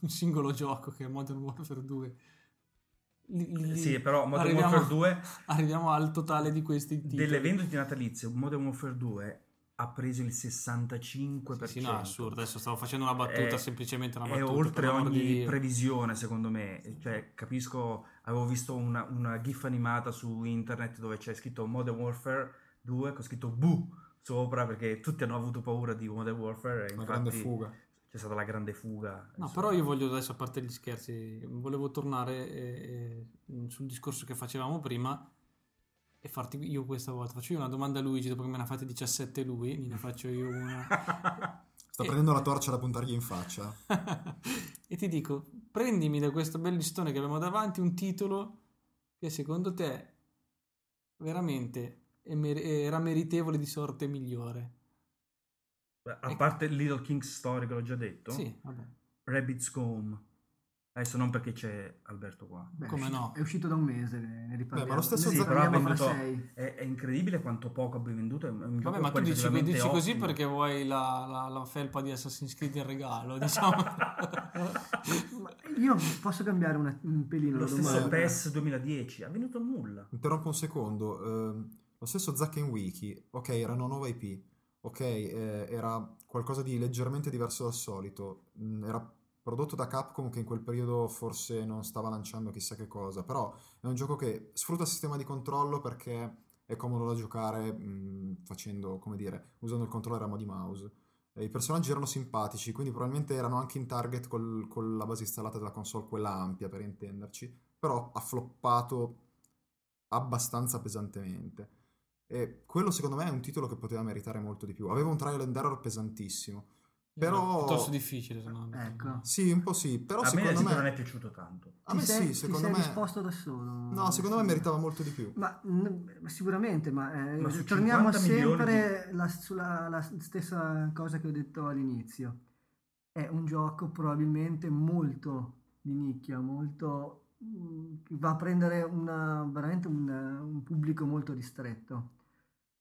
un singolo gioco che è Modern Warfare due, Lì, sì, però Modern Warfare due, arriviamo al totale di questi titoli. Delle vendite natalizie Modern Warfare due ha preso il sessantacinque percento. Sì, sì, no, assurdo. Adesso stavo facendo una battuta, è, semplicemente una battuta. È oltre ogni previsione, secondo me. Sì. Cioè, capisco, avevo visto una, una gif animata su internet dove c'è scritto Modern Warfare due, con scritto "bu" sopra, perché tutti hanno avuto paura di Modern Warfare. E infatti, grande fuga. C'è stata la grande fuga. No, però io voglio, adesso a parte gli scherzi, volevo tornare eh, eh, sul discorso che facevamo prima e farti io questa volta. Faccio io una domanda a Luigi, dopo che me ne ha fatte diciassette lui, ne faccio io una. Sta e... prendendo la torcia da puntargli in faccia. E ti dico, prendimi da questo bel listone che abbiamo davanti un titolo che secondo te veramente mer- era meritevole di sorte migliore. A parte Little King's Story, che l'ho già detto. Sì, vabbè. Rabbit's Home. Adesso non perché c'è Alberto qua. Beh, come no? È uscito da un mese, ne riparliamo. Beh, ma lo stesso sì, però ha venduto, è, è incredibile quanto poco abbia venduto. È un vabbè, ma tu dici, dici così perché vuoi la, la, la felpa di Assassin's Creed in regalo, diciamo. Io posso cambiare una, un pelino lo stesso P E S duemiladieci, ha venuto nulla. Interrompo un secondo. Uh, lo stesso Zack and Wiki, ok, erano nuova I P. Ok, eh, era qualcosa di leggermente diverso dal solito, mm, era prodotto da Capcom, che in quel periodo forse non stava lanciando chissà che cosa, però è un gioco che sfrutta il sistema di controllo perché è comodo da giocare mm, facendo, come dire, usando il controller a mo' di mouse. Eh, I personaggi erano simpatici, quindi probabilmente erano anche in target col, con la base installata della console, quella ampia per intenderci, però ha floppato abbastanza pesantemente. E quello secondo me è un titolo che poteva meritare molto di più. Aveva un trial and error pesantissimo, però piuttosto difficile, secondo me. Ecco. Sì, un po' sì, però a secondo me, me non è piaciuto tanto. A me sei, sì, secondo me. Ti sei risposto da solo. No, secondo me meritava molto di più. Ma n- sicuramente, ma, eh, ma torniamo sempre di... la, sulla la stessa cosa che ho detto all'inizio. È un gioco probabilmente molto di nicchia, molto mh, va a prendere una, veramente un, un pubblico molto ristretto.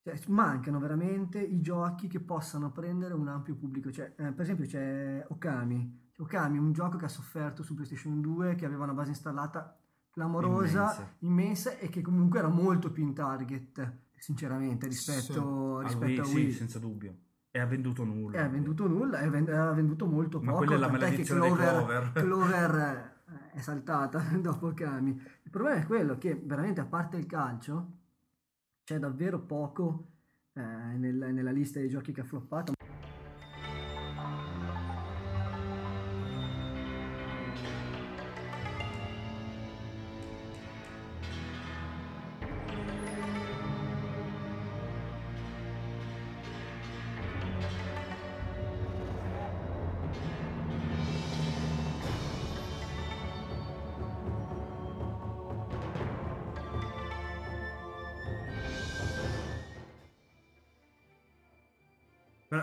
Cioè, mancano veramente i giochi che possano prendere un ampio pubblico. Cioè, eh, per esempio c'è Okami. Okami è un gioco che ha sofferto su PlayStation due, che aveva una base installata clamorosa, immensa, immensa, e che comunque era molto più in target, sinceramente, rispetto, sì. rispetto a, Wii, a Wii. Sì, senza dubbio. E ha venduto nulla. E ha venduto nulla, e vend- ha venduto molto Ma poco. Ma quella è la maledizione dei Clover. Clover è saltata dopo Okami. Il problema è quello che veramente, a parte il calcio, c'è davvero poco eh, nel, nella lista dei giochi che ha floppato.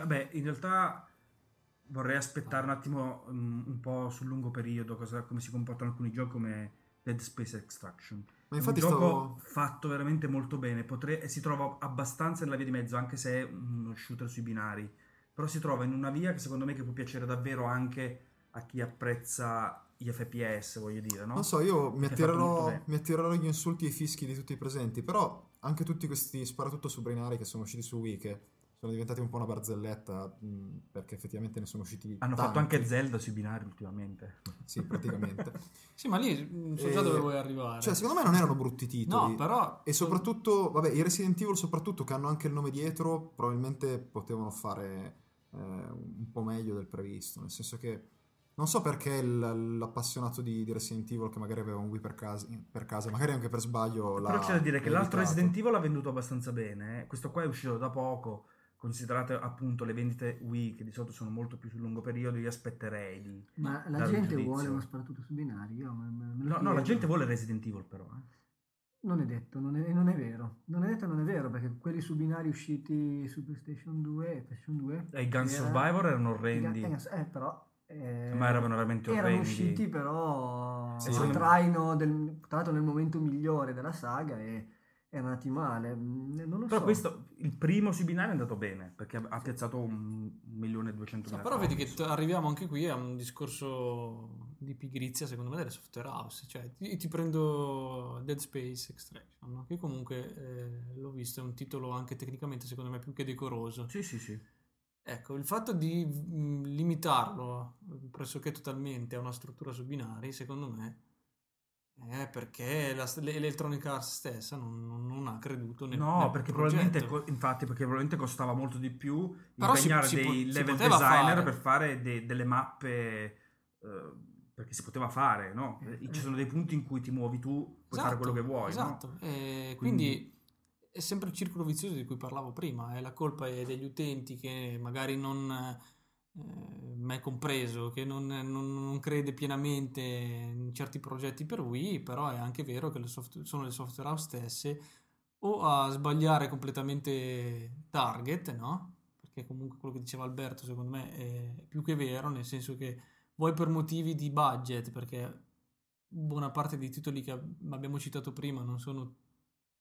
Beh, in realtà vorrei aspettare un attimo, um, un po' sul lungo periodo, cosa, come si comportano alcuni giochi come Dead Space Extraction. Ma infatti è un gioco stavo... fatto veramente molto bene, potrei, e si trova abbastanza nella via di mezzo, anche se è uno shooter sui binari, però si trova in una via che secondo me che può piacere davvero anche a chi apprezza gli F P S, voglio dire, no? Non so, io mi attirerò, mi attirerò gli insulti e i fischi di tutti i presenti, però anche tutti questi sparatutto su binari che sono usciti su Wii, che sono diventati un po' una barzelletta, mh, perché effettivamente ne sono usciti hanno tanti. Fatto anche Zelda sui binari ultimamente. Sì, praticamente. Sì, ma lì non so già e... dove vuoi arrivare. Cioè, secondo me non erano brutti titoli. No, però... E soprattutto, vabbè, i Resident Evil soprattutto, che hanno anche il nome dietro, probabilmente potevano fare eh, un po' meglio del previsto. Nel senso che non so perché l'appassionato di, di Resident Evil, che magari aveva un Wii per casa, per casa magari anche per sbaglio... Però c'è da dire che l'altro Resident Evil l'ha venduto abbastanza bene. Eh. Questo qua è uscito da poco. Considerate appunto le vendite Wii, che di solito sono molto più sul lungo periodo, io aspetterei di... Ma la gente giudizio. vuole uno sparatutto su binari, io me, me lo no, no, la gente vuole Resident Evil però. Eh. Non è detto, non è, non è vero. Non è detto non è vero, perché quelli su binari usciti su PlayStation due... PlayStation due e i Gun era... Survivor erano orrendi. Eh, però... Eh, Eh, ma erano veramente orrendi. Erano usciti però sì, a traino, del, tra l'altro nel momento migliore della saga, e erano andati male, non lo però so. Questo, il primo sui binari è andato bene, perché ha piazzato un milione e duecentomila. Però vedi che t- arriviamo anche qui a un discorso di pigrizia, secondo me, delle software house. Cioè, ti, ti prendo Dead Space Extraction, no? Che comunque eh, l'ho visto, è un titolo anche tecnicamente secondo me più che decoroso. Sì, sì, sì. Ecco, il fatto di limitarlo pressoché totalmente a una struttura su binari, secondo me, è perché la, l'Electronic Arts stessa non, non ha creduto nel No, nel perché progetto. probabilmente, infatti, perché probabilmente costava molto di più però impegnare si, si dei po- level designer fare. per fare de, delle mappe, eh, perché si poteva fare, no? Eh, Ci sono dei punti in cui ti muovi tu, puoi esatto, fare quello che vuoi, esatto. No? Eh, quindi... quindi... È sempre il circolo vizioso di cui parlavo prima, è eh? la colpa è degli utenti che magari non, eh, me compreso, che non, non, non crede pienamente in certi progetti per Wii, però è anche vero che le soft- sono le software house stesse o a sbagliare completamente target, no? Perché comunque quello che diceva Alberto secondo me è più che vero, nel senso che vuoi per motivi di budget, perché buona parte dei titoli che abbiamo citato prima non sono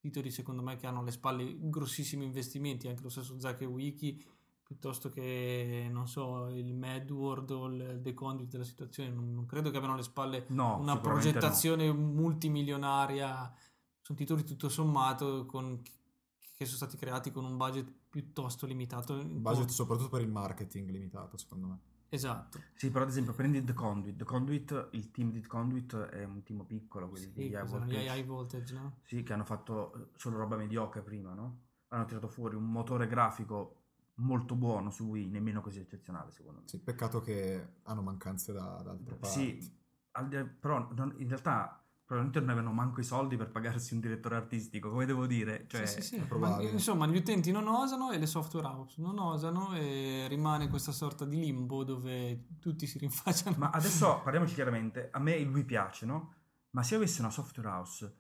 titoli secondo me che hanno alle spalle grossissimi investimenti, anche lo stesso Zake Wiki, piuttosto che non so il Mad World o il The Conduit della situazione, non, non credo che abbiano alle spalle no, una progettazione no. multimilionaria. Sono titoli tutto sommato con, che sono stati creati con un budget piuttosto limitato, un budget con... soprattutto per il marketing limitato secondo me. Esatto. Sì, però ad esempio prendi The Conduit. The Conduit, il team di The Conduit è un team piccolo, quelli sì, di High Voltage. Gli High Voltage, no? Sì, che hanno fatto solo roba mediocre prima, no? Hanno tirato fuori un motore grafico molto buono su Wii, nemmeno così eccezionale secondo me. Sì, peccato che hanno mancanze da, da altre parti. Sì, al, però non, in realtà probabilmente non avevano manco i soldi per pagarsi un direttore artistico, come devo dire, cioè, sì, sì, sì. Ma, insomma gli utenti non osano e le software house non osano e rimane questa sorta di limbo dove tutti si rinfacciano. Ma adesso parliamoci chiaramente, a me lui piace, no? Ma se avessi una software house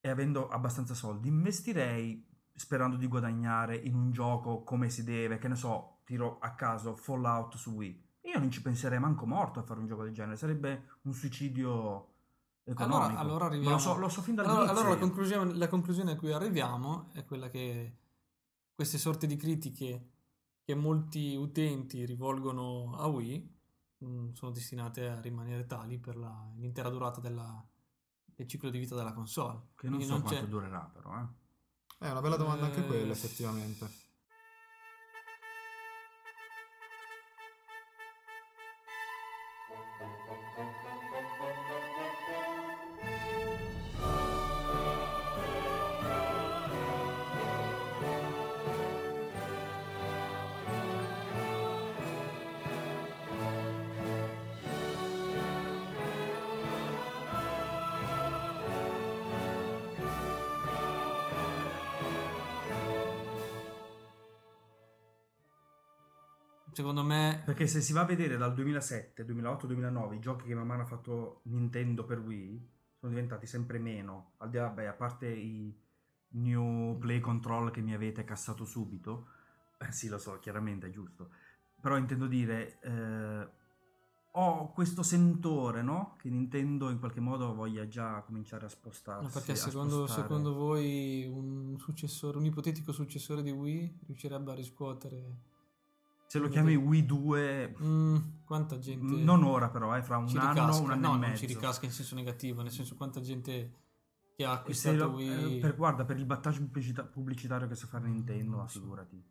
e avendo abbastanza soldi investirei sperando di guadagnare in un gioco come si deve, che ne so, tiro a caso Fallout su Wii, io non ci penserei manco morto a fare un gioco del genere, sarebbe un suicidio economico. Allora, allora arriviamo. Lo so, lo so fin dall'inizio. Allora, allora la, conclusione, la conclusione a cui arriviamo è quella che queste sorte di critiche che molti utenti rivolgono a Wii mh, sono destinate a rimanere tali per la, l'intera durata della, del ciclo di vita della console. Che non Quindi so non quanto c'è... durerà, però. Eh? È una bella domanda eh... anche quella, effettivamente. Secondo me... Perché se si va a vedere dal duemilasette, duemilaotto, duemilanove, i giochi che man mano ha fatto Nintendo per Wii sono diventati sempre meno. Al di là, beh, a parte i New Play Control che mi avete cassato subito, eh, sì lo so, chiaramente è giusto, però intendo dire, eh, ho questo sentore, no? Che Nintendo in qualche modo voglia già cominciare a spostarsi. Ma no, perché secondo, spostare... secondo voi un successore, un ipotetico successore di Wii riuscirebbe a riscuotere... Se lo chiami Wii due, mm, quanta gente non ora però, eh, fra un anno, ricasca, un anno no, e mezzo. Non ci ricasca in senso negativo, nel senso quanta gente che ha acquistato lo, Wii... Per, guarda, per il battaggio pubblicita- pubblicitario che sa fare Nintendo, mm, figurati.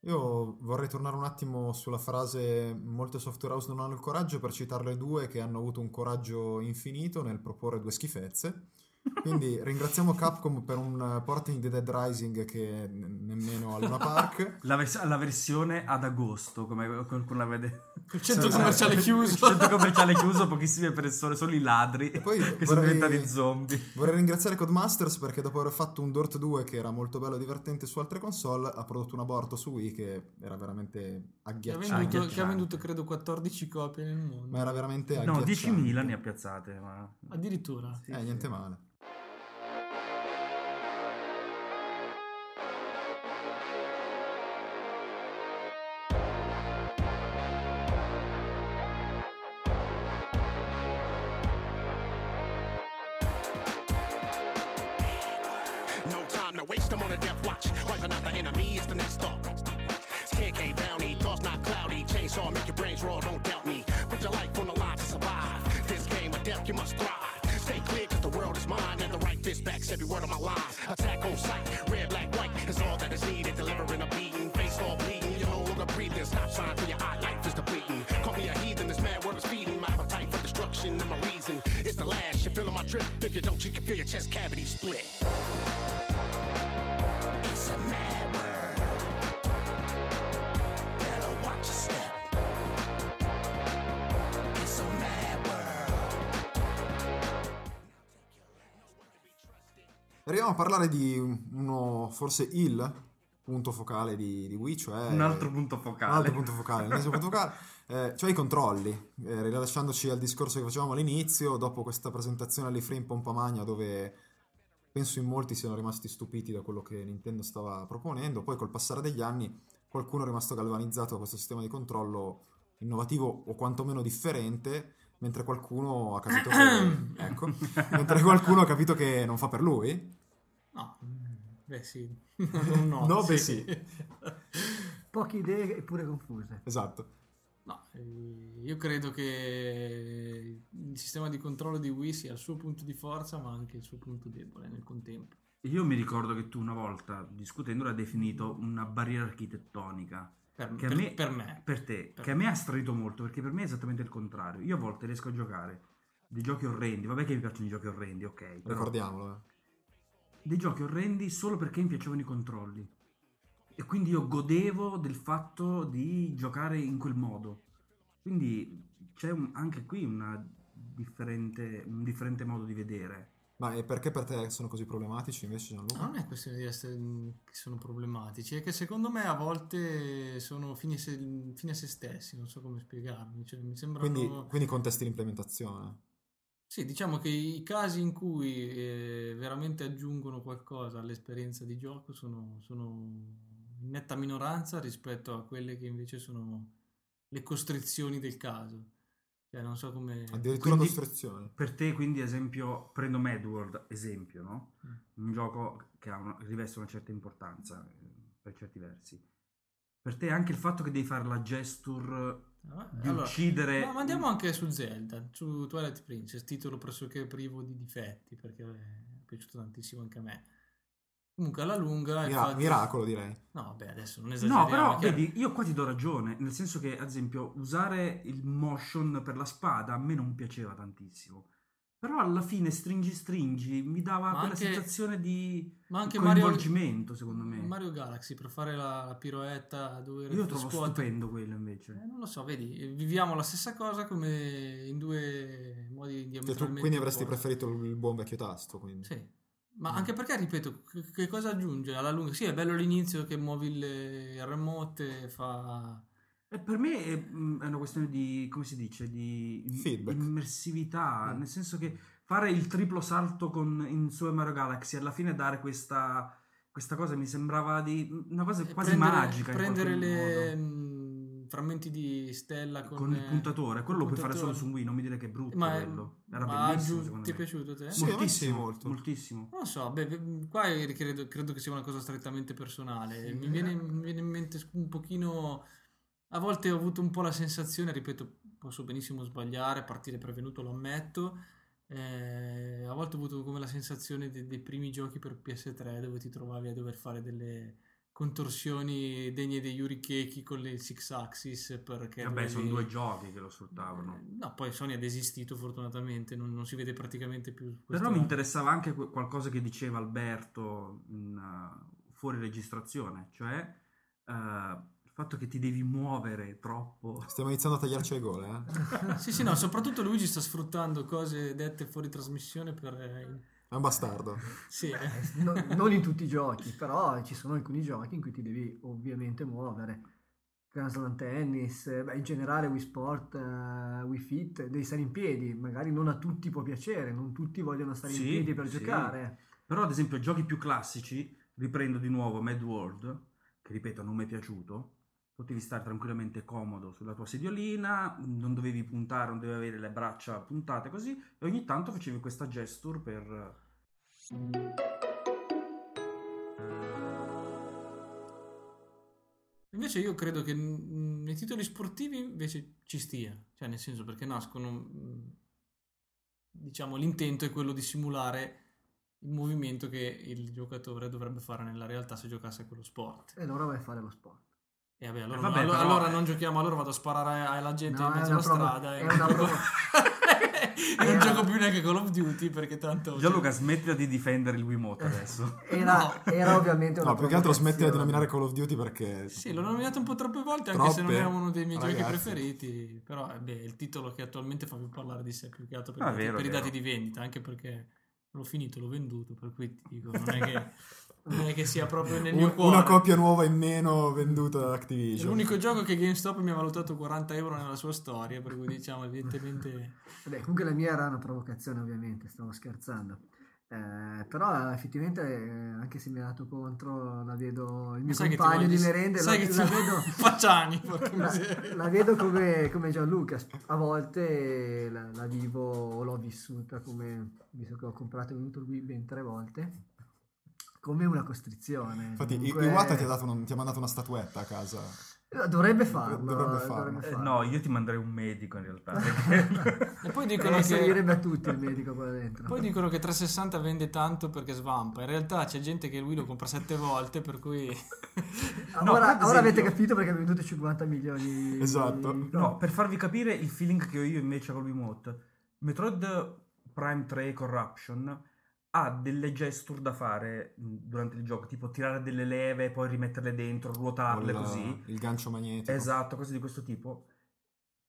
Io vorrei tornare un attimo sulla frase molte software house non hanno il coraggio, per citarle due che hanno avuto un coraggio infinito nel proporre due schifezze. Quindi ringraziamo Capcom per un porting di Dead Rising che nemmeno a Luna Park. La, vers- la versione ad agosto, come qualcuno la vede. Il centro commerciale chiuso. Il centro commerciale chiuso, pochissime persone, solo i ladri e poi che vorrei, sono diventati zombie. Vorrei ringraziare Codemasters perché dopo aver fatto un Dirt due che era molto bello e divertente su altre console, ha prodotto un aborto su Wii che era veramente agghiacciante. Che ha venduto, che ha venduto credo quattordici copie nel mondo. Ma era veramente agghiacciante. No, diecimila ne ha piazzate. Ma... Addirittura. Sì, eh, sì. Niente male. to waste them on a death watch. Wiping out the enemy is the next stop. ten K bounty, thoughts not cloudy. Chainsaw make your brains raw, don't doubt me. Put your life on the line to survive. This game of death, you must thrive. Stay clear cause the world is mine. And the right fist backs every word of my lies. Attack on sight, red, black, white is all that is needed. Delivering a beating, face all bleeding. You're no longer breathing, stop sign for your eye, life is depleting. Call me a heathen, this mad world is feeding. My appetite for destruction and my reason. It's the last, you're feeling my drip. If you don't, you can feel your chest cavity split. It's a mad world. Better watch your step. It's a mad world. Arriviamo a parlare di uno, forse il punto focale di, di Wii, cioè un altro punto focale. Un altro punto focale, un altro punto focale eh, cioè i controlli. Eh, rilasciandoci al discorso che facevamo all'inizio, dopo questa presentazione lì free in Pompamagna, dove penso in molti siano rimasti stupiti da quello che Nintendo stava proponendo. Poi col passare degli anni qualcuno è rimasto galvanizzato da questo sistema di controllo innovativo o quantomeno differente, mentre qualcuno ha capito che, ecco, mentre qualcuno ha capito che non fa per lui. No, beh sì. No, no, no sì. Beh sì. Poche idee eppure confuse. Esatto. No, io credo che il sistema di controllo di Wii sia il suo punto di forza, ma anche il suo punto debole nel contempo. Io mi ricordo che tu una volta, discutendo, l'ha definito una barriera architettonica. Per, che per, a me, per me. Per te. Per che me. A me ha stradito molto, perché per me è esattamente il contrario. Io a volte riesco a giocare dei giochi orrendi, vabbè che mi piacciono i giochi orrendi, ok. Ricordiamolo. Però, eh. Dei giochi orrendi solo perché mi piacevano i controlli. E quindi io godevo del fatto di giocare in quel modo. Quindi c'è un, anche qui una differente, un differente modo di vedere. Ma e perché per te sono così problematici invece, Gianluca? Non è questione di essere che sono problematici, è che secondo me a volte sono fini a se, fini a se stessi, non so come spiegarmi. Cioè, mi sembrano... quindi, quindi contesti l'implementazione. Sì, diciamo che i casi in cui eh, veramente aggiungono qualcosa all'esperienza di gioco sono... sono... in netta minoranza rispetto a quelle che invece sono le costrizioni del caso. Cioè non so come... addirittura costrizione. Per te quindi, esempio, prendo Mad World, esempio, no? Mm. Un gioco che ha una, riveste una certa importanza per certi versi. Per te anche il fatto che devi fare la gesture... Ah, di allora, uccidere... No, ma andiamo anche su Zelda, su Twilight Princess, titolo pressoché privo di difetti, perché è piaciuto tantissimo anche a me. Comunque alla lunga... Mira- infatti... miracolo direi. No, beh, adesso non esageriamo. No, però chiaro. Vedi, io qua ti do ragione, nel senso che, ad esempio, usare il motion per la spada a me non piaceva tantissimo. Però alla fine stringi stringi mi dava ma quella anche, sensazione di ma anche coinvolgimento, Mario, secondo me. Mario Galaxy, per fare la, la piroetta dove io trovo squat. Stupendo quello invece. Eh, non lo so, vedi, viviamo la stessa cosa come in due modi diametralmente tu, quindi avresti buoni. Preferito il buon vecchio tasto, quindi. Sì. Ma anche perché, ripeto, che cosa aggiunge alla lunga? Sì, è bello l'inizio che muovi il, il remote, fa... E per me è, è una questione di, come si dice, di feedback. Immersività, mm. Nel senso che fare il triplo salto con, in Super Mario Galaxy, alla fine dare questa, questa cosa mi sembrava di una cosa quasi prendere, magica. Prendere le... Modo. Frammenti di stella con, con il puntatore, quello lo puoi fare solo su Wii, non mi dire che è brutto, ma quello era ma bellissimo giù, secondo ti me. Ti è piaciuto te? Sì, moltissimo, molto. moltissimo. Non so, beh, qua credo, credo che sia una cosa strettamente personale, sì, mi, viene, mi viene in mente un pochino, a volte ho avuto un po' la sensazione, ripeto, posso benissimo sbagliare, partire prevenuto lo ammetto, eh, a volte ho avuto come la sensazione dei, dei primi giochi per P S tre dove ti trovavi a dover fare delle... contorsioni degne dei Yurikeki con le Six Axis, perché vabbè dovevi... sono due giochi che lo sfruttavano. No, poi Sony è desistito fortunatamente, non, non si vede praticamente più. Però mi interessava anche qualcosa che diceva Alberto in, uh, fuori registrazione, cioè uh, il fatto che ti devi muovere troppo. Stiamo iniziando a tagliarci le gole, eh? Sì sì, no, soprattutto Luigi sta sfruttando cose dette fuori trasmissione per... Eh, è un bastardo. Sì. Beh, non, non in tutti i giochi, però ci sono alcuni giochi in cui ti devi ovviamente muovere. Grassland Tennis, beh, in generale Wii Sport, uh, Wii Fit, devi stare in piedi. Magari non a tutti può piacere, non tutti vogliono stare sì, in piedi per sì. giocare. Però ad esempio giochi più classici, riprendo di nuovo Mad World, che ripeto non mi è piaciuto, potevi stare tranquillamente comodo sulla tua sediolina, non dovevi puntare, non dovevi avere le braccia puntate così, e ogni tanto facevi questa gesture per... Invece io credo che nei titoli sportivi invece ci stia, cioè nel senso, perché nascono, diciamo, l'intento è quello di simulare il movimento che il giocatore dovrebbe fare nella realtà se giocasse quello sport. E allora vai a fare lo sport. E vabbè, allora, eh vabbè, no, allora, allora non giochiamo, allora vado a sparare alla gente no, in mezzo alla provo- strada. È e una provo- Io non gioco più neanche Call of Duty perché tanto... Gianluca, smettila di difendere il Wiimote adesso. Era, era ovviamente una... No, più che altro smettila di nominare Call of Duty perché... Sì, l'ho nominato un po' troppe volte, troppe, anche se non è uno dei miei ragazzi. Giochi preferiti. Però beh, è il titolo che attualmente fa più parlare di sé, più che altro per, ah, vero, per i dati di vendita, anche perché l'ho finito, l'ho venduto, per cui ti dico, non è che... non è che sia proprio nel mio cuore. Una coppia nuova in meno venduta da Activision. È l'unico gioco che GameStop mi ha valutato quaranta euro nella sua storia, per cui diciamo evidentemente... Vabbè, comunque la mia era una provocazione, ovviamente stavo scherzando, eh, però effettivamente eh, anche se mi ha dato contro la vedo, il mio sai compagno di merende la, la, la vedo Facciani, la, la vedo come, come Gianluca a volte la, la vivo o l'ho vissuta, come visto che ho comprato venuto qui ben tre volte, come una costrizione. Infatti comunque... Iwata ti ha, dato un, ti ha mandato una statuetta a casa. Dovrebbe farlo. Dovrebbe farlo. Dovrebbe farlo. Eh, no, io ti manderei un medico in realtà. E poi dicono eh, che... servirebbe a tutti il medico qua dentro. Poi dicono che trecentosessanta vende tanto perché svampa. In realtà c'è gente che lui lo compra sette volte, per cui... no, ora esempio... avete capito perché ha venduto cinquanta milioni. Esatto. Di... No. no, per farvi capire il feeling che ho io invece con Wiimote. Metroid Prime tre Corruption... ha delle gesture da fare durante il gioco, tipo tirare delle leve, poi rimetterle dentro, ruotarle la, così. Il gancio magnetico. Esatto, cose di questo tipo.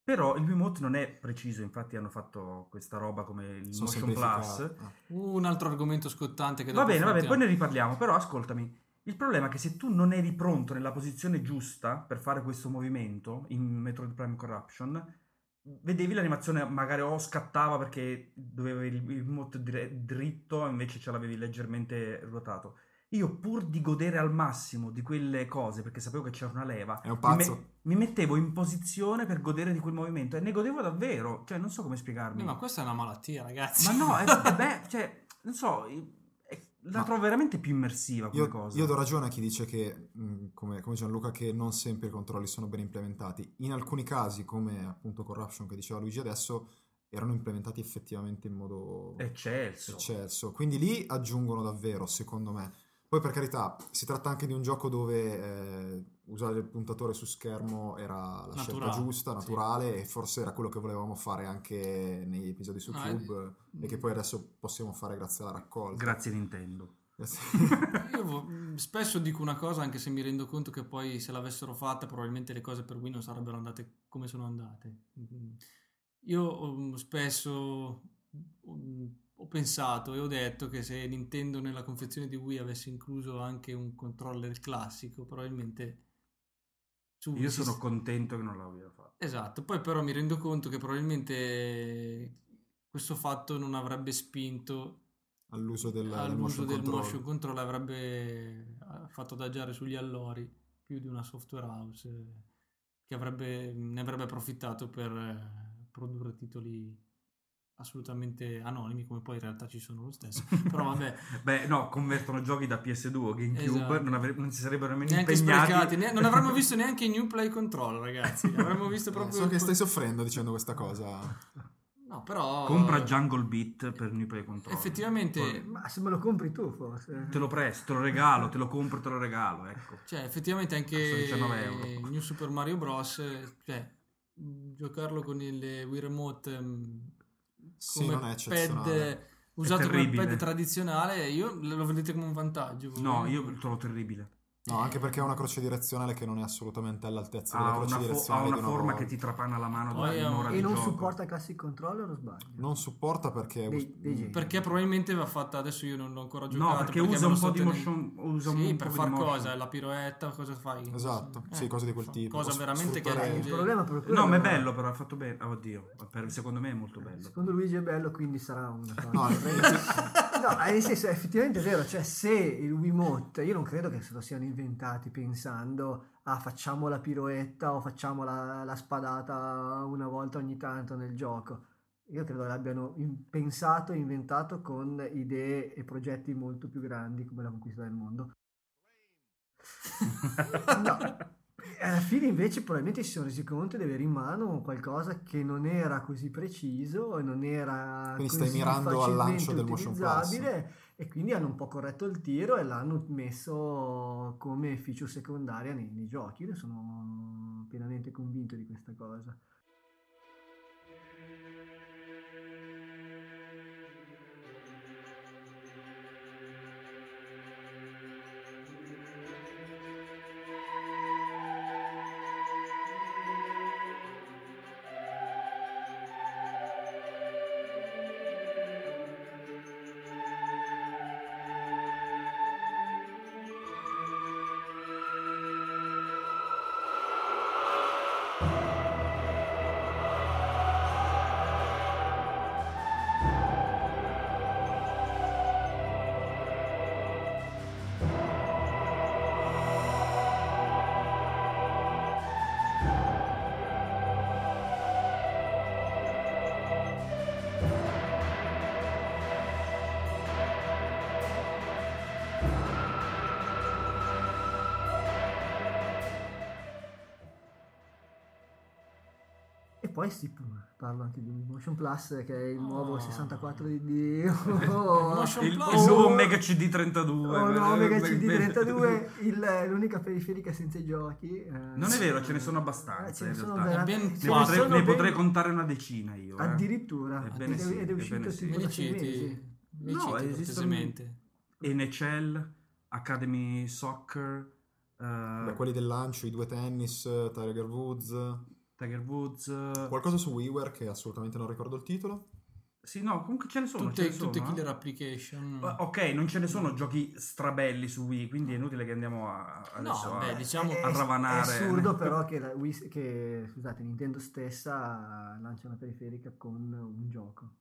Però il Wiimote non è preciso, infatti hanno fatto questa roba come il Sono Motion Plus. Ah. Uh, un altro argomento scottante che... Va bene, va bene, poi ne riparliamo, però ascoltami. Il problema è che se tu non eri pronto nella posizione giusta per fare questo movimento in Metroid Prime Corruption... vedevi l'animazione magari o scattava perché dovevi il Wiimote dritto, invece ce l'avevi leggermente ruotato. Io pur di godere al massimo di quelle cose, perché sapevo che c'era una leva, è un pazzo. Mi, me- mi mettevo in posizione per godere di quel movimento e ne godevo davvero, cioè non so come spiegarmi. No, ma questa è una malattia, ragazzi. Ma no, è, è be- cioè non so, è, la ma trovo veramente più immersiva come io, cosa. Io do ragione a chi dice che mh, come, come Gianluca, che non sempre i controlli sono ben implementati. In alcuni casi, come appunto Corruption che diceva Luigi adesso, erano implementati effettivamente in modo eccelso. eccelso. Quindi lì aggiungono davvero, secondo me. Poi per carità, si tratta anche di un gioco dove eh, usare il puntatore su schermo era la naturale, scelta giusta, naturale, sì. E forse era quello che volevamo fare anche negli episodi su no, Cube è... e che poi adesso possiamo fare grazie alla raccolta. Grazie Nintendo. Grazie. Io spesso dico una cosa, anche se mi rendo conto che poi se l'avessero fatta probabilmente le cose per Wii non sarebbero andate come sono andate. Io spesso... ho pensato e ho detto che se Nintendo nella confezione di Wii avesse incluso anche un controller classico, probabilmente... Su Io sono si... contento che non l'abbia fatto. Esatto, poi però mi rendo conto che probabilmente questo fatto non avrebbe spinto all'uso, della, all'uso del control. motion control, avrebbe fatto adagiare sugli allori più di una software house che avrebbe, ne avrebbe approfittato per produrre titoli assolutamente anonimi, come poi in realtà ci sono lo stesso. Però vabbè. Beh, no, convertono giochi da P S due o GameCube, esatto. non, avre- non si sarebbero nemmeno neanche impegnati. Sprecati, ne- non avremmo visto neanche i New Play Control, ragazzi. Avremmo visto proprio... Eh, so che stai soffrendo dicendo questa cosa. No, però... Compra Jungle Beat per New Play Control. Effettivamente... Poi... Ma se me lo compri tu, forse. Te lo presto, te lo regalo, te lo compro, te lo regalo, ecco. Cioè, effettivamente anche New Super Mario Bros., cioè, giocarlo con il Wii Remote... Sì, come non è pad usato come pad tradizionale, io lo vedete come un vantaggio. No, io lo trovo terribile. No, anche perché è una croce direzionale che non è assolutamente all'altezza ah, della croce direzionale. Ha una, fo- ha una forma nuovo. Che ti trapana la mano da un'ora di gioco. E non supporta classic controller, o sbaglio? Non supporta perché... Dei, dei perché probabilmente va fatta... Adesso io non l'ho ancora giocato. No, perché, perché usa un po' di motion... Usa sì, un per far cosa? La piroetta, cosa fai? Esatto, eh, sì, cose di quel tipo. Cosa veramente che... È il problema proprio no, ma è bello però, è fatto bene. Oddio, per, secondo me è molto bello. Secondo Luigi è bello, quindi sarà un... No, no, nel senso, effettivamente è vero. Cioè, se il Wiimote... Io non credo che lo siano inventati pensando a facciamo la piroetta o facciamo la, la spadata una volta ogni tanto nel gioco. Io credo l'abbiano in, pensato e inventato con idee e progetti molto più grandi come la conquista del mondo. No, alla fine invece probabilmente si sono resi conto di avere in mano qualcosa che non era così preciso e non era quindi così stai mirando al lancio del motion plus, e quindi hanno un po' corretto il tiro e l'hanno messo come feature secondaria nei, nei giochi. Io sono pienamente convinto di questa cosa. Poi sì, parlo anche di Motion Plus, che è il nuovo oh. sessantaquattro di oh, il, il nuovo Mega C D trentadue. Oh, no, Mega C D trentadue, il, l'unica periferica senza i giochi. Non è vero, ce ne sono abbastanza. Eh, ne, sono vera- ben, ne, potrei, sono ne ben... potrei contare una decina io. Eh. Addirittura. Ebbene sì, ed è uscito tipo da sei mesi. No, esistono N H L, Academy Soccer, uh, quelli del lancio, i due tennis, Tiger Woods. Tiger Woods, qualcosa su WiiWare che assolutamente non ricordo il titolo. Sì, no, comunque ce ne sono tutte, ce ne tutte sono, killer eh? application. Ok, non ce ne sono no. giochi strabelli su Wii, quindi è inutile che andiamo a, adesso no, a, beh, diciamo a ravanare. È assurdo però che, la Wii, che scusate, Nintendo stessa lancia una periferica con un gioco.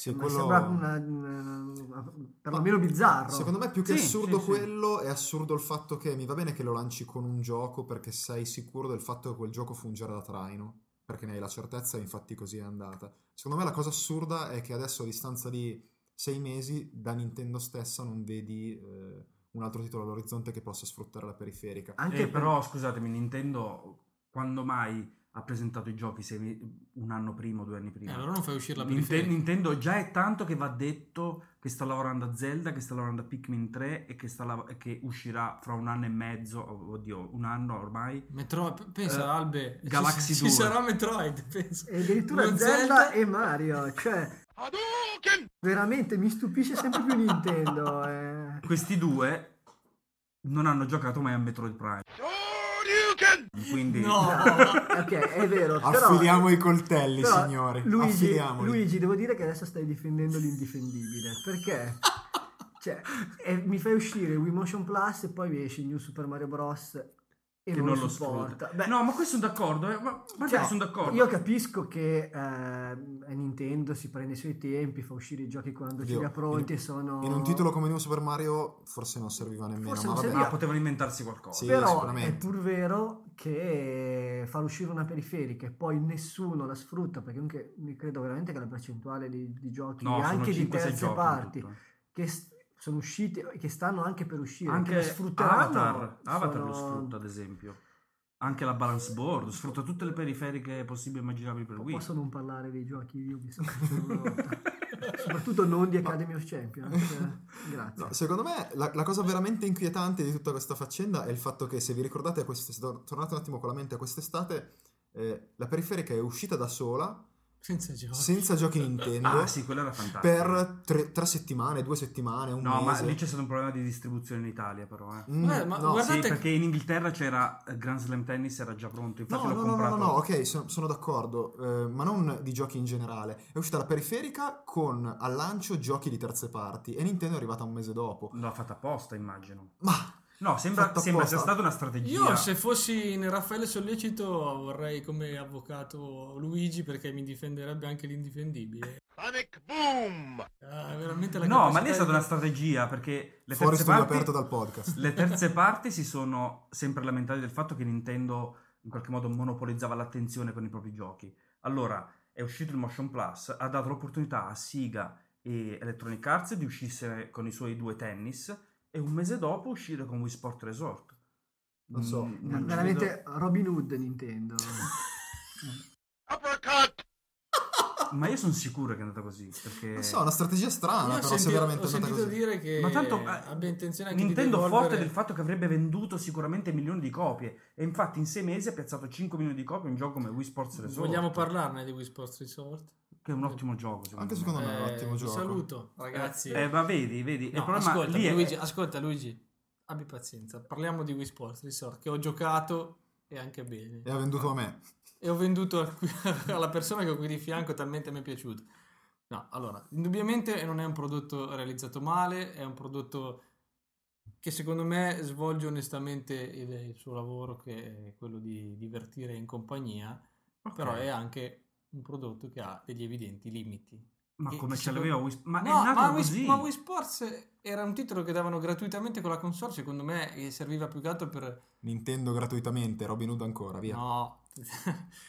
Sì, quello... sembra una, una, una, perlomeno ma, bizzarro. Secondo me più che sì, assurdo sì, quello sì. È assurdo il fatto che mi va bene che lo lanci con un gioco perché sei sicuro del fatto che quel gioco fungerà da traino, perché ne hai la certezza e infatti così è andata. Secondo me la cosa assurda è che adesso a distanza di sei mesi da Nintendo stessa non vedi eh, un altro titolo all'orizzonte che possa sfruttare la periferica. Anche eh, per... però scusatemi, Nintendo quando mai ha presentato i giochi sei, un anno prima o due anni prima? Eh, allora non fai uscire la periferica. Nintendo già è tanto che va detto che sta lavorando a Zelda, che sta lavorando a Pikmin tre e che, sta lav- che uscirà fra un anno e mezzo, oddio, un anno ormai. Metroid, pensa, uh, Albe, Galaxy ci, due. Ci sarà Metroid, pensa. E addirittura Zelda, Zelda e Mario, cioè... Hadouken! Veramente mi stupisce sempre più Nintendo. Eh. Questi due non hanno giocato mai a Metroid Prime. Quindi no, ok, è vero. Affiliamo però, i coltelli, però, signori. Luigi, Luigi, devo dire che adesso stai difendendo l'indifendibile. Perché? Cioè, eh, mi fai uscire Wii Motion Plus e poi esce New Super Mario Bros. E che non, non lo supporta. Beh, no, ma questo sono d'accordo. Eh, ma, ma cioè, sono d'accordo. Io capisco che eh, Nintendo si prende i suoi tempi, fa uscire i giochi quando Dio, ce li ha pronti. In, e sono... in un titolo come New Super Mario forse non serviva nemmeno. Forse ma vabbè, serviva. Ah, potevano inventarsi qualcosa. Sì, però è pur vero che far uscire una periferica e poi nessuno la sfrutta, perché anche, credo veramente che la percentuale di, di giochi, no, anche di terze parti, che sono usciti che stanno anche per uscire, anche lo sfrutteranno. Avatar, Avatar sono... lo sfrutta ad esempio, anche la Balance Board sfrutta tutte le periferiche possibili e immaginabili per Wii. Posso non parlare dei giochi io mi sono soprattutto non di Academy of Champions. Grazie. No, secondo me la, la cosa veramente inquietante di tutta questa faccenda è il fatto che, se vi ricordate, quest'estate, tornate un attimo con la mente a quest'estate, eh, la periferica è uscita da sola senza giochi, senza giochi Nintendo. Ah sì, quella era fantastica. Per tre, tre settimane, due settimane, un no, mese. No, ma lì c'è stato un problema di distribuzione in Italia, però. Eh. Mm, Beh, ma no. Guardate, sì, perché in Inghilterra c'era Grand Slam Tennis, era già pronto. Infatti no, l'ho no, comprato. No, no, no, ok, sono, sono d'accordo, eh, ma non di giochi in generale. È uscita la periferica con al lancio giochi di terze parti e Nintendo è arrivata un mese dopo. L'ha fatta apposta, immagino. Ma no, sembra, sembra sia stata una strategia. Io, se fossi in Raffaele Sollecito, vorrei come avvocato Luigi, perché mi difenderebbe anche l'indifendibile. Panic boom! Ah, veramente la no, ma lì è stata di... una strategia, perché le Fuori terze parti aperto dal podcast. Le terze parti si sono sempre lamentate del fatto che Nintendo in qualche modo monopolizzava l'attenzione con i propri giochi. Allora, è uscito il Motion Plus, ha dato l'opportunità a Sega e Electronic Arts di uscire con i suoi due tennis e un mese dopo uscire con Wii Sports Resort. non so, mm, veramente Robin Hood Nintendo. Ma io sono sicuro che è andata così, perché non so, una strategia strana, però sentito, se veramente è andata così. Ho sentito dire che ma tanto, eh, abbia intenzione anche Nintendo di devolvere... forte del fatto che avrebbe venduto sicuramente milioni di copie, e infatti in sei mesi ha piazzato cinque milioni di copie un gioco come Wii Sports Resort. Vogliamo parlarne di Wii Sports Resort? Che è un ottimo gioco, secondo anche me. Secondo me è un ottimo eh, gioco. Saluto, ragazzi. Eh, ma vedi, vedi, no, il problema ascolta, lì è... Luigi, ascolta Luigi, abbi pazienza, parliamo di Wii Sports Resort, che ho giocato e anche bene. E ha venduto a me. E ho venduto alla persona che ho qui di fianco, talmente mi è piaciuto. No, allora, indubbiamente non è un prodotto realizzato male, è un prodotto che secondo me svolge onestamente il, il suo lavoro, che è quello di divertire in compagnia, okay. Però è anche un prodotto che ha degli evidenti limiti. Ma e come ce l'aveva Wii Sports? Ma, no, ma, Wii, ma Wii Sports era un titolo che davano gratuitamente con la console, secondo me, e serviva più che altro per... Nintendo gratuitamente, Robin Hood ancora, via. No,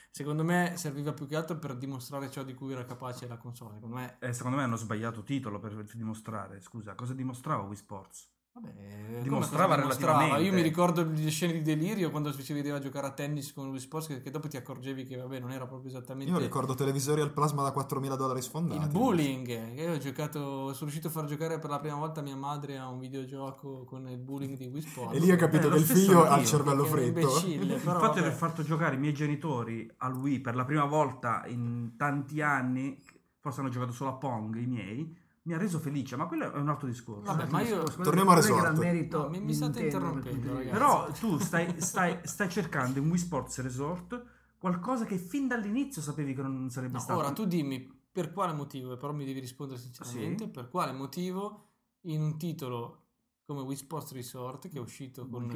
secondo me serviva più che altro per dimostrare ciò di cui era capace la console. Secondo me, eh, secondo me hanno sbagliato titolo per dimostrare, scusa, cosa dimostrava Wii Sports? Vabbè, dimostrava relativamente. Io mi ricordo le scene di delirio quando si vedeva giocare a tennis con Wii Sports, che, che dopo ti accorgevi che vabbè non era proprio esattamente. Io ricordo televisori al plasma da quattromila dollari sfondati. Il bowling, che io ho giocato, sono riuscito a far giocare per la prima volta mia madre a un videogioco con il bowling di Wii Sports. E lì ho capito eh, che il figlio ha il cervello freddo. Il fatto di aver fatto giocare i miei genitori al Wii per la prima volta in tanti anni, forse hanno giocato solo a Pong i miei, mi ha reso felice, ma quello è un altro discorso. Vabbè, ma io torniamo a Resort. Merito, no, mi, mi state interrompendo, ragazzi. Però tu stai, stai, stai cercando in Wii Sports Resort qualcosa che fin dall'inizio sapevi che non sarebbe no, stato. Ora tu dimmi per quale motivo, però mi devi rispondere sinceramente, sì? Per quale motivo in un titolo come Wii Sports Resort, che è uscito con,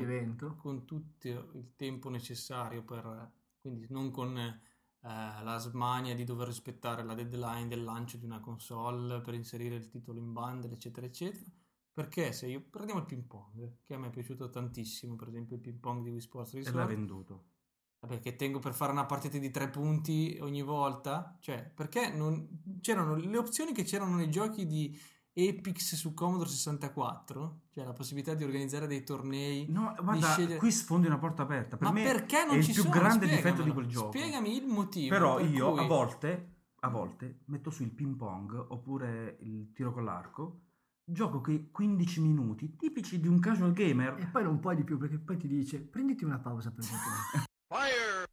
con tutto il tempo necessario per, quindi non con Uh, la smania di dover rispettare la deadline del lancio di una console per inserire il titolo in bundle, eccetera eccetera, perché se io prendiamo il ping pong, che a me è piaciuto tantissimo, per esempio il ping pong di Wii Sports Resort, e l'ha venduto, vabbè, che tengo per fare una partita di tre punti ogni volta, cioè perché non c'erano le opzioni che c'erano nei giochi di Epix su Commodore sessantaquattro, cioè la possibilità di organizzare dei tornei. No, guarda, scegliere... qui sfondi una porta aperta. Per ma me perché non è ci il più sono? Grande spiegamelo, difetto di quel gioco. Spiegami il motivo. Però io cui... a volte a volte metto su il ping pong oppure il tiro con l'arco, gioco che quindici minuti tipici di un casual gamer, e poi non puoi di più, perché poi ti dice prenditi una pausa per giocare. Fire!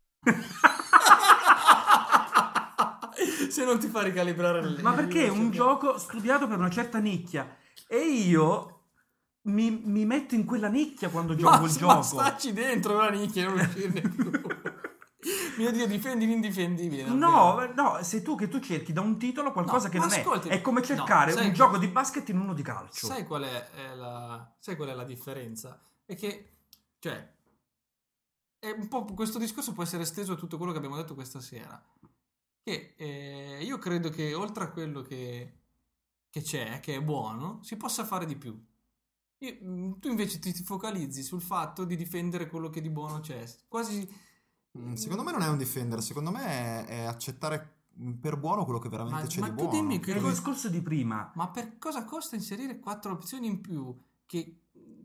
Se non ti fa ricalibrare le... Ma perché è un gioco studiato per una certa nicchia, e io mi, mi metto in quella nicchia quando gioco ma, il ma gioco. Ma stacci dentro la nicchia e non uscirne più. Mio Dio, difendi l'indifendibile. No, no, sei tu che tu cerchi da un titolo qualcosa no, che non ascolti, è. È come cercare no, un qual... gioco di basket in uno di calcio. Sai qual è, è la... sai qual è la differenza? È che, cioè, è un po' questo discorso può essere esteso a tutto quello che abbiamo detto questa sera. Che eh, io credo che oltre a quello che, che c'è, che è buono, si possa fare di più. Io, tu invece ti, ti focalizzi sul fatto di difendere quello che di buono c'è. Quasi. Secondo me non è un difendere, secondo me è, è accettare per buono quello che veramente ma, c'è ma di buono. Ma tu dimmi che il discorso di prima. Ma per cosa costa inserire quattro opzioni in più? Che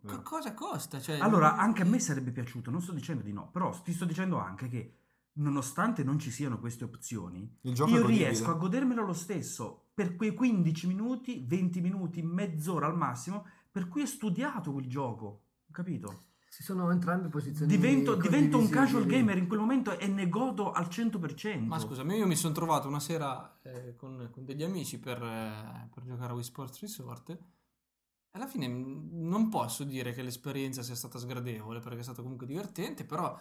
eh. cosa costa? Cioè, allora, non... anche a me sarebbe piaciuto, non sto dicendo di no, però ti sto dicendo anche che nonostante non ci siano queste opzioni, io riesco a godermelo lo stesso per quei quindici minuti, venti minuti, mezz'ora al massimo, per cui ho studiato quel gioco, capito? Si sono entrambe posizioni. Divento, divento un casual gamer in quel momento e ne godo al cento per cento. Ma scusami, io mi sono trovato una sera eh, con, con degli amici per, eh, per giocare a Wii Sports Resort. Alla fine non posso dire che l'esperienza sia stata sgradevole, perché è stata comunque divertente, però...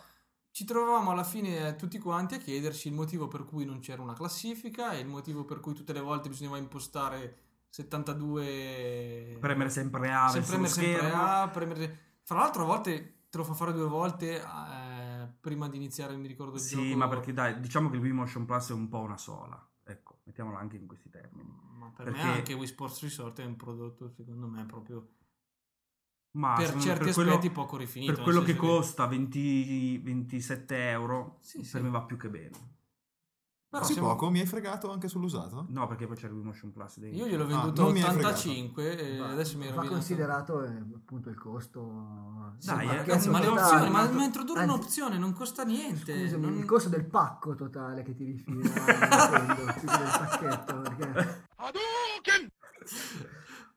Ci trovavamo alla fine tutti quanti a chiederci il motivo per cui non c'era una classifica e il motivo per cui tutte le volte bisognava impostare settantadue... Premere sempre A, se premere sempre A, premere... Fra l'altro a volte te lo fa fare due volte eh, prima di iniziare, mi ricordo il sì, gioco... Sì, ma perché dai, diciamo che il Wii Motion Plus è un po' una sola, ecco, mettiamola anche in questi termini. Ma per perché... me anche Wii Sports Resort è un prodotto, secondo me, proprio... Ma per certi per quello, aspetti poco rifinito, per quello che costa venti, ventisette euro sì, per sì. me va più che bene. Ma così siamo... poco mi hai fregato anche sull'usato? No, perché poi c'è il Wii Motion Plus dei... Io gliel'ho venduto ah, ottantacinque e va, adesso mi ero ma considerato eh, appunto il costo. Dai, sì, ragazzi, ma, totale, ma, ma introdurre anzi, un'opzione non costa niente. Scusami, non... il costo del pacco totale che ti rifila più del pacchetto, perché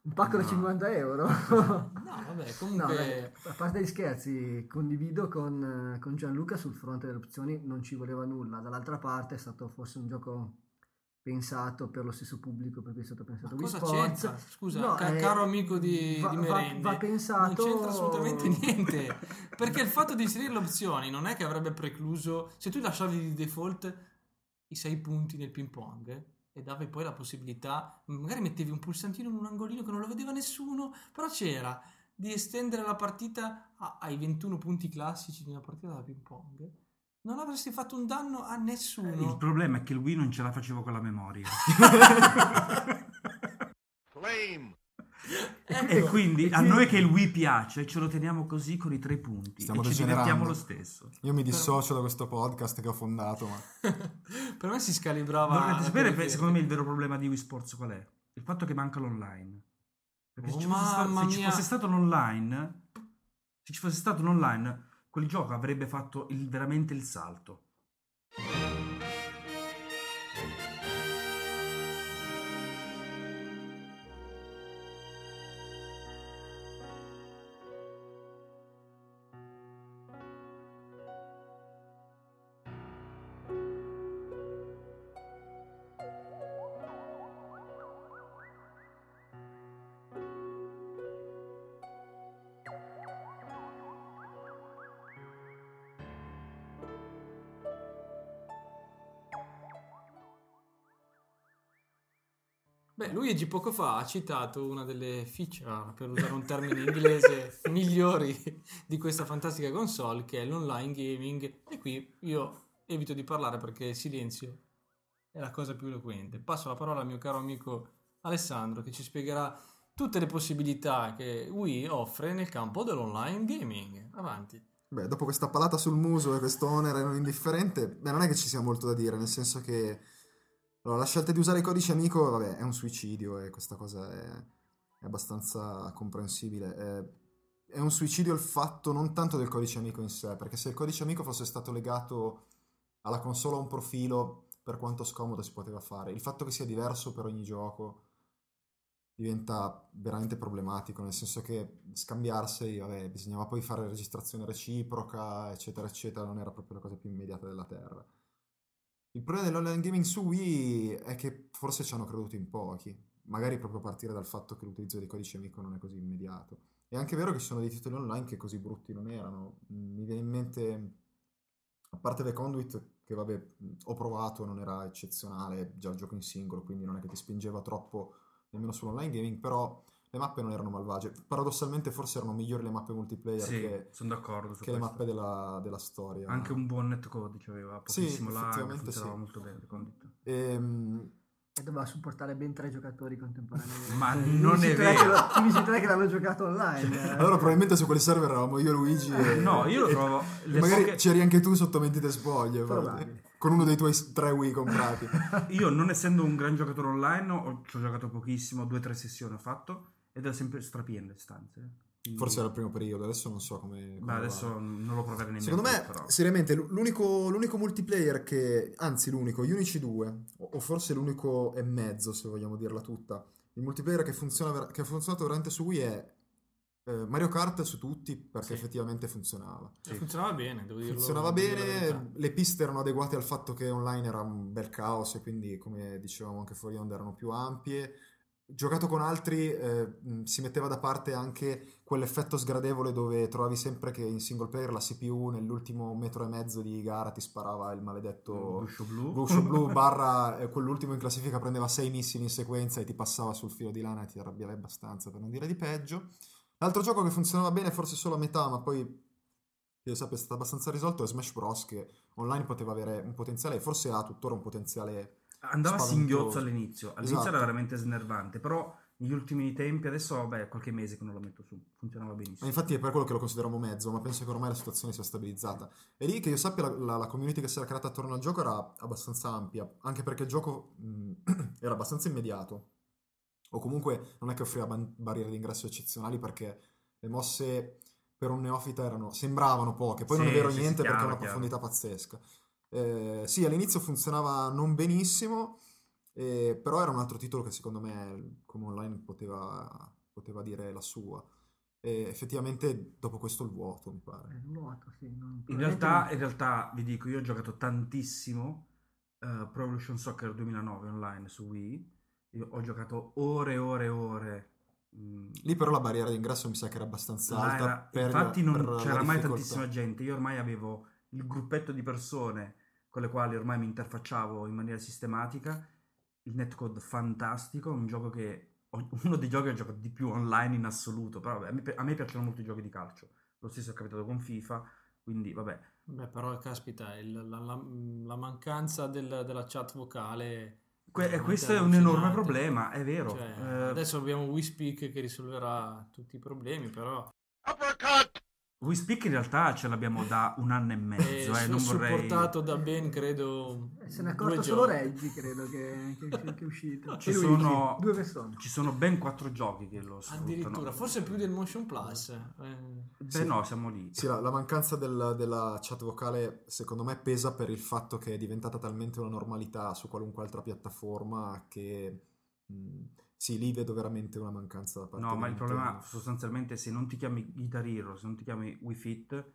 un pacco no. da cinquanta euro. No, vabbè, comunque... No, beh, a parte gli scherzi, condivido con, con Gianluca sul fronte delle opzioni, non ci voleva nulla. Dall'altra parte è stato forse un gioco pensato per lo stesso pubblico, perché è stato pensato Wii Sports. Scusa, no, ca- eh, caro amico di, va, di merende, va, va pensato... non c'entra assolutamente niente. Perché il fatto di inserire le opzioni non è che avrebbe precluso... Se tu lasciavi di default i sei punti nel ping pong... Eh? E davi poi la possibilità, magari mettevi un pulsantino in un angolino che non lo vedeva nessuno, però c'era, di estendere la partita a, ai ventuno punti classici di una partita da ping pong. Non avresti fatto un danno a nessuno. Eh, il problema è che il Wii non ce la facevo con la memoria. Flame. Ecco. E quindi a noi che il Wii piace ce lo teniamo così con i tre punti. Stiamo e ci divertiamo lo stesso. Io mi dissocio da questo podcast che ho fondato, ma... Per me si scalibrava. No, sapere, secondo me il vero problema di Wii Sports qual è? Il fatto che manca l'online. Perché oh, se, ci fosse stato, se ci fosse stato l'online, se ci fosse stato l'online, quel gioco avrebbe fatto il, veramente il salto. Beh, Luigi poco fa ha citato una delle feature, per usare un termine inglese, migliori di questa fantastica console, che è l'online gaming. E qui io evito di parlare perché il silenzio è la cosa più eloquente. Passo la parola al mio caro amico Alessandro, che ci spiegherà tutte le possibilità che Wii offre nel campo dell'online gaming. Avanti. Beh, dopo questa palata sul muso e questo onere non indifferente, beh, non è che ci sia molto da dire, nel senso che... Allora, la scelta di usare il codice amico, vabbè, è un suicidio e questa cosa è, è abbastanza comprensibile. È, è un suicidio il fatto non tanto del codice amico in sé, perché se il codice amico fosse stato legato alla console o a un profilo, per quanto scomodo si poteva fare, il fatto che sia diverso per ogni gioco diventa veramente problematico, nel senso che scambiarsi, vabbè, bisognava poi fare registrazione reciproca, eccetera, eccetera, non era proprio la cosa più immediata della terra. Il problema dell'online gaming su Wii è che forse ci hanno creduto in pochi, magari proprio a partire dal fatto che l'utilizzo di codice amico non è così immediato. È anche vero che ci sono dei titoli online che così brutti non erano. Mi viene in mente, a parte The Conduit, che vabbè, ho provato, non era eccezionale, già il gioco in singolo, quindi non è che ti spingeva troppo nemmeno sull'online gaming, però le mappe non erano malvagie. Paradossalmente forse erano migliori le mappe multiplayer, sì, che, sono d'accordo su che le mappe della, della storia. Anche un buon netcode aveva, pochissimo, sì, lag, funzionava, sì, molto bene. Ehm... E doveva supportare ben tre giocatori contemporaneamente. Ma non è vero. Ti dici tre che l'hanno giocato online. Eh. Allora probabilmente su quel server eravamo io, Luigi. Eh, e, no, io lo trovo... Le magari poche... c'eri anche tu sotto mentite spoglie. Con uno dei tuoi tre Wii comprati. Io, non essendo un gran giocatore online, ho, ci ho giocato pochissimo, due o tre sessioni ho fatto. Ed era sempre strapieno le stanze. Quindi... Forse era il primo periodo, adesso non so come... come Beh, adesso vale. non lo proverò nemmeno. Secondo me, però. seriamente, l'unico, l'unico multiplayer che... Anzi, l'unico, gli unici due, o forse l'unico e mezzo, se vogliamo dirla tutta, il multiplayer che funziona che ha funzionato veramente su Wii è eh, Mario Kart su tutti, perché sì. effettivamente funzionava. Sì. Funzionava bene, devo dirlo. Funzionava bene, le piste erano adeguate al fatto che online era un bel caos, e quindi, come dicevamo anche fuori onda, erano più ampie. Giocato con altri eh, si metteva da parte anche quell'effetto sgradevole dove trovavi sempre che in single player la C P U nell'ultimo metro e mezzo di gara ti sparava il maledetto guscio blu, guscio blu barra eh, quell'ultimo in classifica prendeva sei missili in sequenza e ti passava sul filo di lana e ti arrabbiava abbastanza, per non dire di peggio. L'altro gioco che funzionava bene forse solo a metà, ma poi che è stato abbastanza risolto, è Smash Bros, che online poteva avere un potenziale e forse ha tuttora un potenziale. Andava singhiozzo all'inizio, all'inizio esatto. Era veramente snervante, però negli ultimi tempi. Adesso vabbè, qualche mese che non lo metto su, funzionava benissimo. E infatti è per quello che lo consideriamo mezzo, ma penso che ormai la situazione sia stabilizzata. E lì, che io sappia, la, la, la community che si era creata attorno al gioco era abbastanza ampia, anche perché il gioco mh, era abbastanza immediato, o comunque non è che offriva ban- barriere d'ingresso eccezionali, perché le mosse per un neofita erano, sembravano poche, poi sì, non è vero niente, chiama, perché è una profondità pazzesca. Eh, sì, all'inizio funzionava non benissimo, eh, però era un altro titolo che secondo me come online poteva, poteva dire la sua. E effettivamente dopo questo il vuoto, mi pare. Il vuoto, sì. Non... In, realtà, non... in realtà vi dico, io ho giocato tantissimo uh, Pro Evolution Soccer duemilanove online su Wii. Io ho giocato ore e ore e ore. Mm. Lì però la barriera d'ingresso mi sa che era abbastanza la alta. Era... Per, infatti non per c'era mai tantissima gente. Io ormai avevo il gruppetto di persone con le quali ormai mi interfacciavo in maniera sistematica. Il netcode fantastico, un gioco che uno dei giochi che ho giocato di più online in assoluto. Però vabbè, a, me, a me piacciono molto i giochi di calcio. Lo stesso è capitato con FIFA, quindi vabbè. Beh, però caspita, il, la, la, la mancanza del, della chat vocale. Que- questo è un enorme problema, è vero. Cioè, eh, adesso abbiamo Wii Speak che risolverà tutti i problemi, però Wii Speak in realtà ce l'abbiamo da un anno e mezzo, eh, eh, non vorrei... supportato da ben, credo, se ne è accorto solo Reggie, credo che, che, che è uscito. No, ci, Luigi, sono, due persone. Ci sono ben quattro giochi che lo sfruttano. Addirittura, forse più del Motion Plus. Eh, beh sì, no, siamo lì. Sì, la, la mancanza del, della chat vocale secondo me pesa per il fatto che è diventata talmente una normalità su qualunque altra piattaforma che... Mh, sì, lì vedo veramente una mancanza da parte. No, ma il problema sostanzialmente, se non ti chiami Guitar Hero, se non ti chiami Wii Fit,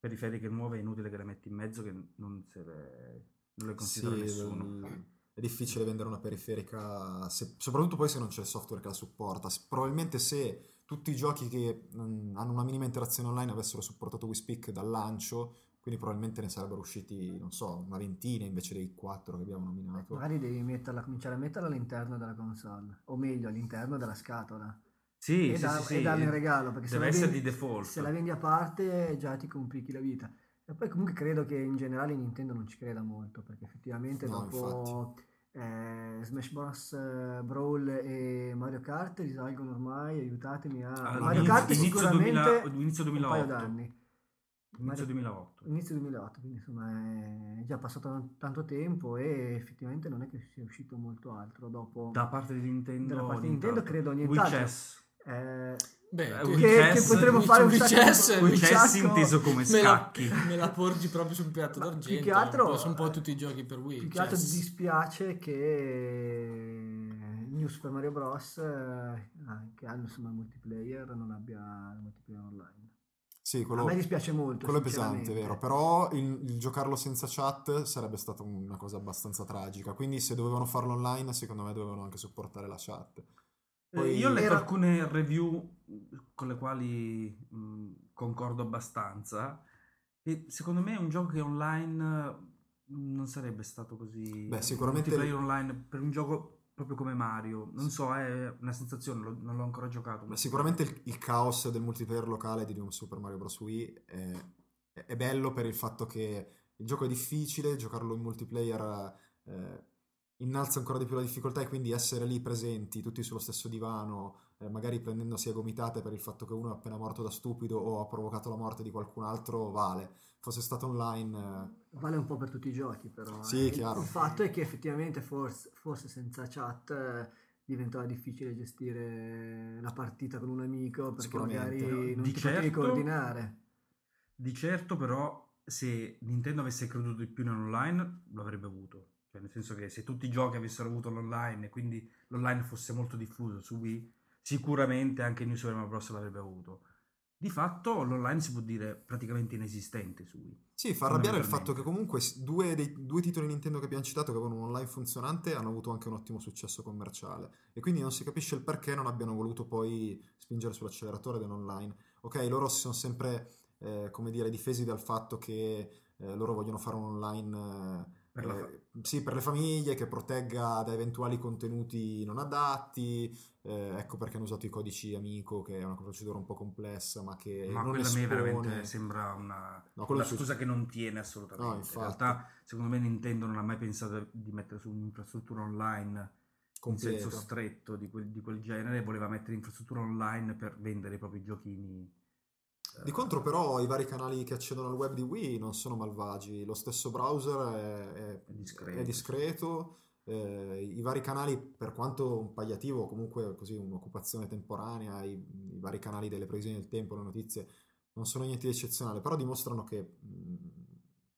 periferiche nuove è inutile che le metti in mezzo, che non se le, non le considera sì, nessuno. È difficile vendere una periferica, se, soprattutto poi se non c'è il software che la supporta. Probabilmente se tutti i giochi che mh, hanno una minima interazione online avessero supportato Wii Speak dal lancio, quindi probabilmente ne sarebbero usciti, non so, una ventina invece dei quattro che abbiamo nominato. Magari devi metterla, cominciare a metterla all'interno della console, o meglio all'interno della scatola. Sì, e sì, da, sì, e sì, darle in regalo, perché deve se essere vendi, di default. Se la vendi a parte già ti complichi la vita. E poi comunque credo che in generale Nintendo non ci creda molto, perché effettivamente no, dopo eh, Smash Bros, eh, Brawl e Mario Kart risalgono ormai, aiutatemi a... Allora, Mario inizio, Kart inizio sicuramente duemila, inizio duemilaotto. Un paio d'anni. Inizio duemilaotto. Inizio duemilaotto, quindi insomma è già passato tanto tempo e effettivamente non è che sia uscito molto altro dopo da parte di Nintendo. Da parte di Nintendo credo nient'altro. Eh, Beh, che, che, che potremmo fare un sacco di chess, inteso come scacchi. Me la, me la porgi proprio sul piatto d'argento. Più che altro sono un po' tutti i giochi per Wii. Più che altro dispiace che New Super Mario Bros, eh, che hanno insomma il multiplayer, non abbia il multiplayer online. Sì, quello, a me dispiace molto. Quello è pesante, vero. Però il, il giocarlo senza chat sarebbe stata una cosa abbastanza tragica. Quindi se dovevano farlo online, secondo me dovevano anche supportare la chat. Poi... Eh, io ho letto Era... alcune review con le quali mh, concordo abbastanza. E secondo me è un gioco che online non sarebbe stato così... Beh, sicuramente... Un multiplayer online per un gioco... proprio come Mario, non so, è una sensazione, lo, non l'ho ancora giocato. Ma sicuramente il, il caos del multiplayer locale di Super Mario Bros. Wii è, è bello per il fatto che il gioco è difficile, giocarlo in multiplayer eh, innalza ancora di più la difficoltà, e quindi essere lì presenti tutti sullo stesso divano, eh, magari prendendosi a gomitate per il fatto che uno è appena morto da stupido o ha provocato la morte di qualcun altro, vale. Fosse stato online... Eh, vale un po' per tutti i giochi, però sì, eh. chiaro. Il fatto è che effettivamente forse, forse senza chat eh, diventava difficile gestire la partita con un amico, perché magari non di ti certo, potevi coordinare. Di certo, però, se Nintendo avesse creduto di più nell'online l'avrebbe avuto, cioè nel senso che se tutti i giochi avessero avuto l'online e quindi l'online fosse molto diffuso su Wii, sicuramente anche New Super Mario Bros l'avrebbe avuto. Di fatto l'online si può dire praticamente inesistente su Wii. Sì, fa arrabbiare il fatto che comunque due, dei, due titoli Nintendo che abbiamo citato che avevano un online funzionante hanno avuto anche un ottimo successo commerciale, e quindi non si capisce il perché non abbiano voluto poi spingere sull'acceleratore dell'online. Ok, loro si sono sempre eh, come dire difesi dal fatto che eh, loro vogliono fare un online eh, per, fa- eh, sì, per le famiglie, che protegga da eventuali contenuti non adatti, eh, ecco perché hanno usato i codici amico, che è una procedura un po' complessa, ma che ma non quella espone. A me veramente sembra una, no, una scusa su... che non tiene assolutamente. No, in realtà secondo me Nintendo non ha mai pensato di mettere su un'infrastruttura online completo, senso stretto di quel, di quel genere, voleva mettere infrastruttura online per vendere i propri giochini. Di contro però i vari canali che accedono al web di Wii non sono malvagi, lo stesso browser è, è, è discreto, è discreto eh, i vari canali, per quanto un palliativo, comunque così un'occupazione temporanea, i, i vari canali delle previsioni del tempo, le notizie, non sono niente di eccezionale, però dimostrano che mh,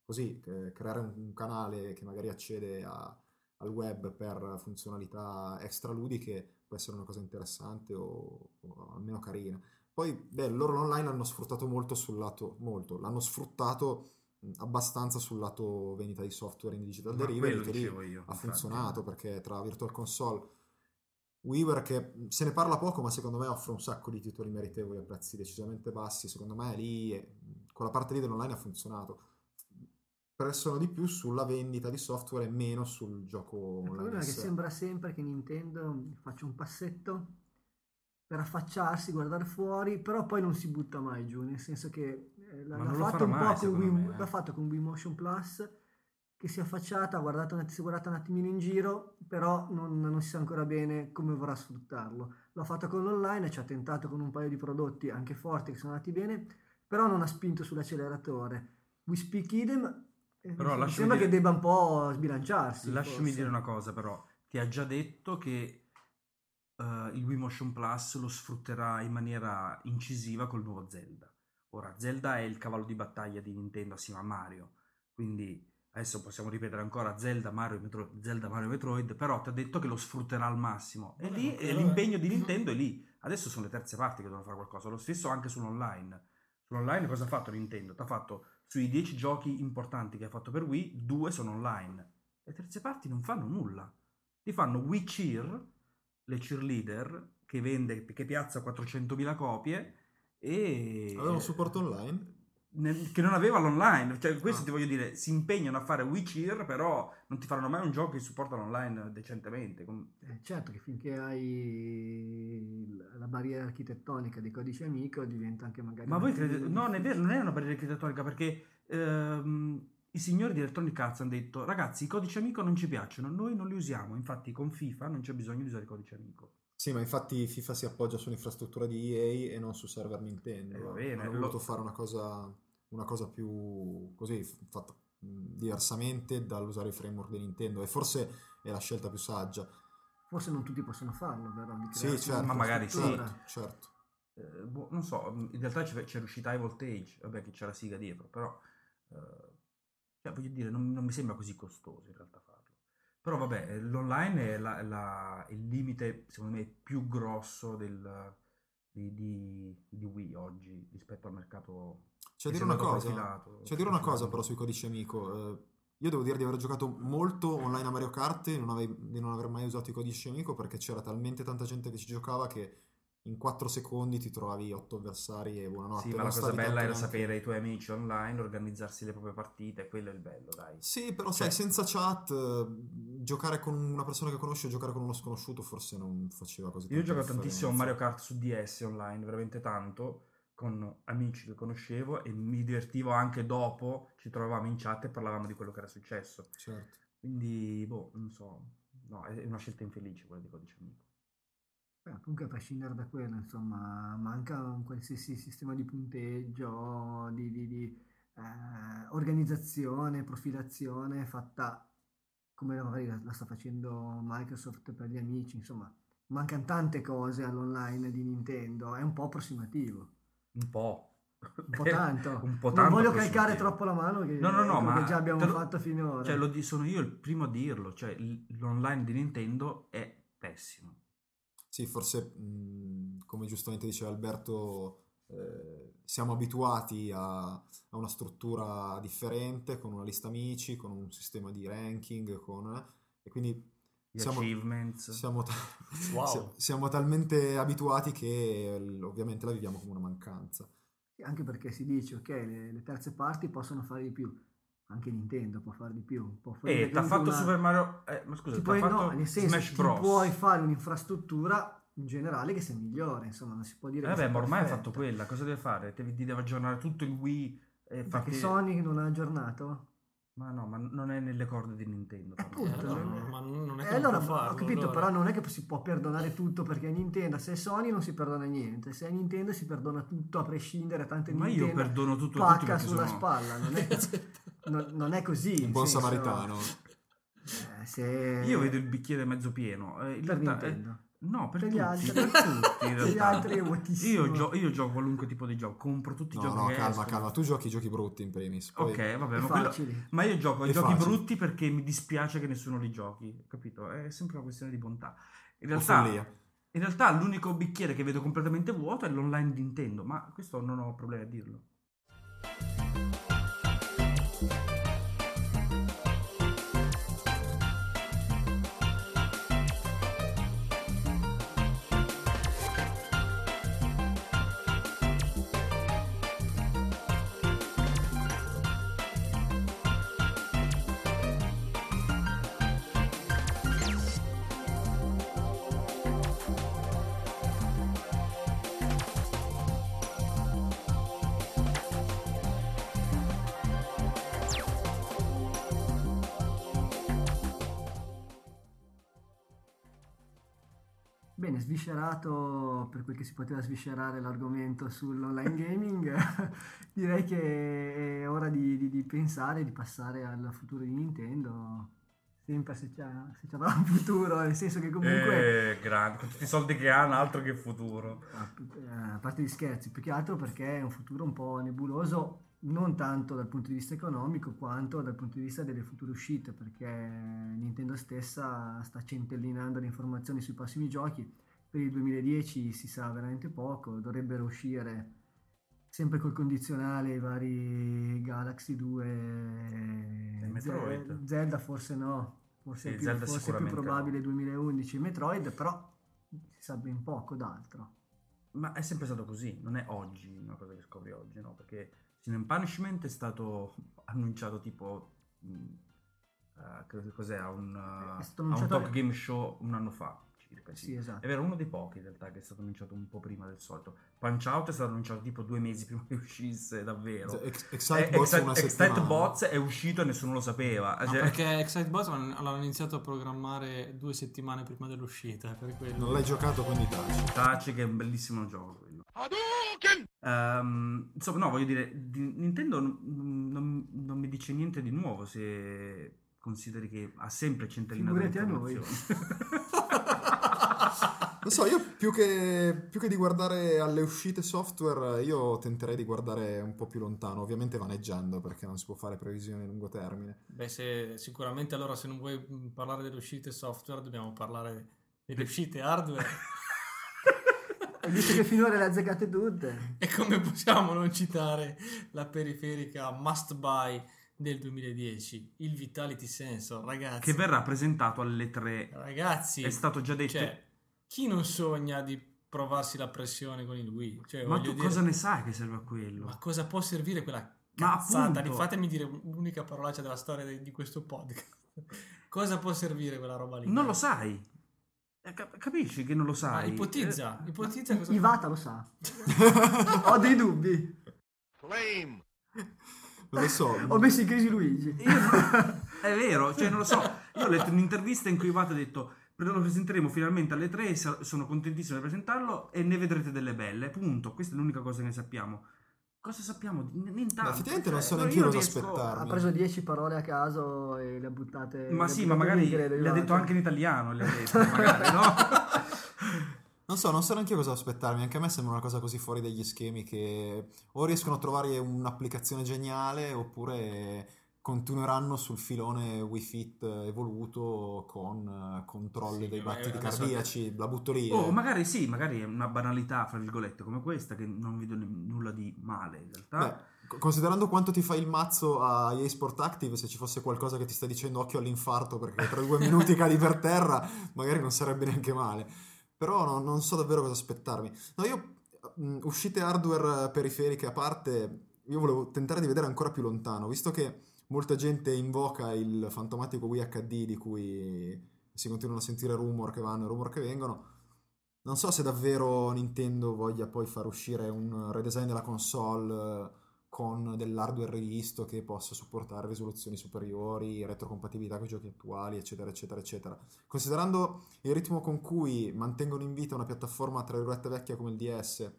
così che creare un, un canale che magari accede a, al web per funzionalità extraludiche può essere una cosa interessante o, o almeno carina. Poi, beh, loro l'online l'hanno sfruttato molto sul lato, molto, l'hanno sfruttato abbastanza sul lato vendita di software in digital delivery, che lì io, ha infatti. funzionato, perché tra Virtual Console, WiiWare, che se ne parla poco, ma secondo me offre un sacco di titoli meritevoli a prezzi decisamente bassi, secondo me lì, è, quella parte lì dell'online ha funzionato. Pressano di più sulla vendita di software e meno sul gioco. Il problema è che sembra sempre che Nintendo faccia un passetto per affacciarsi, guardare fuori, però poi non si butta mai giù, nel senso che eh, l'ha, fatto un mai, po Wii, me, eh. l'ha fatto con Wii Motion Plus, che si è affacciata, ha guardato, si è guardata un attimino in giro, però non, non si sa ancora bene come vorrà sfruttarlo. L'ha fatto con l'online, ci ha tentato con un paio di prodotti anche forti che sono andati bene, però non ha spinto sull'acceleratore. Wii Speak idem, eh, però mi sembra dire... che debba un po' sbilanciarsi. Lasciami forse. dire una cosa, però ti ha già detto che Uh, il Wii Motion Plus lo sfrutterà in maniera incisiva col nuovo Zelda. Ora, Zelda è il cavallo di battaglia di Nintendo assieme a Mario, quindi adesso possiamo ripetere ancora Zelda, Mario, Metro- Zelda, Mario, Metroid, però ti ha detto che lo sfrutterà al massimo, e lì eh, l'impegno eh. di Nintendo è lì. Adesso sono le terze parti che devono fare qualcosa, lo stesso anche sull'online. Sull'online cosa ha fatto Nintendo? T'ha fatto, sui dieci giochi importanti che ha fatto per Wii, due sono online. Le terze parti non fanno nulla, ti fanno Wii Cheer, le cheerleader che vende, che piazza quattrocentomila copie, e aveva un supporto online nel, che non aveva l'online, cioè questo ah. ti voglio dire, si impegnano a fare Wii Cheer, però non ti faranno mai un gioco che supporta l'online decentemente. Eh, certo che finché hai la barriera architettonica dei codici amico diventa anche magari, ma voi credete di... no, non è vero, non è una barriera architettonica, perché ehm, i signori di Electronic Arts hanno detto: ragazzi, i codici amico non ci piacciono, noi non li usiamo, infatti con FIFA non c'è bisogno di usare i codici amico. Sì, ma infatti FIFA si appoggia sull'infrastruttura di E A e non su server Nintendo. Eh, va bene, hanno voluto lo... fare una cosa, una cosa più così, fatta diversamente dall'usare i framework di Nintendo, e forse è la scelta più saggia. Forse non tutti possono farlo, però di sì, certo, ma magari sì, certo. Eh, boh, non so, in realtà c'è, c'è riuscita High Voltage, vabbè che c'è la siga dietro, però... Eh... Cioè, voglio dire, non, non mi sembra così costoso in realtà farlo. Però vabbè, l'online è, la, la, è il limite, secondo me, più grosso del, di, di, di Wii oggi rispetto al mercato. C'è da dire una cosa, profilato, c'è dire una cosa però sui codici amico. Eh, io devo dire di aver giocato molto online a Mario Kart e non avevi, di non aver mai usato i codici amico, perché c'era talmente tanta gente che ci giocava che in quattro secondi ti trovavi otto avversari e buonanotte. Sì, ma la cosa bella era sapere i tuoi amici online, organizzarsi le proprie partite, quello è il bello, dai. Sì, però cioè, sai, senza chat, giocare con una persona che conosci o giocare con uno sconosciuto forse non faceva così. Io gioco tantissimo a Mario Kart su D S online, veramente tanto, con amici che conoscevo, e mi divertivo anche dopo, ci trovavamo in chat e parlavamo di quello che era successo. Certo. Quindi, boh, non so, no, è una scelta infelice quella di codice amico. Eh, comunque a prescindere da quello, insomma, manca un qualsiasi sistema di punteggio, di, di, di eh, organizzazione, profilazione fatta come magari la, la sta facendo Microsoft per gli amici. Insomma, mancano tante cose all'online di Nintendo, è un po' approssimativo. Un po'. Un po' tanto, un po' tanto non voglio calcare troppo la mano, che no, no, no, ma che già abbiamo lo, fatto finora. Cioè, lo, sono io il primo a dirlo, cioè l'online di Nintendo è pessimo. Sì, forse mh, come giustamente diceva Alberto, eh, siamo abituati a, a una struttura differente, con una lista amici, con un sistema di ranking, con eh, e quindi siamo, achievements. Siamo, ta- wow. siamo, siamo talmente abituati che l- ovviamente la viviamo come una mancanza. Anche perché si dice, ok, le, le terze parti possono fare di più. Anche Nintendo può fare di più. Può fare eh, ti ha fatto una... Super Mario... Eh, ma scusa, ti puoi, fatto no, nel senso, Smash Bros. Ti puoi fare un'infrastruttura in generale che sia migliore, insomma, non si può dire... Eh vabbè, ma ormai ha fatto quella, cosa deve fare? Devi, deve aggiornare tutto il Wii... Eh, perché Sony non l'ha aggiornato? Ma no, ma non è nelle corde di Nintendo. Appunto, eh, no, no, no. Ma non, non è che eh, allora, farlo, ho capito, allora. Però non è che si può perdonare tutto, perché Nintendo, se è Sony non si perdona niente, se è Nintendo si perdona tutto a prescindere, tante ma Nintendo io perdono tutto pacca tutto sulla sono... spalla, non è, non, non è così. Un buon senso, samaritano. Eh, se... Io vedo il bicchiere mezzo pieno. Eh, per realtà, Nintendo. Eh, no, per, per tutti, altri, per tutti per gli altri è vuotissimo. Io, gio- io gioco qualunque tipo di gioco, compro tutti i no, giochi. No, calma, escono. calma, tu giochi giochi brutti in primis. Poi... Ok, vabbè, ma, quello... ma io gioco ai giochi facile. brutti perché mi dispiace che nessuno li giochi, capito? È sempre una questione di bontà. In realtà, in realtà l'unico bicchiere che vedo completamente vuoto è l'online di Nintendo, ma questo non ho problemi a dirlo. Bene, sviscerato per quel che si poteva sviscerare l'argomento sull'online gaming, direi che è ora di, di, di pensare, di passare al futuro di Nintendo, sempre se c'ha, se c'avrà un futuro, nel senso che comunque... Eh, grande, con tutti i soldi che hanno, altro che futuro. A, a parte gli scherzi, più che altro perché è un futuro un po' nebuloso, non tanto dal punto di vista economico quanto dal punto di vista delle future uscite, perché Nintendo stessa sta centellinando le informazioni sui prossimi giochi. Per il duemiladieci si sa veramente poco, dovrebbero uscire sempre col condizionale i vari Galaxy due e Metroid. Zelda forse no, forse, sì, più, Zelda forse più probabile duemilaundici Metroid, però si sa ben poco d'altro. Ma è sempre stato così, non è oggi una cosa che scopri oggi, no? Perché Sin Punishment è stato annunciato tipo uh, cos'è un, uh, è stato annunciato a un talk game show un anno fa circa, sì, sì. Esatto. È vero, uno dei pochi in realtà che è stato annunciato un po' prima del solito. Punch Out è stato annunciato tipo due mesi prima che uscisse davvero. Ex- Excite Bots Ex- Ex- Excite Bots è uscito e nessuno lo sapeva, no, cioè... perché Excite Bots l'hanno iniziato a programmare due settimane prima dell'uscita, per quello... Non l'hai giocato, quindi taci taci che è un bellissimo gioco. Um, insomma, no, voglio dire, Nintendo non, non, non mi dice niente di nuovo, se consideri che ha sempre centellinato di informazioni. Non so, io più che, più che di guardare alle uscite software, io tenterei di guardare un po' più lontano, ovviamente vaneggiando, perché non si può fare previsioni a lungo termine. Beh, se, sicuramente allora se non vuoi parlare delle uscite software dobbiamo parlare delle uscite hardware. Visto che finora le ha azzeccate tutte. E come possiamo non citare la periferica must buy del duemiladieci, il Vitality Sensor, ragazzi. Che verrà presentato alle tre. Ragazzi, è stato già detto. Cioè, chi non sogna di provarsi la pressione con il Wii? Cioè, ma tu dire, cosa ne sai che serve a quello? Ma cosa può servire quella cazzata? Fatemi dire l'unica parolaccia della storia di questo podcast. Cosa può servire quella roba lì? Non lo sai. Capisci che non lo sai? Ma ipotizza, eh, ipotizza cosa... Iwata lo sa. Ho dei dubbi. Flame. Non lo so. Ho messo in crisi Luigi. Io non... È vero, cioè non lo so. Io ho letto un'intervista in cui Iwata ha detto lo presenteremo finalmente alle tre, sono contentissimo di presentarlo e ne vedrete delle belle, punto. Questa è l'unica cosa che ne sappiamo. Cosa sappiamo? Niente. Effettivamente non so neanche io cosa aspettarmi. Ha preso dieci parole a caso e le ha buttate. Ma le sì, buttate, ma magari le ha detto anche in italiano. Le ha detto, magari, no? Non so, non so neanche io cosa aspettarmi. Anche a me sembra una cosa così fuori dagli schemi che o riescono a trovare un'applicazione geniale oppure continueranno sul filone Wii Fit evoluto con controlli sì, dei battiti cardiaci, la butto lì. Oh, magari sì, magari è una banalità, fra virgolette, come questa, che non vedo nulla di male in realtà. Beh, considerando quanto ti fa il mazzo a E A Sport Active, se ci fosse qualcosa che ti sta dicendo occhio all'infarto perché tra due minuti cadi per terra, magari non sarebbe neanche male. Però no, non so davvero cosa aspettarmi. No, io, mh, uscite hardware periferiche a parte, io volevo tentare di vedere ancora più lontano, visto che molta gente invoca il fantomatico Wii acca di di cui si continuano a sentire rumor che vanno e rumor che vengono. Non so se davvero Nintendo voglia poi far uscire un redesign della console, con dell'hardware rivisto che possa supportare risoluzioni superiori, retrocompatibilità con i giochi attuali, eccetera eccetera eccetera. Considerando il ritmo con cui mantengono in vita una piattaforma tra virgolette vecchia come il D S,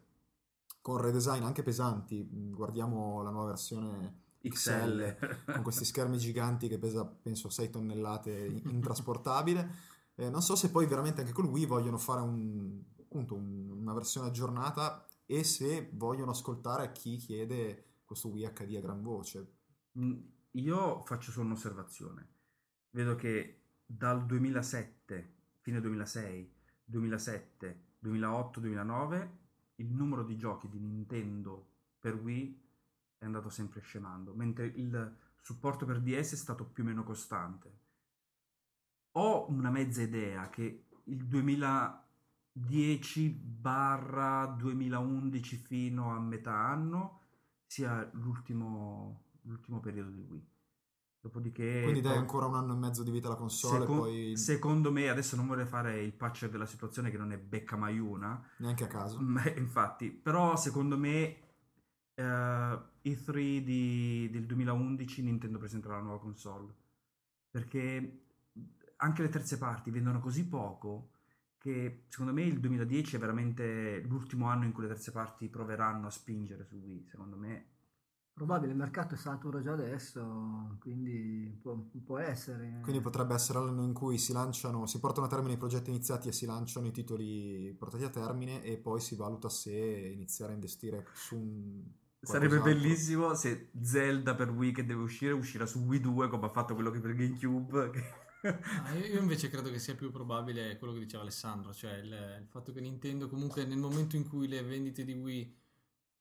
con redesign anche pesanti, guardiamo la nuova versione X L, X L. Con questi schermi giganti che pesa penso sei tonnellate, intrasportabile. Eh, non so se poi veramente anche con Wii vogliono fare un, appunto, un, una versione aggiornata, e se vogliono ascoltare chi chiede questo Wii H D a gran voce. Io faccio solo un'osservazione. Vedo che dal duemilasette, fine duemilasei, duemilasette, duemilaotto, duemilanove, il numero di giochi di Nintendo per Wii è andato sempre scemando, mentre il supporto per D S è stato più o meno costante. Ho una mezza idea che il duemiladieci barra duemilaundici fino a metà anno sia l'ultimo l'ultimo periodo del Wii, dopodiché quindi dai ancora un anno e mezzo di vita alla console. Seco- poi... secondo me, adesso non vorrei fare il patch della situazione che non ne becca mai una neanche a caso, ma, infatti, però secondo me uh, E tre di, del duemilaundici Nintendo presenterà la nuova console, perché anche le terze parti vendono così poco che secondo me il duemiladieci è veramente l'ultimo anno in cui le terze parti proveranno a spingere su Wii, secondo me. Probabile, il mercato è saturo già adesso, quindi può, può essere. Quindi potrebbe essere l'anno in cui si lanciano, si portano a termine i progetti iniziati e si lanciano i titoli portati a termine, e poi si valuta se iniziare a investire su un... Sarebbe altro. Bellissimo se Zelda per Wii che deve uscire uscirà su Wii due, come ha fatto quello che per GameCube... Che... Ah, io invece credo che sia più probabile quello che diceva Alessandro, cioè il, il fatto che Nintendo comunque nel momento in cui le vendite di Wii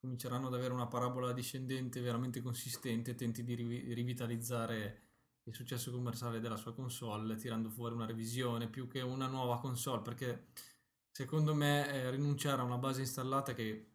cominceranno ad avere una parabola discendente veramente consistente, tenti di riv- rivitalizzare il successo commerciale della sua console tirando fuori una revisione più che una nuova console, perché secondo me eh, rinunciare a una base installata che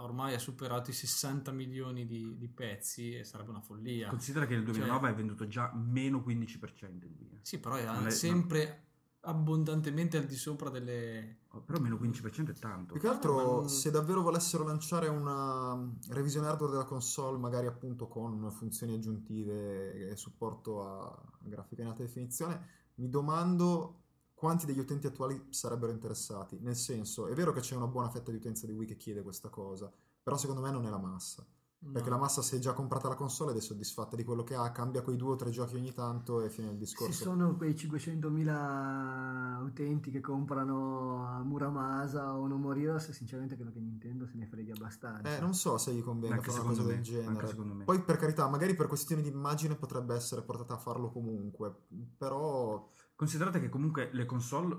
ormai ha superato i sessanta milioni di, di pezzi e sarebbe una follia. Considera che nel duemilanove cioè, è venduto già meno quindici per cento il Wii. Sì, però è, è sempre no. abbondantemente al di sopra delle... Oh, però meno quindici per cento è tanto. Più che altro, non... se davvero volessero lanciare una revisione hardware della console, magari appunto con funzioni aggiuntive e supporto a grafica in alta definizione, mi domando... quanti degli utenti attuali sarebbero interessati? Nel senso, è vero che c'è una buona fetta di utenza di Wii che chiede questa cosa, però secondo me non è la massa. No. Perché la massa si è già comprata la console ed è soddisfatta di quello che ha, cambia quei due o tre giochi ogni tanto e fine il discorso. Ci sono quei cinquecentomila utenti che comprano a Muramasa o Nomorios, sinceramente credo che Nintendo se ne freghi abbastanza. Eh, non so se gli conviene anche fare una cosa me, del genere. Poi per carità, magari per questioni di immagine potrebbe essere portata a farlo comunque, però... Considerate che comunque le console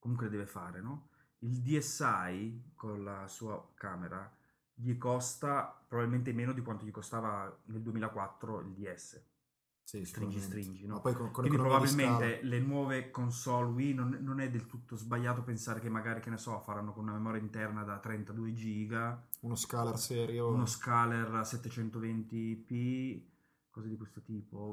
comunque le deve fare, no? Il D S i con la sua camera gli costa probabilmente meno di quanto gli costava nel duemilaquattro il D S. Sì, stringi stringi, no? Ma poi con, con quindi probabilmente le nuove console Wii non, non è del tutto sbagliato pensare che magari, che ne so, faranno con una memoria interna da trentadue giga, uno scaler serio, uno scaler a settecentoventinpi, cose di questo tipo,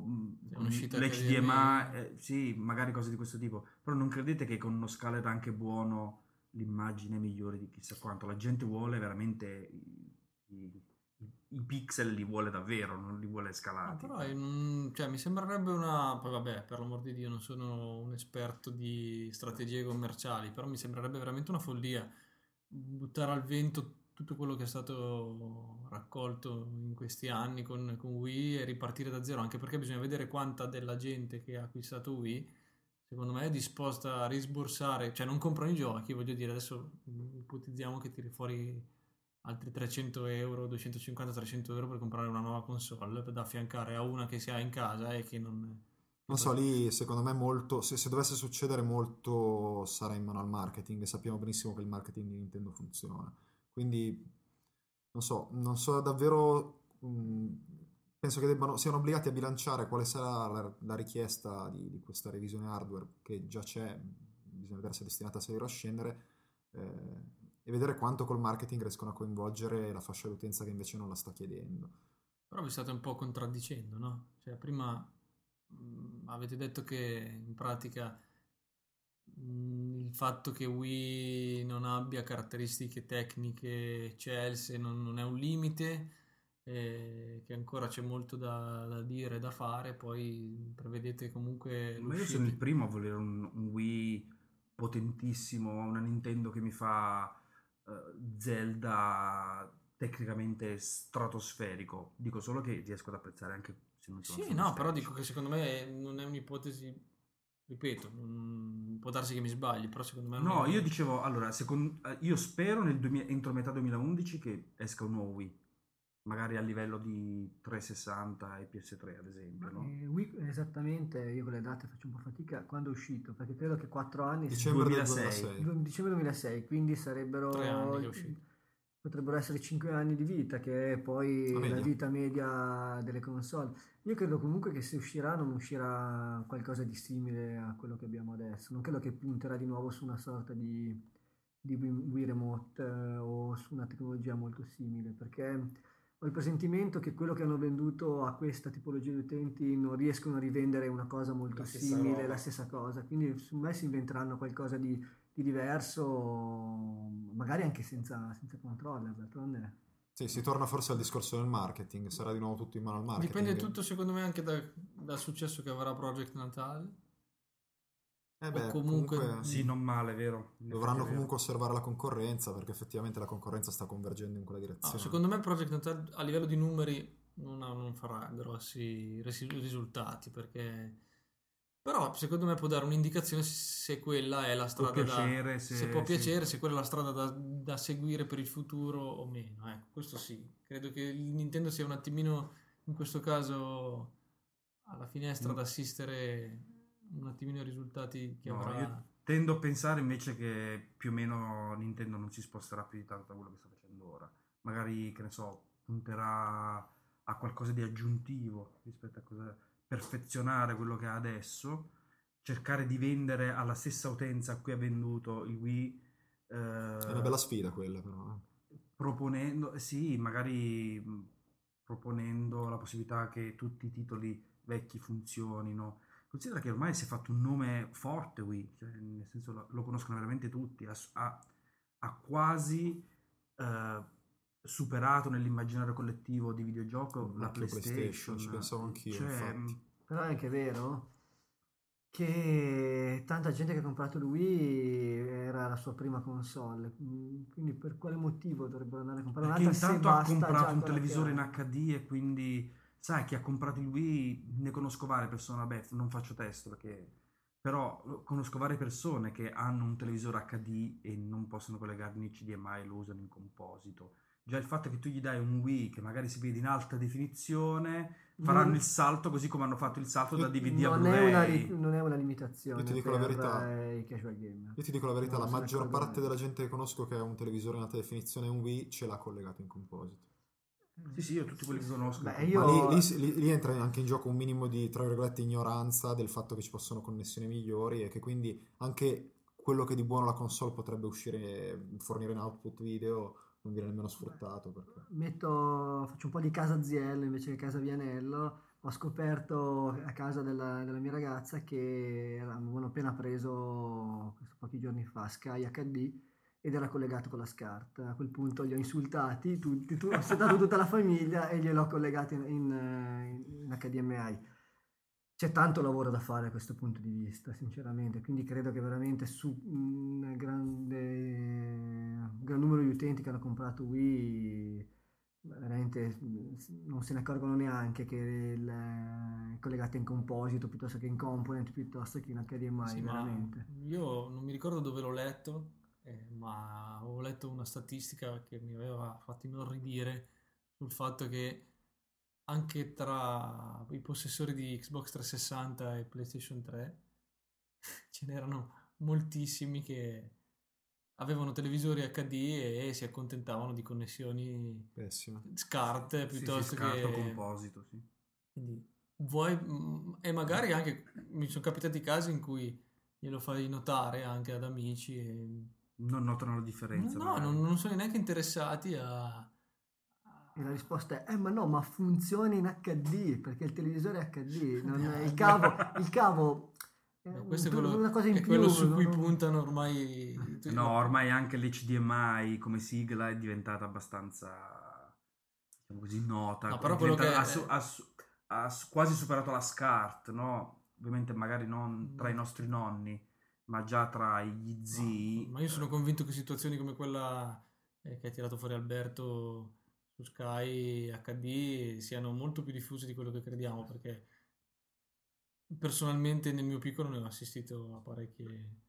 l'H D M I, eh, sì, magari cose di questo tipo, però non credete che con uno scaler anche buono l'immagine migliore di chissà quanto? La gente vuole veramente i, i, i pixel, li vuole davvero, non li vuole scalati. No, però un, cioè, mi sembrerebbe una, poi vabbè, per l'amor di Dio non sono un esperto di strategie commerciali, però mi sembrerebbe veramente una follia buttare al vento tutto quello che è stato raccolto in questi anni con, con Wii e ripartire da zero, anche perché bisogna vedere quanta della gente che ha acquistato Wii secondo me è disposta a risborsare, cioè non comprano i giochi, voglio dire, adesso ipotizziamo che tiri fuori altri trecento euro, duecentocinquanta trecento euro per comprare una nuova console da affiancare a una che si ha in casa e che non... Non so, lì secondo me molto, se, se dovesse succedere molto sarà in mano al marketing, e sappiamo benissimo che il marketing di Nintendo funziona. Quindi non so, non so davvero, mh, penso che debbano, siano obbligati a bilanciare quale sarà la, la richiesta di, di questa revisione hardware che già c'è, bisogna vedere se è destinata a salire o a scendere, eh, e vedere quanto col marketing riescono a coinvolgere la fascia d'utenza che invece non la sta chiedendo. Però vi state un po' contraddicendo, no? Cioè prima mh, avete detto che in pratica... il fatto che Wii non abbia caratteristiche tecniche eccelse non, non è un limite, eh, che ancora c'è molto da, da dire, da fare. Poi prevedete comunque. Ma io sono il primo a volere un, un Wii potentissimo, una Nintendo che mi fa uh, Zelda tecnicamente stratosferico. Dico solo che riesco ad apprezzare anche se non sono. Sì, no, però dico che secondo me non è un'ipotesi. Ripeto, mh, può darsi che mi sbagli, però secondo me... No, io dicevo, allora, secondo, io spero nel duemila, entro metà duemilaundici che esca un nuovo Wii, magari a livello di trecentosessanta e P S tre, ad esempio, no? Eh, Wii, esattamente, io con le date faccio un po' fatica, quando è uscito, perché credo che quattro anni... Dicembre duemilasei. Dicembre duemilasei, quindi sarebbero... tre anni che è uscito. Potrebbero essere cinque anni di vita, che è poi la, la vita media delle console. Io credo comunque che se uscirà non uscirà qualcosa di simile a quello che abbiamo adesso. Non credo che punterà di nuovo su una sorta di, di Wii Remote eh, o su una tecnologia molto simile, perché ho il presentimento che quello che hanno venduto a questa tipologia di utenti non riescono a rivendere una cosa molto simile, la stessa cosa. Quindi su me si inventeranno qualcosa di, di diverso, magari anche senza, senza controller, d'altronde. Sì, si torna forse al discorso del marketing, sarà di nuovo tutto in mano al marketing. Dipende tutto, secondo me, anche da, dal successo che avrà Project Natale. Eh beh, o comunque, comunque sì, non male, vero? Dovranno comunque vero. osservare la concorrenza, perché effettivamente la concorrenza sta convergendo in quella direzione. No, secondo me Project Natale a livello di numeri non, ha, non farà grossi risultati, perché... Però secondo me può dare un'indicazione se quella è la strada può piacere, da se, se può piacere, sì. se quella è la strada da, da seguire per il futuro o meno. Ecco, questo sì. Credo che il Nintendo sia un attimino in questo caso alla finestra no. ad assistere un attimino ai risultati che no, avrà. Io tendo a pensare invece che più o meno Nintendo non si sposterà più di tanto da quello che sta facendo ora. Magari, che ne so, punterà a qualcosa di aggiuntivo rispetto a cosa. Perfezionare quello che ha adesso, cercare di vendere alla stessa utenza a cui ha venduto il Wii. Eh, è una bella sfida quella, però. Proponendo, sì, magari proponendo la possibilità che tutti i titoli vecchi funzionino. Considera che ormai si è fatto un nome forte Wii, cioè, nel senso lo, lo conoscono veramente tutti, ha, ha quasi eh, superato nell'immaginario collettivo di videogioco la PlayStation, PlayStation ci pensavo anch'io, cioè, infatti. Però è anche vero che tanta gente che ha comprato lui era la sua prima console, quindi per quale motivo dovrebbero andare a comprare perché un'altra? Intanto ha comprato un televisore in acca di e quindi sai chi ha comprato lui ne conosco varie persone, vabbè non faccio testo perché però conosco varie persone che hanno un televisore acca di e non possono collegarne il C D M I e lo usano in composito. Già il fatto che tu gli dai un Wii che magari si vede in alta definizione faranno mm. il salto così come hanno fatto il salto da D V D non a Blu-ray. È una li- non è una limitazione. Io ti dico la verità. Io ti dico la verità, la maggior parte della gente che conosco che ha un televisore in alta definizione e un Wii ce l'ha collegato in composito. Sì, sì, io tutti quelli che conosco. Beh, io... lì, lì, lì entra anche in gioco un minimo di, tra virgolette, ignoranza del fatto che ci possono connessioni migliori e che quindi anche quello che di buono la console potrebbe uscire, fornire in output video, non viene nemmeno sfruttato. Perché... Metto, faccio un po' di casa Ziello invece che casa Vianello. Ho scoperto a casa della, della mia ragazza che avevano appena preso pochi giorni fa Sky acca di ed era collegato con la SCART. A quel punto li ho insultati, tutti, tu, ho saltato tutta la famiglia e gliel'ho collegato in, in, in acca di emme i. C'è tanto lavoro da fare a questo punto di vista, sinceramente, quindi credo che veramente su un grande, gran numero di utenti che hanno comprato Wii veramente non se ne accorgono neanche che il collegato in composito piuttosto che in component piuttosto che in acca di emme i, sì, veramente. Io non mi ricordo dove l'ho letto, Eh, ma ho letto una statistica che mi aveva fatto inorridire sul fatto che anche tra i possessori di Xbox trecentosessanta e PlayStation tre ce n'erano moltissimi che avevano televisori acca di e si accontentavano di connessioni pessime, SCART piuttosto sì, sì, SCART che composito, sì. Quindi vuoi e magari anche mi sono capitati casi in cui glielo fai notare anche ad amici e non notano la differenza. No, non, non sono neanche interessati a... a... E la risposta è, eh ma no, ma funziona in acca di, perché il televisore è acca di, non è il cavo, il cavo è, no, questo un, è quello, una cosa in è più, quello su no, cui no. puntano ormai... No, ormai anche l'H D M I come sigla è diventata abbastanza... diciamo così, nota, no, però quello che ha, su, ha, su, ha quasi superato la SCART, no? Ovviamente magari non tra i nostri nonni, ma già tra gli zii. Ma io sono convinto che situazioni come quella che ha tirato fuori Alberto su Sky acca di siano molto più diffuse di quello che crediamo, perché personalmente nel mio piccolo ne ho assistito a parecchie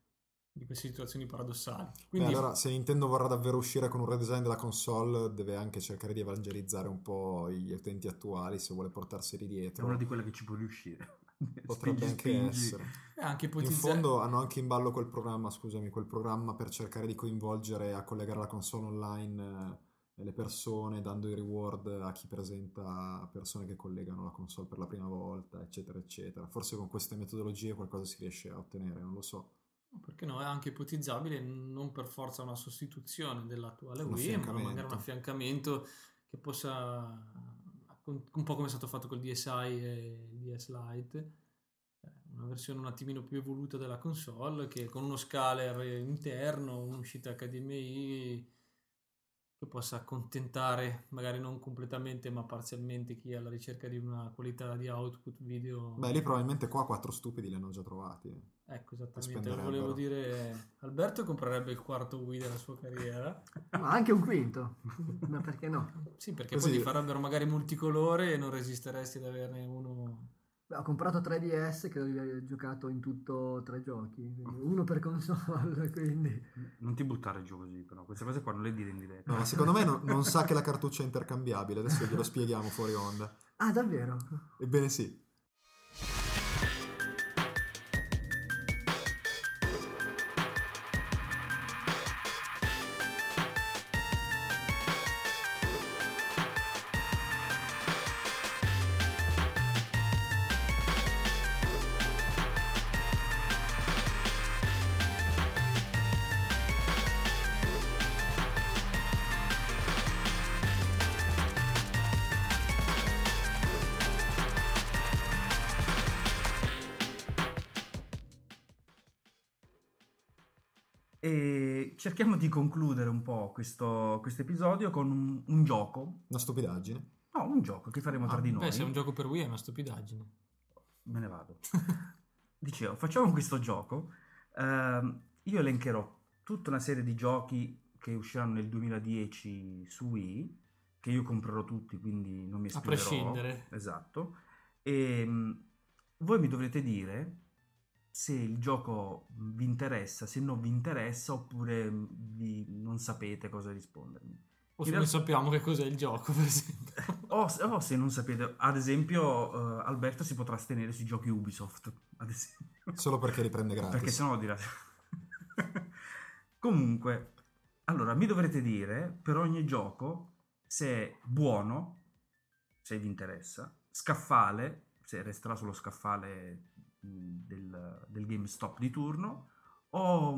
di queste situazioni paradossali. Quindi... Beh, allora se Nintendo vorrà davvero uscire con un redesign della console, deve anche cercare di evangelizzare un po' gli utenti attuali, se vuole portarseli dietro. È una di quelle che ci può riuscire. Potrebbe spingi, anche spingi. essere eh, anche ipotizza... In fondo hanno anche in ballo quel programma, scusami, quel programma per cercare di coinvolgere a collegare la console online eh, le persone, dando i reward a chi presenta persone che collegano la console per la prima volta, eccetera eccetera. Forse con queste metodologie qualcosa si riesce a ottenere, non lo so. Perché no, è anche ipotizzabile, non per forza una sostituzione dell'attuale Wii, ma magari un affiancamento che possa, un po' come è stato fatto col D S i e il D S Lite, una versione un attimino più evoluta della console, che con uno scaler interno, un'uscita acca di emme i, che possa accontentare magari non completamente ma parzialmente chi è alla ricerca di una qualità di output video. Beh, lì probabilmente qua quattro stupidi li hanno già trovati. Ecco, esattamente, volevo dire, Alberto comprerebbe il quarto Wii della sua carriera. Ma anche un quinto, ma perché no? Sì, perché così. Poi ti farebbero magari multicolore e non resisteresti ad averne uno... Beh, ho comprato tre D S, credo di aver giocato in tutto tre giochi, uno per console, quindi... Non ti buttare giù così, però, queste cose qua non le dire in diretta. No, secondo me non, non sa che la cartuccia è intercambiabile, adesso glielo spieghiamo fuori onda. Ah, davvero? Ebbene sì. Cerchiamo di concludere un po' questo episodio con un, un gioco. Una stupidaggine? No, un gioco che faremo ah, tra di noi. Beh, se è un gioco per Wii è una stupidaggine. Me ne vado. Dicevo, facciamo questo gioco. Uh, io elencherò tutta una serie di giochi che usciranno nel duemiladieci su Wii, che io comprerò tutti, quindi non mi esprimerò. A prescindere. Esatto. E um, voi mi dovrete dire... se il gioco vi interessa, se non vi interessa, oppure vi non sapete cosa rispondermi. O se non realtà... sappiamo che cos'è il gioco, per esempio. o, o se non sapete, ad esempio, uh, Alberto si potrà astenere sui giochi Ubisoft, ad esempio. Solo perché li prende gratis. Perché sennò dirà... Comunque, allora, mi dovrete dire, per ogni gioco, se è buono, se vi interessa, scaffale, se resterà sullo scaffale... Del, del GameStop di turno, o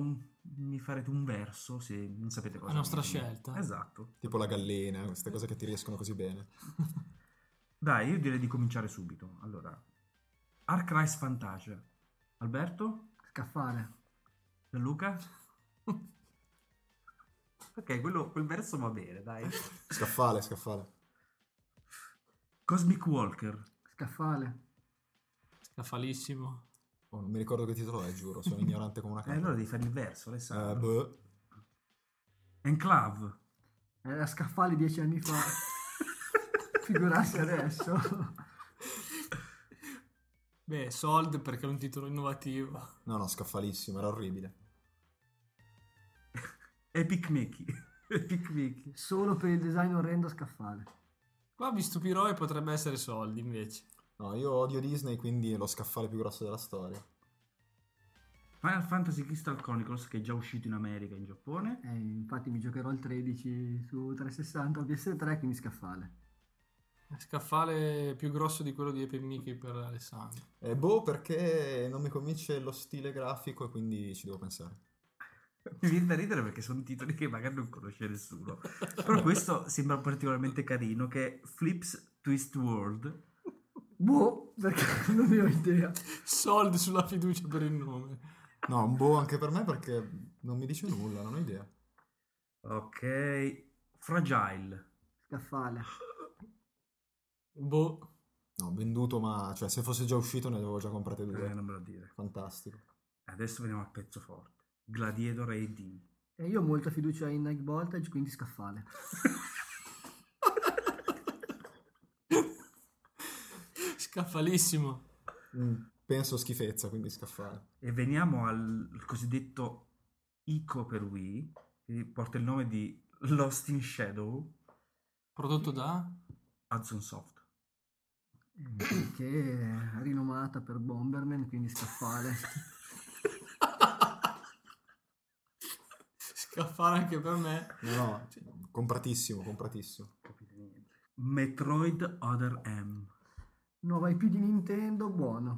mi farete un verso se non sapete cosa. La nostra scelta. Esatto. Tipo la gallina, queste cose che ti riescono così bene. Dai, io direi di cominciare subito. Allora, Ark Rise Fantasia. Alberto? Scaffale. Luca? Ok, quello, quel verso va bene, dai. Scaffale, scaffale. Cosmic Walker. Scaffale. Scaffalissimo. Oh, non mi ricordo che titolo è, giuro, sono ignorante come una carta. E eh, allora devi fare il verso, Alessandro. Uh, Enclave. Era scaffali dieci anni fa. Figurarsi adesso. Beh, Sold perché è un titolo innovativo. No, no, scaffalissimo, era orribile. Epic Mickey. Epic Mickey. Solo per il design orrendo scaffale. Qua vi stupirò e potrebbe essere Sold invece. No, io odio Disney, quindi è lo scaffale più grosso della storia. Final Fantasy Crystal Chronicles, che è già uscito in America e in Giappone. Eh, infatti mi giocherò il tredici su trecentosessanta o P S tre, quindi scaffale. Scaffale più grosso di quello di Epic Mickey per Alessandro. Eh, boh, perché non mi convince lo stile grafico e quindi ci devo pensare. Mi viene da ridere perché sono titoli che magari non conosce nessuno. Però questo sembra particolarmente carino, che è Flips Twist World. Boh, perché non ne ho idea. Soldi sulla fiducia per il nome. No, un boh anche per me perché non mi dice nulla, non ho idea. Ok, Fragile. Scaffale. Boh. No, venduto, ma cioè se fosse già uscito ne avevo già comprate due. Eh, non me lo dire. Fantastico. Adesso veniamo al pezzo forte. Gladiator A D. E io ho molta fiducia in High Voltage, quindi scaffale. Scaffalissimo. Mm, penso schifezza, quindi scaffale. E veniamo al cosiddetto Ico per Wii, che porta il nome di Lost in Shadow. Prodotto da? Hudson Soft. Che è rinomata per Bomberman, quindi scaffale. Scaffale anche per me. No, compratissimo, compratissimo. Metroid Other M. Nuova I P di Nintendo, buono.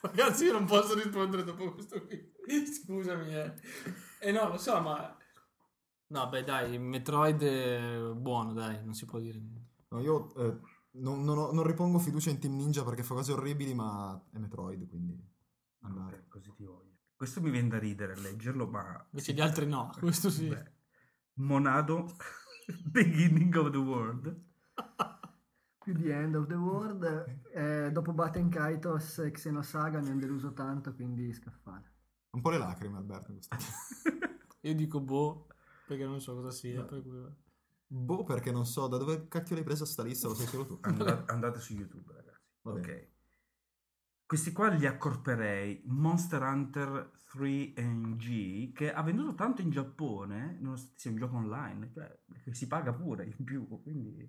Ragazzi, io non posso rispondere dopo questo qui. Scusami, eh. Eh no, lo so, ma... No, beh, dai, Metroid è buono, dai, non si può dire niente. No, io eh, non, non, non ripongo fiducia in Team Ninja perché fa cose orribili, ma è Metroid, quindi andare. Okay, così ti voglio. Questo mi viene da ridere a leggerlo, ma... Invece gli altri no, questo sì. Beh. Monado, Beginning of the World. Più di End of the World. Eh, dopo Batten Kaitos e Xenosaga mi hanno deluso tanto, quindi scaffale. Un po' le lacrime, Alberto, in questo Io dico boh, perché non so cosa sia, no. Per cui... Boh, perché non so da dove cacchio l'hai presa sta lista, lo sai solo tu. Andate, andate su YouTube, ragazzi. Vabbè. Ok. Questi qua li accorperei. Monster Hunter tre N G, che ha venduto tanto in Giappone, nonostante sia un gioco online, cioè, che si paga pure in più, quindi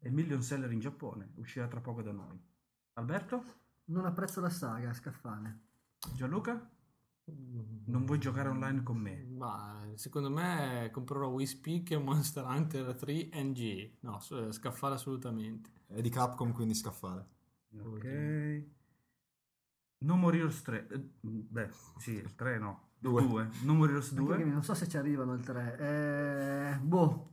è million seller in Giappone, uscirà tra poco da noi. Alberto? Non apprezzo la saga, scaffale. Gianluca? Non vuoi giocare online con me? Ma secondo me comprerò Wii Speak e Monster Hunter tre N G. No, scaffale assolutamente. È di Capcom, quindi scaffale. Ok. No More Heroes tre. Beh, sì, il tre no. due. No More Heroes due. Perché non so se ci arrivano il tre. Eh, boh.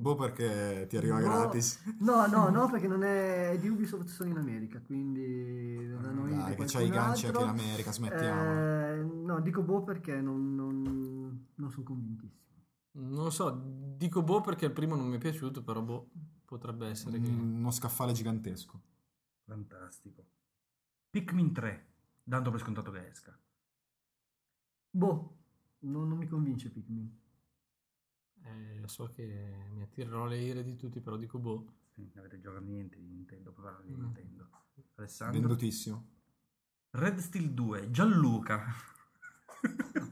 Boh perché ti arriva no, gratis. No, no, no, perché non è di Ubisoft, sono in America, quindi da noi dai, che c'hai i ganci anche in America, smettiamo. Eh, no, dico boh perché non, non, non sono convintissimo. Non lo so, dico boh perché il primo non mi è piaciuto, però boh, potrebbe essere mm, che... Uno scaffale gigantesco. Fantastico. Pikmin tre, dando per scontato che esca. Boh, non, non mi convince Pikmin. Eh, so che mi attirerò le ire di tutti, però dico boh. Non avete giocato niente di Nintendo, parlare di Nintendo. Mm. Alessandro? Vendutissimo. Red Steel due, Gianluca.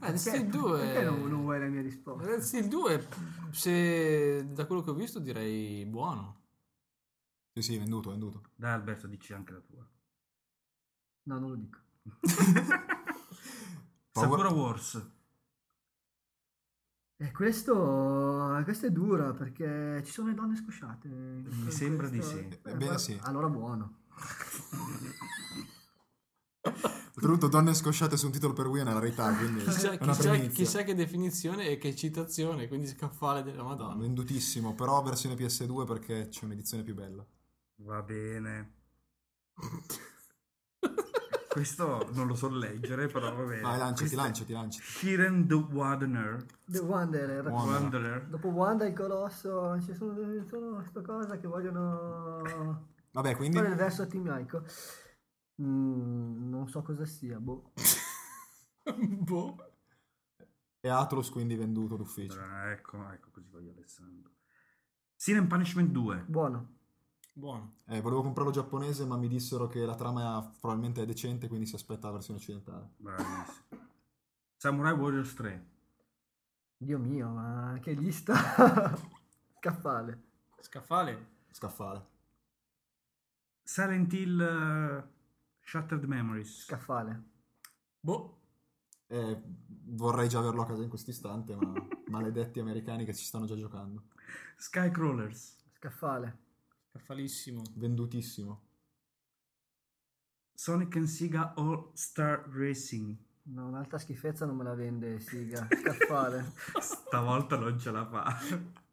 Red Steel due... Perché non, non vuoi la mia risposta? Red Steel due, se da quello che ho visto direi buono. Sì, sì, venduto, venduto. Dai Alberto, dici anche la tua. No, non lo dico. Sakura Wars. E questo, questo è dura perché ci sono le donne scosciate. Mi sembra questo... di sì. Eh, Ebbene allora, sì. Allora buono. Oltretutto donne scosciate su un titolo per Wii è una rarità, quindi chissà, chissà, chissà che definizione e che citazione, quindi scaffale della Madonna. No, vendutissimo, però versione P S due perché c'è un'edizione più bella. Va bene. Questo non lo so leggere, però va bene. Vai, lanciati, lanciati, lanciati. Shiren the Wanderer. The Wanderer. Wanderer. Dopo Wanda il Colosso, ci sono questa cosa che vogliono... Vabbè, quindi... Fare il verso a Team Ico. Mm, non so cosa sia, boh. Boh. E Atlus quindi venduto l'ufficio. Ah, ecco, ecco, così voglio Alessandro. Sin and Punishment due. Buono. Buono. Eh, volevo comprarlo giapponese, ma mi dissero che la trama è, probabilmente è decente, quindi si aspetta la versione occidentale. Bravissimo. Samurai Warriors tre. Dio mio, ma che lista! Scaffale. Scaffale? Scaffale. Silent Hill uh, Shattered Memories. Scaffale. Boh. Eh, vorrei già averlo a casa in quest'istante, ma maledetti americani che ci stanno già giocando. Skycrawlers. Scaffale. Scaffalissimo. Vendutissimo. Sonic and Sega All Star Racing. No, un'altra schifezza non me la vende Sega. Scaffale. Stavolta non ce la fa.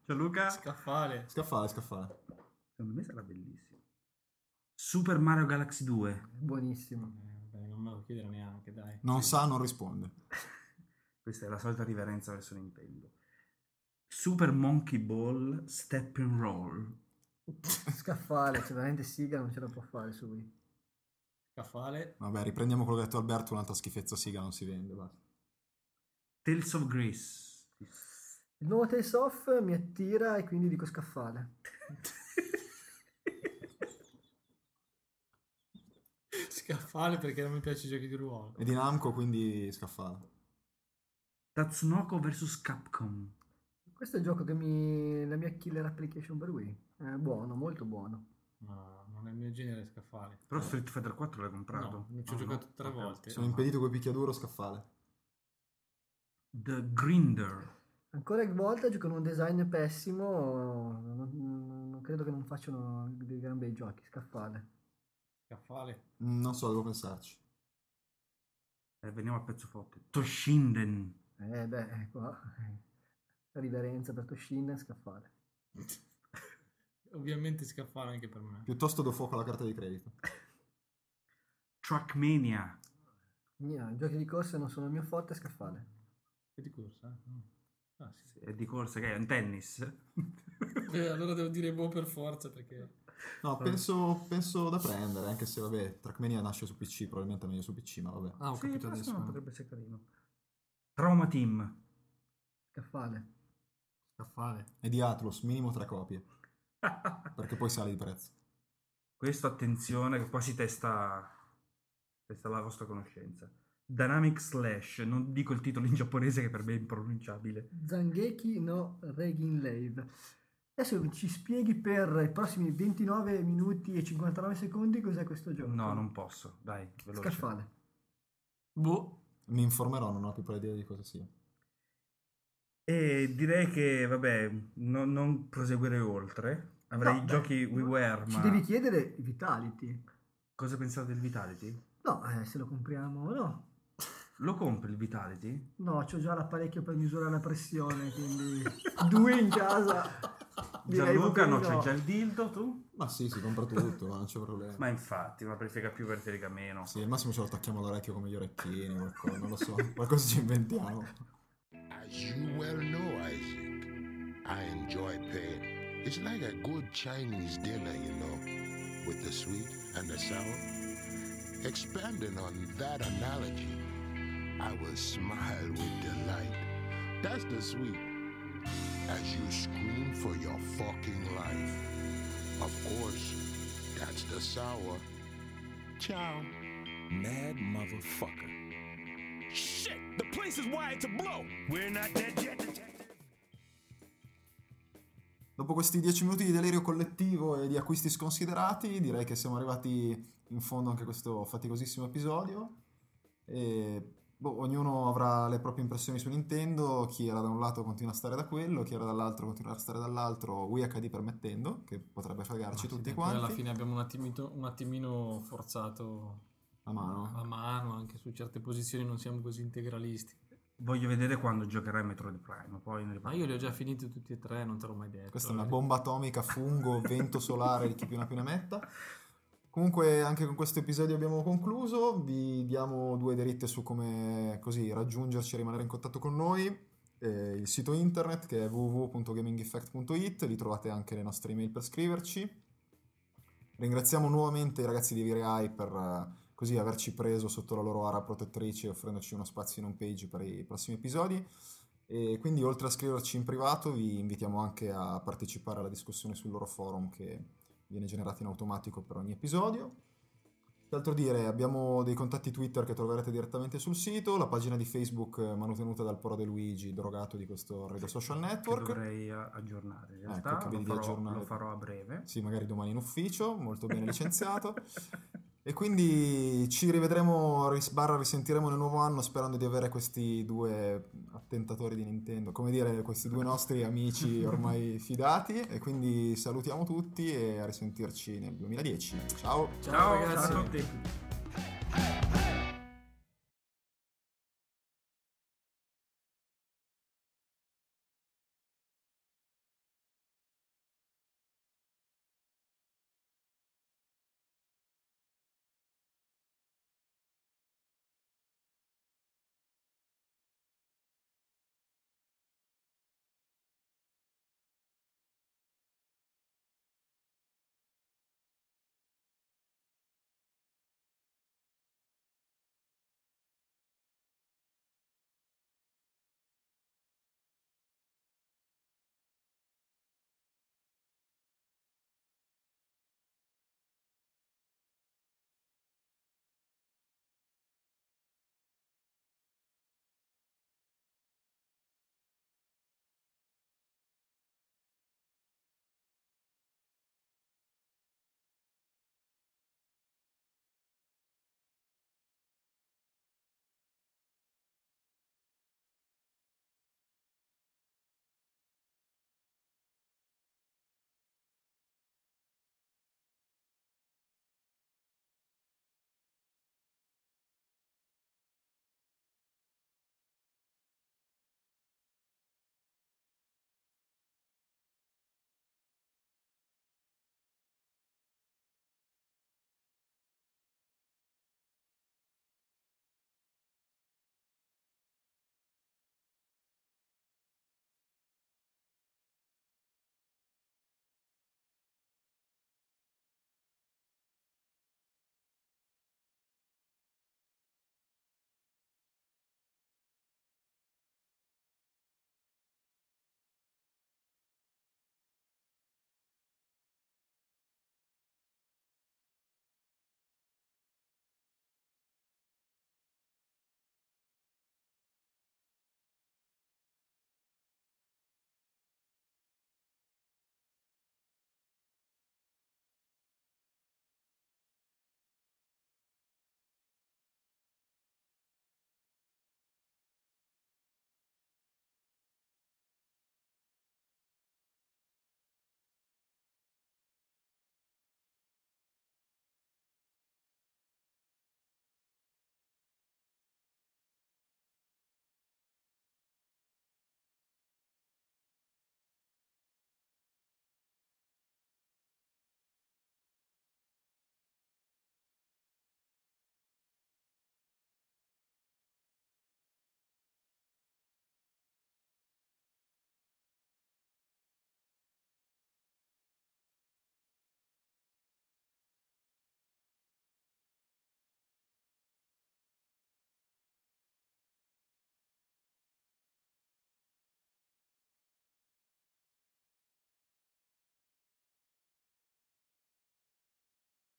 Gianluca? Scaffale. Scaffale, scaffale. Secondo me sarà bellissimo. Super Mario Galaxy due. Buonissimo. Eh, vabbè, non me lo chiedere neanche, dai. Non sì. sa, non risponde. Questa è la solita riverenza verso Nintendo. Super Monkey Ball Step and Roll. Scaffale, cioè veramente Siga non ce la può fare su Wii. Scaffale. Vabbè, riprendiamo quello che ha detto Alberto, un'altra schifezza Siga non si vende, basta. Tales of Grace. Il nuovo Tales of mi attira e quindi dico scaffale. Scaffale perché non mi piace i giochi di ruolo. È di Namco, quindi scaffale. Tatsunoko vs Capcom. Questo è il gioco che mi... la mia killer application per Wii. È buono, molto buono. No, non è il mio genere scaffale. Però Street Fighter quattro l'hai comprato. No, non ci ho oh, giocato no. tre volte. Sono impedito col picchiaduro, scaffale. The Grinder. Ancora una volta giocano un design pessimo. Non, non credo che non facciano dei gran bei giochi, scaffale. Scaffale? Non so, devo pensarci. Eh, veniamo al pezzo forte. Toshinden. Eh beh, qua... riverenza per Toshinden, scaffale. Ovviamente scaffale anche per me. Piuttosto do fuoco alla carta di credito. Trackmania. Yeah, i giochi di corsa non sono il mio forte, scaffale. È di corsa? No. Ah, sì, sì. È di corsa che è un tennis? Eh, allora devo dire boh per forza perché... No, penso, penso da prendere, anche se vabbè, Trackmania nasce su P C, probabilmente meglio su P C, ma vabbè. Ah, ho sì, capito adesso. No, potrebbe essere carino. Trauma Team. Scaffale. Scaffale. E di Atlus, minimo tre copie. Perché poi sale di prezzo. Questo, attenzione, che qua si testa, testa la vostra conoscenza. Dynamic Slash, non dico il titolo in giapponese che per me è impronunciabile. Zangeki no Regin Lave. Adesso ci spieghi per i prossimi ventinove minuti e cinquantanove secondi cos'è questo gioco. No, non posso, dai, veloce. Scaffale. Boh. Mi informerò, non ho più idea di cosa sia. E direi che, vabbè, no, non proseguirei oltre. Avrei no, giochi WiiWare, ma... Ci devi chiedere Vitality. Cosa pensate del Vitality? No, eh, se lo compriamo o no. Lo compri il Vitality? No, c'ho già l'apparecchio per misurare la pressione, quindi... Due in casa. Gianluca no, no, c'è già il dildo, tu? Ma sì, si compra tutto, ma non c'è problema. Ma infatti, ma prefega più per te che meno. Sì, al massimo ce lo attacchiamo all'orecchio come gli orecchini, qualcosa, non lo so, qualcosa ci inventiamo. As you well know, Isaac, I enjoy pain. It's like a good Chinese dinner, you know, with the sweet and the sour. Expanding on that analogy, I will smile with delight. That's the sweet. As you scream for your fucking life. Of course, that's the sour. Ciao. Mad motherfucker. Shit! The place is wired to blow. We're not dead yet. Dopo questi dieci minuti di delirio collettivo e di acquisti sconsiderati, direi che siamo arrivati in fondo anche a questo faticosissimo episodio. E boh, ognuno avrà le proprie impressioni su Nintendo. Chi era da un lato continua a stare da quello, chi era dall'altro continua a stare dall'altro, Wii H D permettendo, che potrebbe fregarci tutti sì, quanti. Alla fine abbiamo un attimino, un attimino forzato... a mano. A mano, anche su certe posizioni non siamo così integralisti. Voglio vedere quando giocherai a Metroid Prime. Poi ne... Ma io li ho già finiti tutti e tre, non te l'ho mai detto. Questa è una bomba atomica, fungo, vento solare, di chi più ne ha più ne metta. Comunque anche con questo episodio abbiamo concluso. Vi diamo due diritte su come così raggiungerci e rimanere in contatto con noi. Eh, il sito internet che è w w w punto gaming effect punto i t, lì trovate anche le nostre email per scriverci. Ringraziamo nuovamente i ragazzi di Virei per... così averci preso sotto la loro ara protettrice, offrendoci uno spazio in home page per i prossimi episodi. E quindi oltre a scriverci in privato vi invitiamo anche a partecipare alla discussione sul loro forum che viene generato in automatico per ogni episodio. D'altro dire, abbiamo dei contatti Twitter che troverete direttamente sul sito, la pagina di Facebook manutenuta dal poro De Luigi, drogato di questo rete social network. Che dovrei aggiornare, in realtà ecco, che lo, farò, aggiornare. Lo farò a breve. Sì, magari domani in ufficio, molto bene licenziato. E quindi ci rivedremo, barra risentiremo nel nuovo anno sperando di avere questi due attentatori di Nintendo, come dire, questi due nostri amici ormai fidati. E quindi salutiamo tutti e a risentirci nel duemiladieci. Ciao! Ciao, ciao ragazzi! Ciao a tutti!